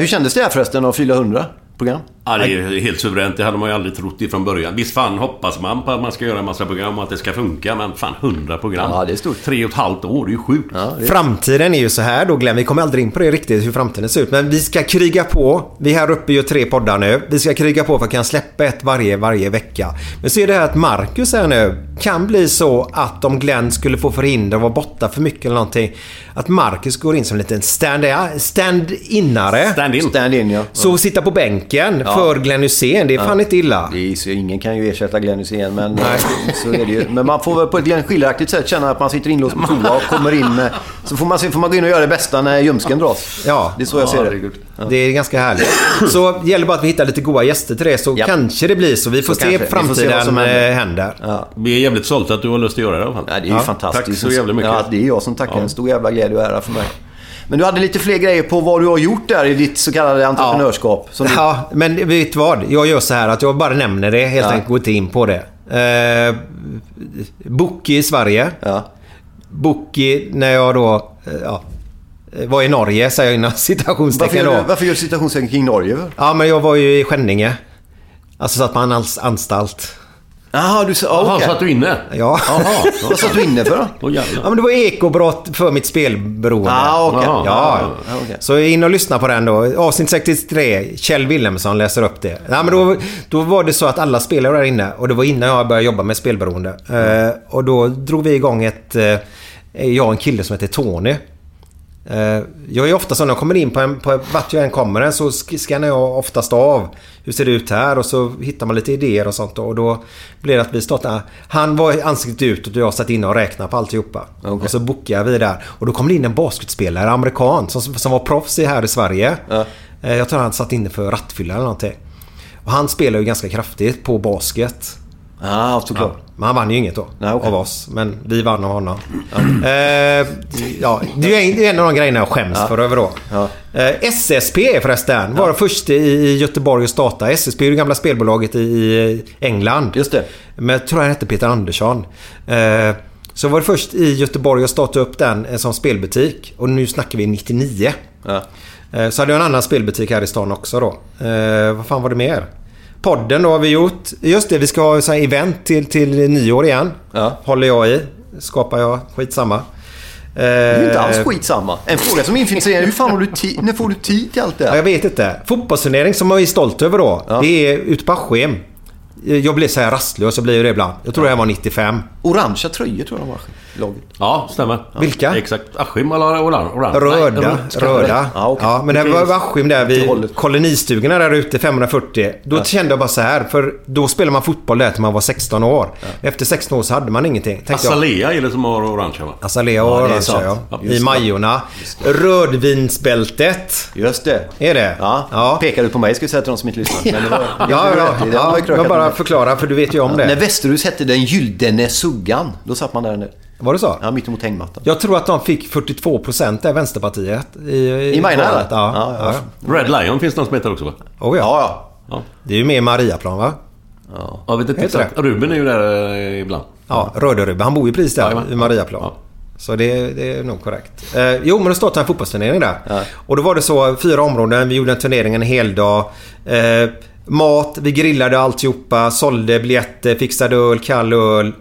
Hur kändes det här förresten av 400-program? Ja, det är helt suveränt. Det hade man ju aldrig trott ifrån början. Visst fan hoppas man på att man ska göra en massa program och att det ska funka, men fan 100 program. Ja, det är stort. 3,5 år, det är ju sjukt. Ja, det... Framtiden är ju så här då, Glenn. Vi kommer aldrig in på det riktigt hur framtiden ser ut, men vi ska kriga på. Vi här uppe gör 3 poddar nu. Vi ska kriga på för att kan släppa ett varje vecka. Men så är det här att Markus här nu kan bli så att om Glenn skulle få förhindra och vara borta för mycket eller någonting, att Markus går in som en liten stand-inare. Stand-in, ja. Så sitta på bänken, ja, för Glenn Hysén, det är fan inte illa. Det är, så ingen kan ju ersätta Glenn Hysén, men så är det ju. Men man får väl på ett Glenn skiljaktigt sätt känna att man sitter inlåst på toa och kommer in med, så får man gå in och göra det bästa när ljumsken dras. Ja, det är så jag ser det. Ja. Det är ganska härligt. Så gäller bara att vi hittar lite goda gäster till det, så kanske det blir så. Vi får så se framtiden vad som händer. Ja. Vi är jävligt sålt att du har lust att göra det i alla fall. Ja, det är ju fantastiskt. Tack så jävla mycket. Ja, det är jag som tackar. En stor jävla glädje och ära för mig. Men du hade lite fler grejer på vad du har gjort där i ditt så kallade entreprenörskap. Som ja, men vet du vad? Jag gör så här att jag bara nämner det, helt enkelt går inte in på det. Boki i Sverige. Ja. Boki när jag då... var i Norge, säger jag innan citationstecken då. Varför gör du citationstecken kring Norge? Ja, men jag var ju i Skänninge. Alltså satt på en anstalt. Jaha, du sa... Jaha, okay. Satt du inne? Ja. Jaha, vad satt du inne för då? Ja, men det var ekobrott för mitt spelberoende. Okay. Så in och lyssna på den då. Avsnitt 63, Kjell Wilhelmsson läser upp det. Ja, men då var det så att alla spelare där inne, och det var innan jag började jobba med spelberoende. Och då drog vi igång jag och en kille som heter Tony. Jag är ofta så när jag kommer in på vart jag än kommer, så skannar jag oftast av hur ser det ut här, och så hittar man lite idéer och sånt, och då blir det att vi startar. Han var ansiktet utåt och jag satt in och räknade på alltihopa. Och så bokade vi där, och då kom det in en basketspelare, amerikan, som var proffs här i Sverige. Jag tror han satt inne för rattfylla eller någonting, och han spelar ju ganska kraftigt på basket. Såklart. Men han vann ju inget då. Nej, okay. Av oss, men vi vann av honom. Det är en av de grejerna jag skäms för över då. SSP förresten var först i Göteborg att starta. SSP är det gamla spelbolaget i England. Just det. Men jag tror han hette Peter Andersson. Så var det först i Göteborg att starta upp den som spelbutik. Och nu snackar vi 99. Så hade jag en annan spelbutik här i stan också då. Vad fan var det mer? Podden då har vi gjort. Just det, vi ska ha så här event till nyår igen. Håller jag i. Skapar jag. Skitsamma. Det är inte alls skitsamma. En fråga som infinner sig, hur fan när får du tid till allt det här? Ja, jag vet inte. Fotbollsturnering som jag är stolt över då. Det är ute på Askim. Jag blir så här rastlös, så blir det ibland. Jag tror det här var 95. Orangea tröjor tror jag de var laget. Ja, stämmer. Vilka? Exakt. Askim eller orange. Röda. Ja, okay. Men det var Askim där vid kolonistugorna där ute 540. Då kände jag bara så här, för då spelade man fotboll där till man var 16 år. Efter 16 år så hade man ingenting. Azalea är det som har orange, va? Azalea och orange, ja. I Majorna. Rödvinsbältet. Just det. Är det? Ja. Pekar du på mig, skulle säga till de som inte lyssnar. Men det var, jag bara förklara, för du vet ju om det. När Västerhus hette den gyldene suggan, då satt man där nu. Var det så? Ja, mitt emot hängmattan. Jag tror att de fick 42% där, Vänsterpartiet. I Majorna? Ja. Red Lion finns någon som heter också, va? Ja. Det är ju med Mariaplan, va? Ja. Jag vet inte exakt. Ruben är ju där ibland. Ja, Röde Ruben. Han bor ju precis där i Mariaplan. Ja. Så det är nog korrekt. Men då startade en fotbollsturnering där. Ja. Och då var det så, 4 områden. Vi gjorde en turnering en hel dag. Mat, vi grillade alltihopa, sålde biljetter, fixade öl, kall öl.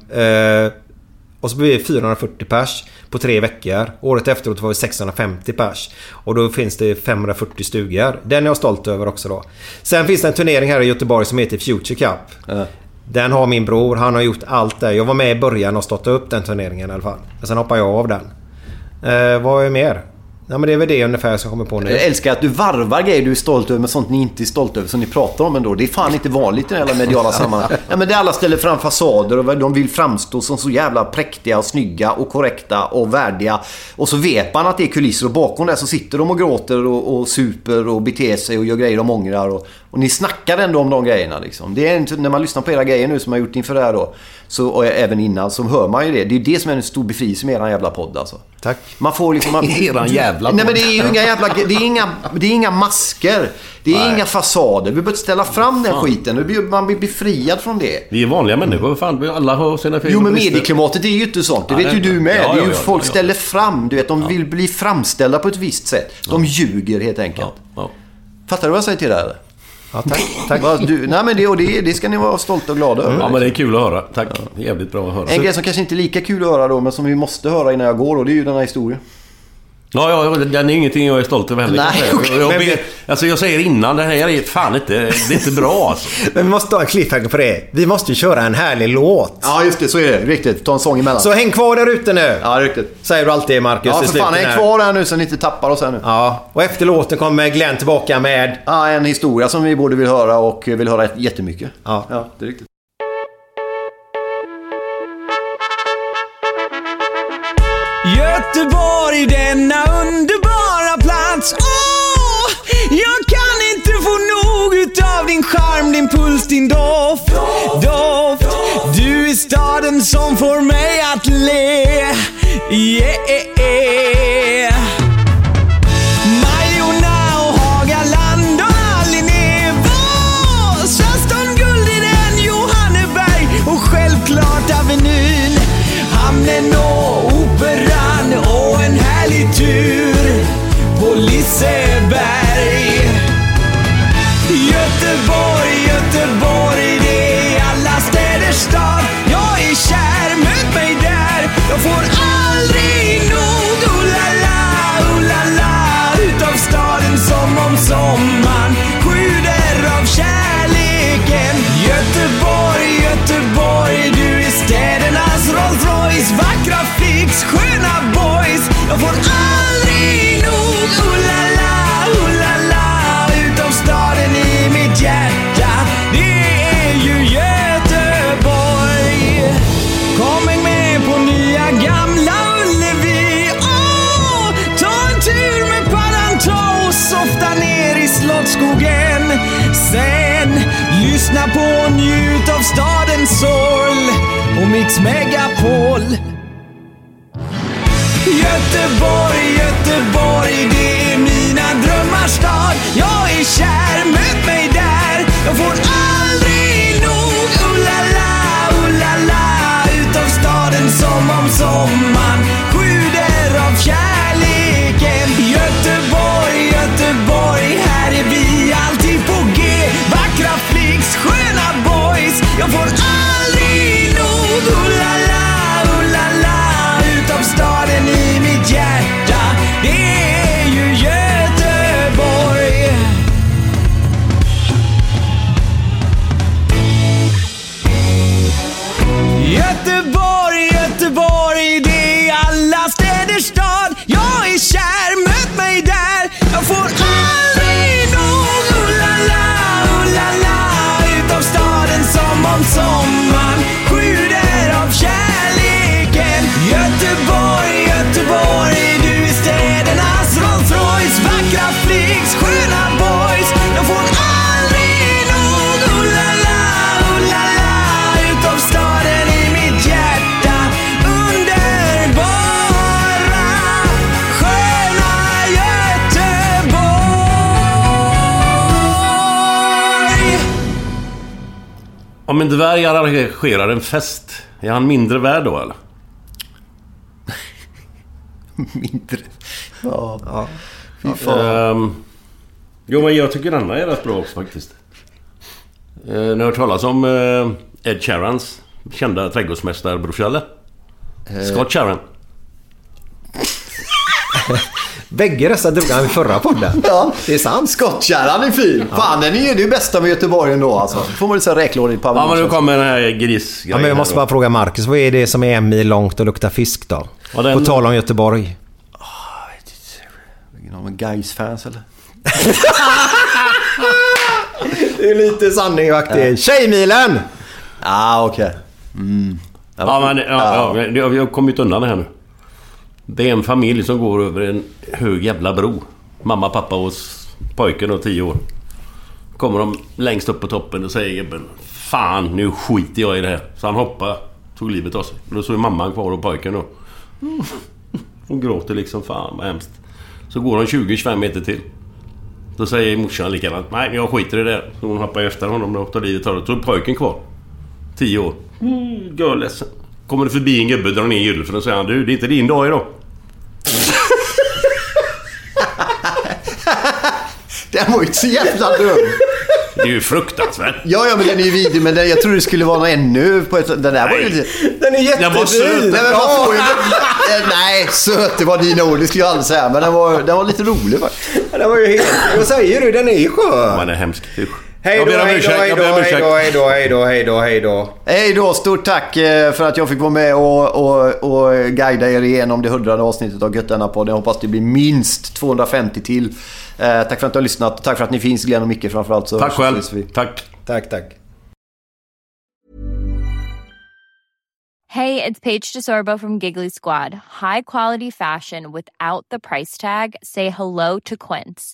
Och så blev vi 440 pers på 3 veckor. Året efteråt var vi 650 pers. Och då finns det 540 stugor. Den är jag stolt över också då. Sen finns det en turnering här i Göteborg som heter Future Cup. Den har min bror, han har gjort allt där. Jag var med i början och startade upp den turneringen i alla fall. Och sen hoppade jag av den. Vad är mer? Ja, men det är väl det ungefär som kommer på nu. Jag älskar att du varvar grejer du är stolt över med sånt ni inte är stolt över, som ni pratar om ändå. Det är fan inte vanligt i alla mediala sammanhang. Ja, men det alla ställer fram fasader och de vill framstå som så jävla präktiga och snygga och korrekta och värdiga. Och så vet man att det är kulisser, och bakom där så sitter de och gråter och super och beter sig och gör grejer de ångrar. Och ni snackar ändå om de grejerna liksom. Det är inte, när man lyssnar på era grejer nu som jag har gjort inför det här då, så, och även innan, så hör man ju det. Det är ju det som är en stor befrielse med eran jävla podd alltså. Tack. Man får liksom... eran jävla podd. Nej, men det är ju inga jävla... Det är inga masker. Det är inga fasader. Vi börjar ställa fram den skiten. Man blir befriad från det. Vi är vanliga människor. Fan, alla har sina fel. Jo, men medieklimatet är ju inte sånt. Det vet ju du med. Det är ju folk ställer fram. Du vet, de vill bli framställda på ett visst sätt. De ljuger helt enkelt. Fattar du vad jag säger till det här? Ja, tack. Nej, men det ska ni vara stolta och glada över. Ja, men det är kul att höra. Tack. Ja. Jävligt bra att höra. En grej som kanske inte är lika kul att höra då, men som vi måste höra innan jag går, och det är ju den här historien. Ja, den är ingenting jag är stolt över heller. Nej, okay. Jag säger innan, det här är fan inte, det är inte bra alltså. Men vi måste ta en cliffhanger på det. Vi måste ju köra en härlig låt. Ja, just det, så är det, riktigt, ta en sång emellan. Så häng kvar där ute nu. Ja, riktigt. Säger du alltid, Markus. Ja, för fan, häng kvar där nu så ni inte tappar oss här nu. Ja, och efter låten kommer Glenn tillbaka med en historia som vi både vill höra och vill höra jättemycket. Ja, det är riktigt. Göteborg, denna underbara plats. Åh, jag kan inte få nog utav din charm, din puls, din doft. Du är staden som får mig att le. Yeah. Majorna och Hagaland och Allinevå, Svensson, Guldinen, Johanneberg och självklart Avenyn. Hamnen och Operan och en härlig tur på Liseberg. Göteborg, Göteborg, det är alla städers stad. Jag är kär, möt mig där. Jag får aldrig nog. Ulala, la, utav staden som om sommaren sjuder av kärleken. Göteborg, Göteborg, du är städernas Rolls Royce. Vackra flicks, sköna boys, jag får aldrig nog. Ulala, la, utav staden i mitt hjärta. Det är ju Göteborg. Kom med på nya gamla Ullevi. Åh, ta en tur med Paranto och softa ner i Slottsskogen. Sen lyssna på och njut av stadens sol och Mix Megapol. Göteborg, Göteborg, det är mina drömmars stad. Jag är kär, möt mig där. Jag får aldrig nog. Ulala, utav staden som om sommaren sjuder av kärleken. Göteborg, Göteborg, här är vi alltid på G. Vackra flicks, sköna boys, jag får aldrig nog. Ulala, utav staden i mitt hjärta. Det är ju Göteborg. Göteborg, Göteborg, det är alla städers stad. Jag är kär, möt mig där. Jag får aldrig nog. Ulala, utav staden som om sommaren sjuder av kärleken. Göteborg, Göteborg, du är städernas Rolls Royce. Vackra flicks, sköna boys, jag får aldrig nog. Ulala, utav staden i mitt hjärta. Underbara, sköna Göteborg. Om en dvärg arrangerar en fest, är han mindre värd då eller? Mindre. Ja. Jo, men jag tycker denna är rätt bra också faktiskt. När jag talas om Ed Sheerans kända trädgårdsmästarbrorsa Scott Sheeran. Bägge dessa drog han i förra podden. Ja, det är sant. Scott Sheeran är fin. Ja. Fan, den är det bästa med Göteborg ändå alltså. Får man lite räklåd i paviljongen. Ja, men nu kommer den här grisgrejen. Ja, men jag måste bara fråga Markus, vad är det som är en mil långt och luktar fisk då? Ja, den... På tal om Göteborg. Någon Gais-fans eller? Det är lite sanningaktigt. Ja. Tjejmilen! Okej. Okay. Ja, vi har kommit undan det här nu. Det är en familj som går över en hög jävla bro. Mamma, pappa och pojken och 10 år. Kommer de längst upp på toppen och säger gubben, fan, nu skiter jag i det här. Så han hoppar, tog livet av sig. Då så är mamman kvar och pojken och hon gråter liksom, fan vad hemskt. Så går de 20-25 meter till. Då säger morsan likadant, nej jag skiter i det där. Så hon hoppar efter honom och tar livet av det. Så är pojken kvar, 10 år. Gör ledsen. Kommer det förbi en gubbe, drar ner gylfen och säger han, du, det är inte din dag idag. Den var ju inte så jävla dum. Det är ju fruktansvärt. Ja, men den är ju vidrig, men jag tror det skulle vara något ännu på ett, den där. Nej. Var ju, den är jättefin. Nej, söt, det var dina ord, det skulle jag aldrig säga. Men den var lite rolig faktiskt. Ja, den var ju helt... Vad säger du? Den är ju skön. Man är hemsk. Hej då. Stort tack för att jag fick vara med och guida er igenom det 100:e avsnittet av Göttenna-podden. Jag hoppas det blir minst 250 till. Tack för att du har lyssnat. Tack för att ni finns, Glenn och Micke framförallt. Så tack själv. Tack. Hey, it's Paige DeSorbo from Giggly Squad. High quality fashion without the price tag. Say hello to Quince.